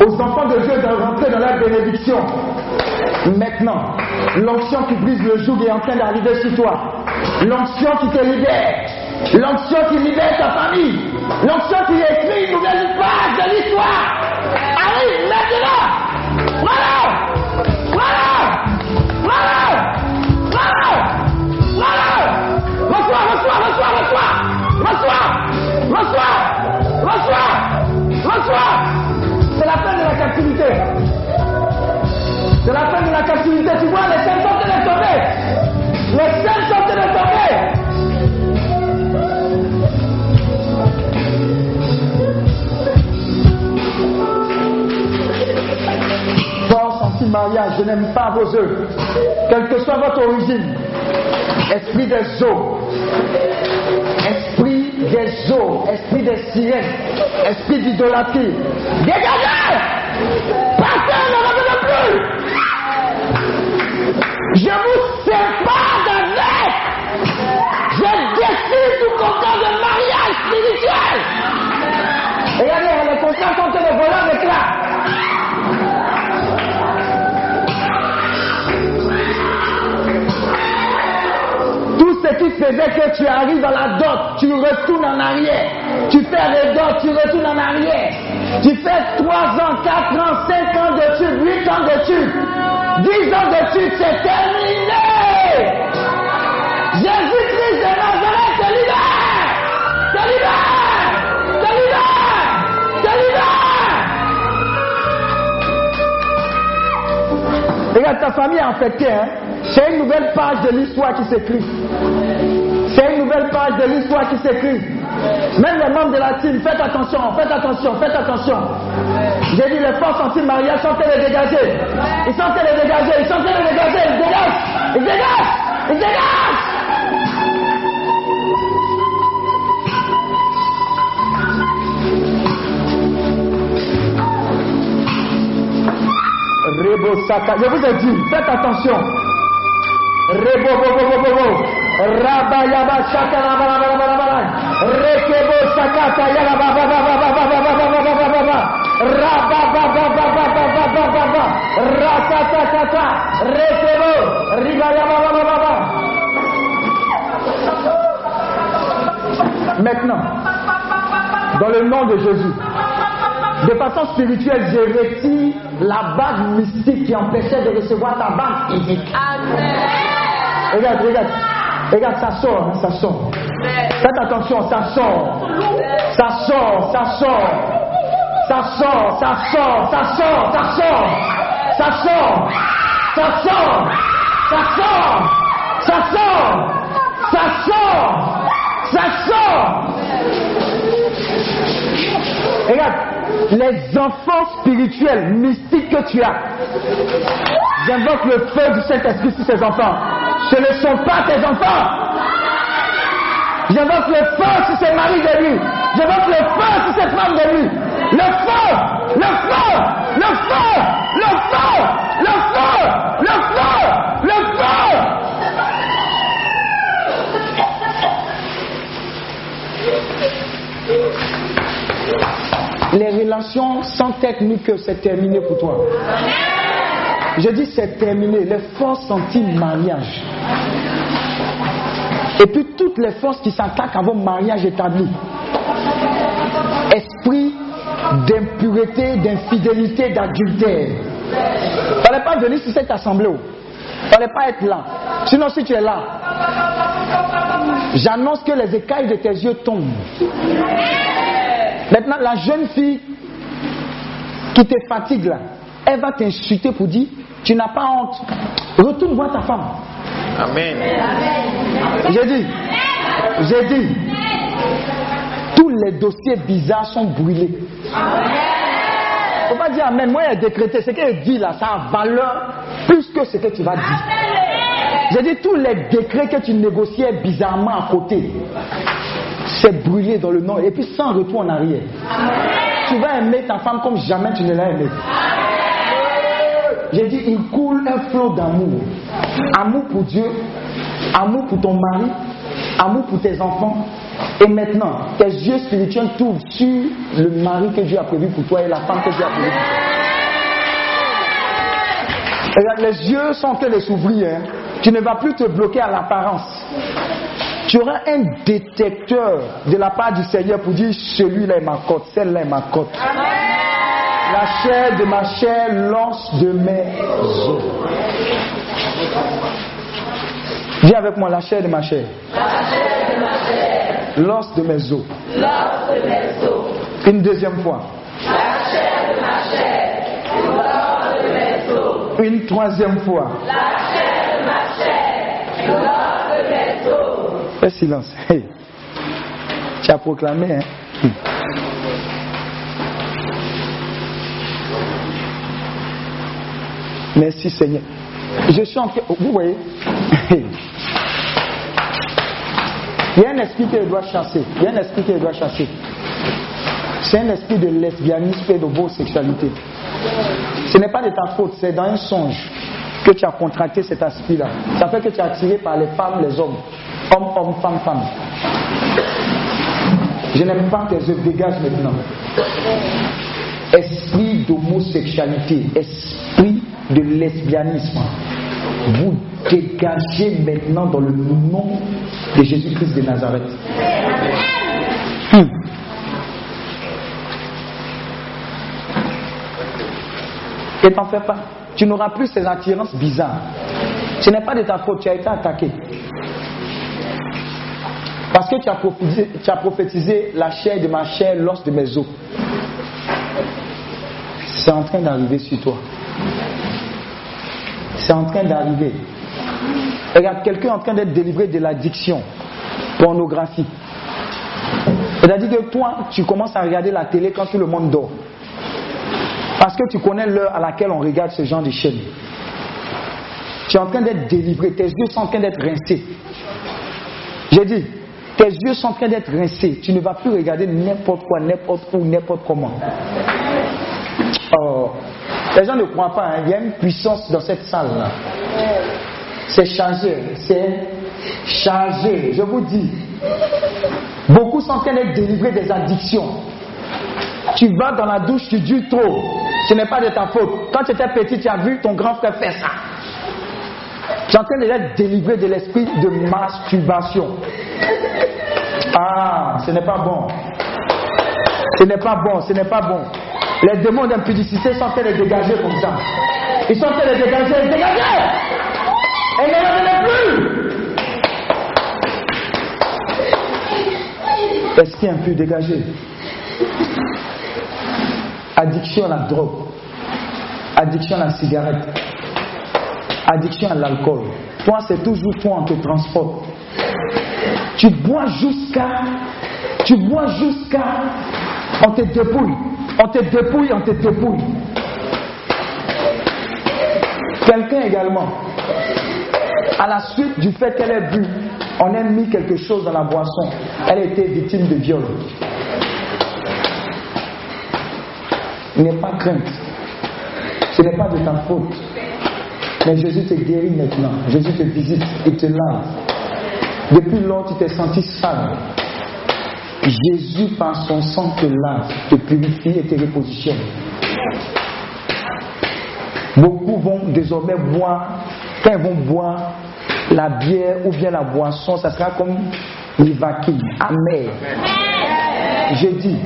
aux enfants de Dieu de rentrer dans la bénédiction, maintenant, l'onction qui brise le joug est en train d'arriver sur toi. L'onction qui te libère, l'onction qui libère ta famille, l'onction qui écrit une nouvelle page de l'histoire. Arrive maintenant! Voilà! Voilà! Voilà! Voilà! Voilà! Reçois, reçois, reçois, reçois! Reçois! Reçois! Reçois! Reçois! C'est la fin de la captivité! C'est la fin de la captivité! Tu vois, les chaînes sont en train de tomber! Les chaînes sont en train de tomber! Mariage, je n'aime pas vos œuvres, quelle que soit votre origine. Esprit des eaux, esprit des eaux, esprit des sirènes, esprit d'idolâtrie, dégagez! Personne ne revient plus. Je vous sépare de net. Je décide du contrat de mariage spirituel. Et regardez, les contrats contre le volant d'éclat. Ce qui faisait que tu arrives à la dot, tu retournes en arrière, tu fais les dots, tu retournes en arrière, tu fais 3 ans, 4 ans, 5 ans de tube, 8 ans de tube, 10 ans de tube, c'est terminé. Jésus-Christ de Nazareth te libère, te libère, te libère, te libère. Regarde, ta famille est infectée, hein? C'est une nouvelle page de l'histoire qui s'écrit. C'est une nouvelle page de l'histoire qui s'écrit. Même les membres de la team, faites attention, faites attention, faites attention. J'ai dit, les forces anti-mariage sont en train de dégager. Ils sont en train de dégager, ils sont en train de dégager, ils dégagent, ils dégagent, ils dégagent. Rebosaka, je vous ai dit, faites attention. Rebo bo bo bo bo bo rabayaba shaka rabarabarabarabara rekebo shaka yala ba ba ba ba ba ba ba ba ba ba ba ba rabababababababababa rakata kata rekebo ribayaba ba ba ba ba maintenant, dans le nom de Jésus. De façon spirituelle, je retire la bague mystique qui empêchait de recevoir ta bague physique. Amen. Regarde, ça sort. Faites attention, ça sort. Regarde, les enfants spirituels, mystiques que tu as, j'invoque le feu du Saint-Esprit sur ces enfants. Ce ne sont pas tes enfants. J'invoque le feu sur ces maris de lui. J'invoque le feu sur ces femmes de lui. Le feu, le feu, le feu, le feu, le feu, le feu, le feu. Les relations sans technique, c'est terminé pour toi. Je dis c'est terminé. Les forces anti-mariage. Et puis toutes les forces qui s'attaquent à vos mariages établis. Esprit d'impureté, d'infidélité, d'adultère. Il ne fallait pas venir sur cette assemblée. Il ne fallait pas être là. Sinon, si tu es là, j'annonce que les écailles de tes yeux tombent. Maintenant, la jeune fille qui te fatigue là, elle va t'insulter pour dire, tu n'as pas honte. Retourne voir ta femme. Amen. J'ai dit, tous les dossiers bizarres sont brûlés. Il ne faut pas dire amen. Moi, il a décrété. Ce qu'il dit là, ça a valeur plus que ce que tu vas dire. J'ai dit, tous les décrets que tu négociais bizarrement à côté, c'est brûlé dans le nom. Et puis sans retour en arrière. Amen. Tu vas aimer ta femme comme jamais tu ne l'as aimée. J'ai dit, il coule un flot d'amour. Amour pour Dieu, amour pour ton mari, amour pour tes enfants. Et maintenant, tes yeux spirituels tournent sur le mari que Dieu a prévu pour toi et la femme que Dieu a prévu pour toi. Regarde, les yeux sont en train de s'ouvrir. Hein. Tu ne vas plus te bloquer à l'apparence. Tu auras un détecteur de la part du Seigneur pour dire, celui-là est ma cote, celle-là est ma cote. Amen. La chair de ma chair, l'os de mes os. Dis avec moi, la chair de ma chair. L'os de mes os. Une deuxième fois. La chair de ma chair, l'os de mes os. Une troisième fois. La chair de ma chair, l'os de mes os. Fais silence. Hey. Tu as proclamé, hein? Merci Seigneur. Je suis en train... Vous voyez? Il y a un esprit qu'il doit chasser. C'est un esprit de lesbianisme et de homosexualité. Ce n'est pas de ta faute. C'est dans un songe que tu as contracté cet esprit-là. Ça fait que tu es attiré par les femmes, les hommes, femmes. Je n'aime pas tes œuvres. Dégage maintenant. Esprit d'homosexualité. Esprit de lesbianisme, vous dégagez maintenant dans le nom de Jésus-Christ de Nazareth. Et t'en fais pas, tu n'auras plus ces attirances bizarres. Ce n'est pas de ta faute, tu as été attaqué parce que tu as prophétisé la chair de ma chair, l'os de mes os. C'est en train d'arriver sur toi. C'est en train d'arriver. Regarde, quelqu'un est en train d'être délivré de l'addiction, pornographie. C'est-à-dire que toi, tu commences à regarder la télé quand tout le monde dort. Parce que tu connais l'heure à laquelle on regarde ce genre de chaîne. Tu es en train d'être délivré. Tes yeux sont en train d'être rincés. J'ai dit, tes yeux sont en train d'être rincés. Tu ne vas plus regarder n'importe quoi, n'importe où, n'importe comment. Oh. Les gens ne croient pas, hein. Il y a une puissance dans cette salle-là. C'est chargé, je vous dis. Beaucoup sont en train d'être délivrés des addictions. Tu vas dans la douche, tu dis trop. Ce n'est pas de ta faute. Quand tu étais petit, tu as vu ton grand frère faire ça. Tu es en train d'être délivré de l'esprit de masturbation. Ah, ce n'est pas bon. Ce n'est pas bon, ce n'est pas bon. Les démons d'impudicité sont allés les dégager comme ça. Ils sont allés les dégager, Et ne revenez plus. Esprit impur dégagé. Addiction à la drogue. Addiction à la cigarette. Addiction à l'alcool. Toi, c'est toujours toi, on te transporte. Tu bois jusqu'à. On te dépouille. Quelqu'un également, à la suite du fait qu'elle ait bu, on a mis quelque chose dans la boisson. Elle était victime de viol. N'aie pas crainte. Ce n'est pas de ta faute. Mais Jésus te guérit maintenant. Jésus te visite, il te lave. Depuis longtemps, tu t'es senti sale. Jésus, par son sang, te lave, te purifie et te repositionne. Beaucoup vont désormais boire, quand ils vont boire la bière ou bien la boisson, ça sera comme l'ivaki, amer. Je dis,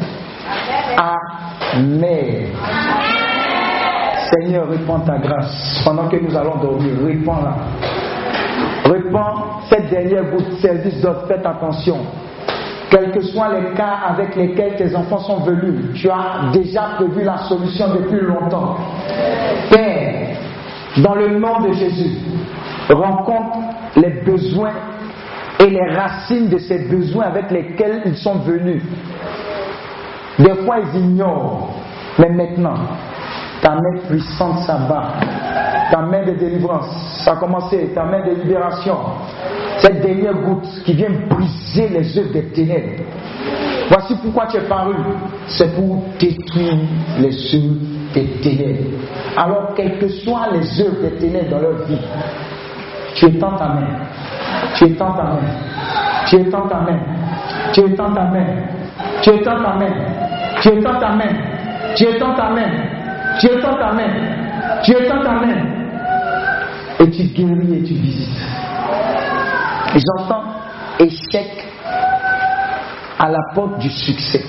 amer. Seigneur, répands ta grâce. Pendant que nous allons dormir, répands-la. Répands cette dernière goutte de service d'autre, faites attention. Quels que soient les cas avec lesquels tes enfants sont venus, tu as déjà prévu la solution depuis longtemps. Père, dans le nom de Jésus, rencontre les besoins et les racines de ces besoins avec lesquels ils sont venus. Des fois, ils ignorent, mais maintenant, ta main puissante s'abat, ta main de délivrance, ça a commencé, ta main de libération. Cette dernière goutte qui vient briser les œuvres des ténèbres. Voici pourquoi tu es paru. C'est pour détruire les œuvres des ténèbres. Alors, quelles que soient les œuvres des ténèbres dans leur vie, tu étends ta main. Et tu guéris et tu visites. J'entends échec à la porte du succès.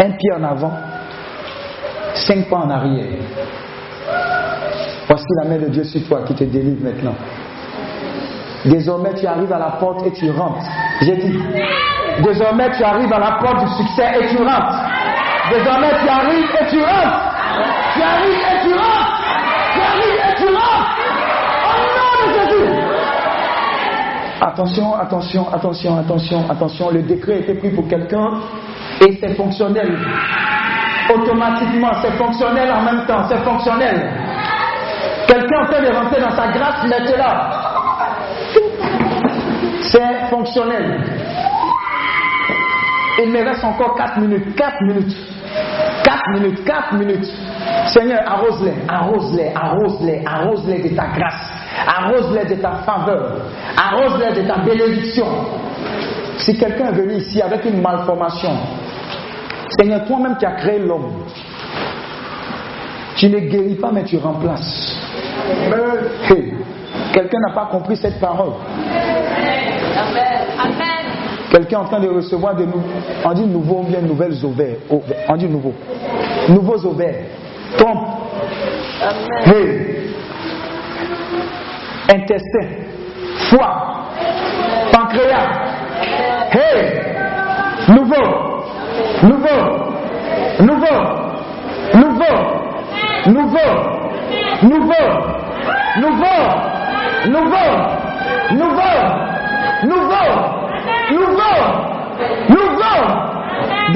Un pied en avant, 5 pas en arrière. Voici la main de Dieu sur toi qui te délivre maintenant. Désormais, tu arrives à la porte et tu rentres. J'ai dit, désormais, tu arrives à la porte du succès et tu rentres. Désormais, tu arrives et tu rentres. Tu arrives et tu rentres. Tu arrives et tu rentres. Au nom de Jésus. Attention, le décret était pris pour quelqu'un et c'est fonctionnel. Automatiquement, c'est fonctionnel en même temps, c'est fonctionnel. Quelqu'un en train de rentrer dans sa grâce, mettez-la. C'est fonctionnel. Il me reste encore 4 minutes. Seigneur, arrose-les de ta grâce. Arrose-les de ta faveur. Arrose-les de ta bénédiction. Si quelqu'un est venu ici avec une malformation, Seigneur, toi-même tu as créé l'homme. Tu ne guéris pas, mais tu remplaces. Hey, quelqu'un n'a pas compris cette parole. Amen. Quelqu'un est en train de recevoir de nous. On dit nouveau ou bien nouvelles ovaires. On dit nouveau. Nouveaux ovaires. Trompe. Hey. Intestin, foie, pancréas, hey, nouveau,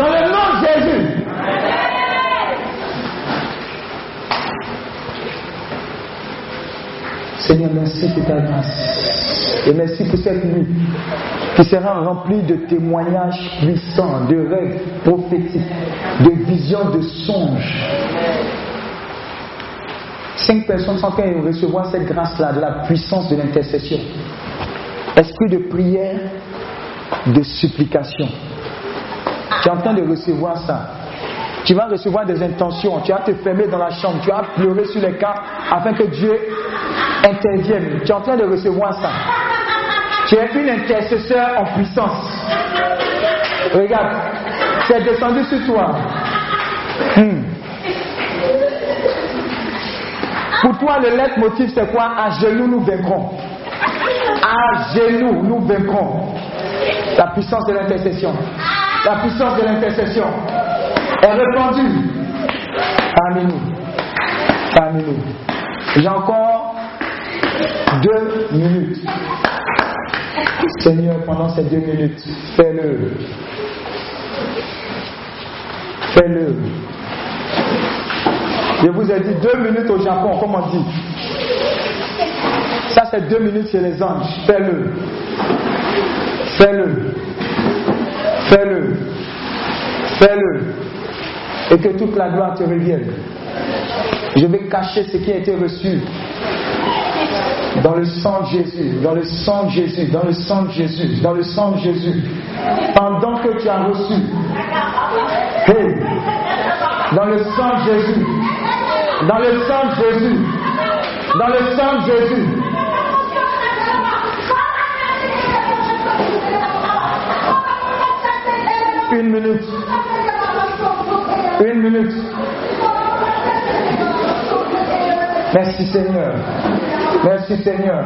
dans le nom de Jésus. Seigneur, merci pour ta grâce et merci pour cette nuit qui sera remplie de témoignages puissants, de rêves prophétiques, de visions, de songes. 5 personnes sont en train de recevoir cette grâce-là, de la puissance de l'intercession. Esprit de prière, de supplication. Tu es en train de recevoir ça. Tu vas recevoir des intentions, tu vas te fermer dans la chambre, tu vas pleurer sur les cas afin que Dieu intervienne. Tu es en train de recevoir ça. Tu es une intercesseur en puissance. Regarde, c'est descendu sur toi. Pour toi, le leitmotiv, c'est quoi? À genoux, nous vaincrons. À genoux, nous vaincrons. La puissance de l'intercession. La puissance de l'intercession est répandue parmi nous. Parmi nous. J'ai encore 2 minutes. Seigneur, pendant ces 2 minutes, fais-le. Fais-le. Je vous ai dit 2 minutes au Japon, comme on dit. Ça, c'est 2 minutes chez les anges. Fais-le. Fais-le. Fais-le. Fais-le. Et que toute la gloire te revienne. Je vais cacher ce qui a été reçu. Dans le sang de Jésus, dans le sang de Jésus, dans le sang de Jésus, dans le sang de Jésus. Pendant que tu as reçu, hey, dans le sang de Jésus, dans le sang de Jésus, dans le sang de Jésus. Une minute. Une minute. Merci Seigneur. Merci Seigneur.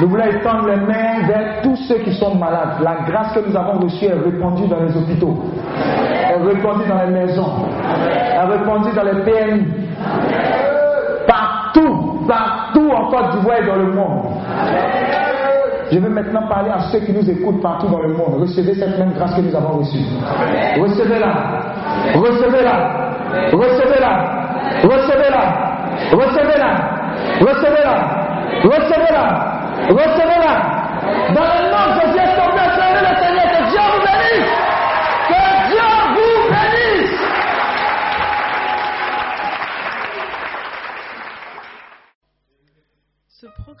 Nous voulons étendre les mains vers tous ceux qui sont malades. La grâce que nous avons reçue est répandue dans les hôpitaux. Elle est répandue dans les maisons. Elle est répandue dans les PMI. Partout, partout en Côte d'Ivoire et dans le monde. Je veux maintenant parler à ceux qui nous écoutent partout dans le monde. Recevez cette même grâce que nous avons reçue. Recevez-la. Recevez-la. Recevez-la. Recevez-la. Recevez-la. Recevez-la, recevez-la, recevez-la. Dans le nom de Jésus, recevez le Seigneur, que Dieu vous bénisse. Que Dieu vous bénisse. Ce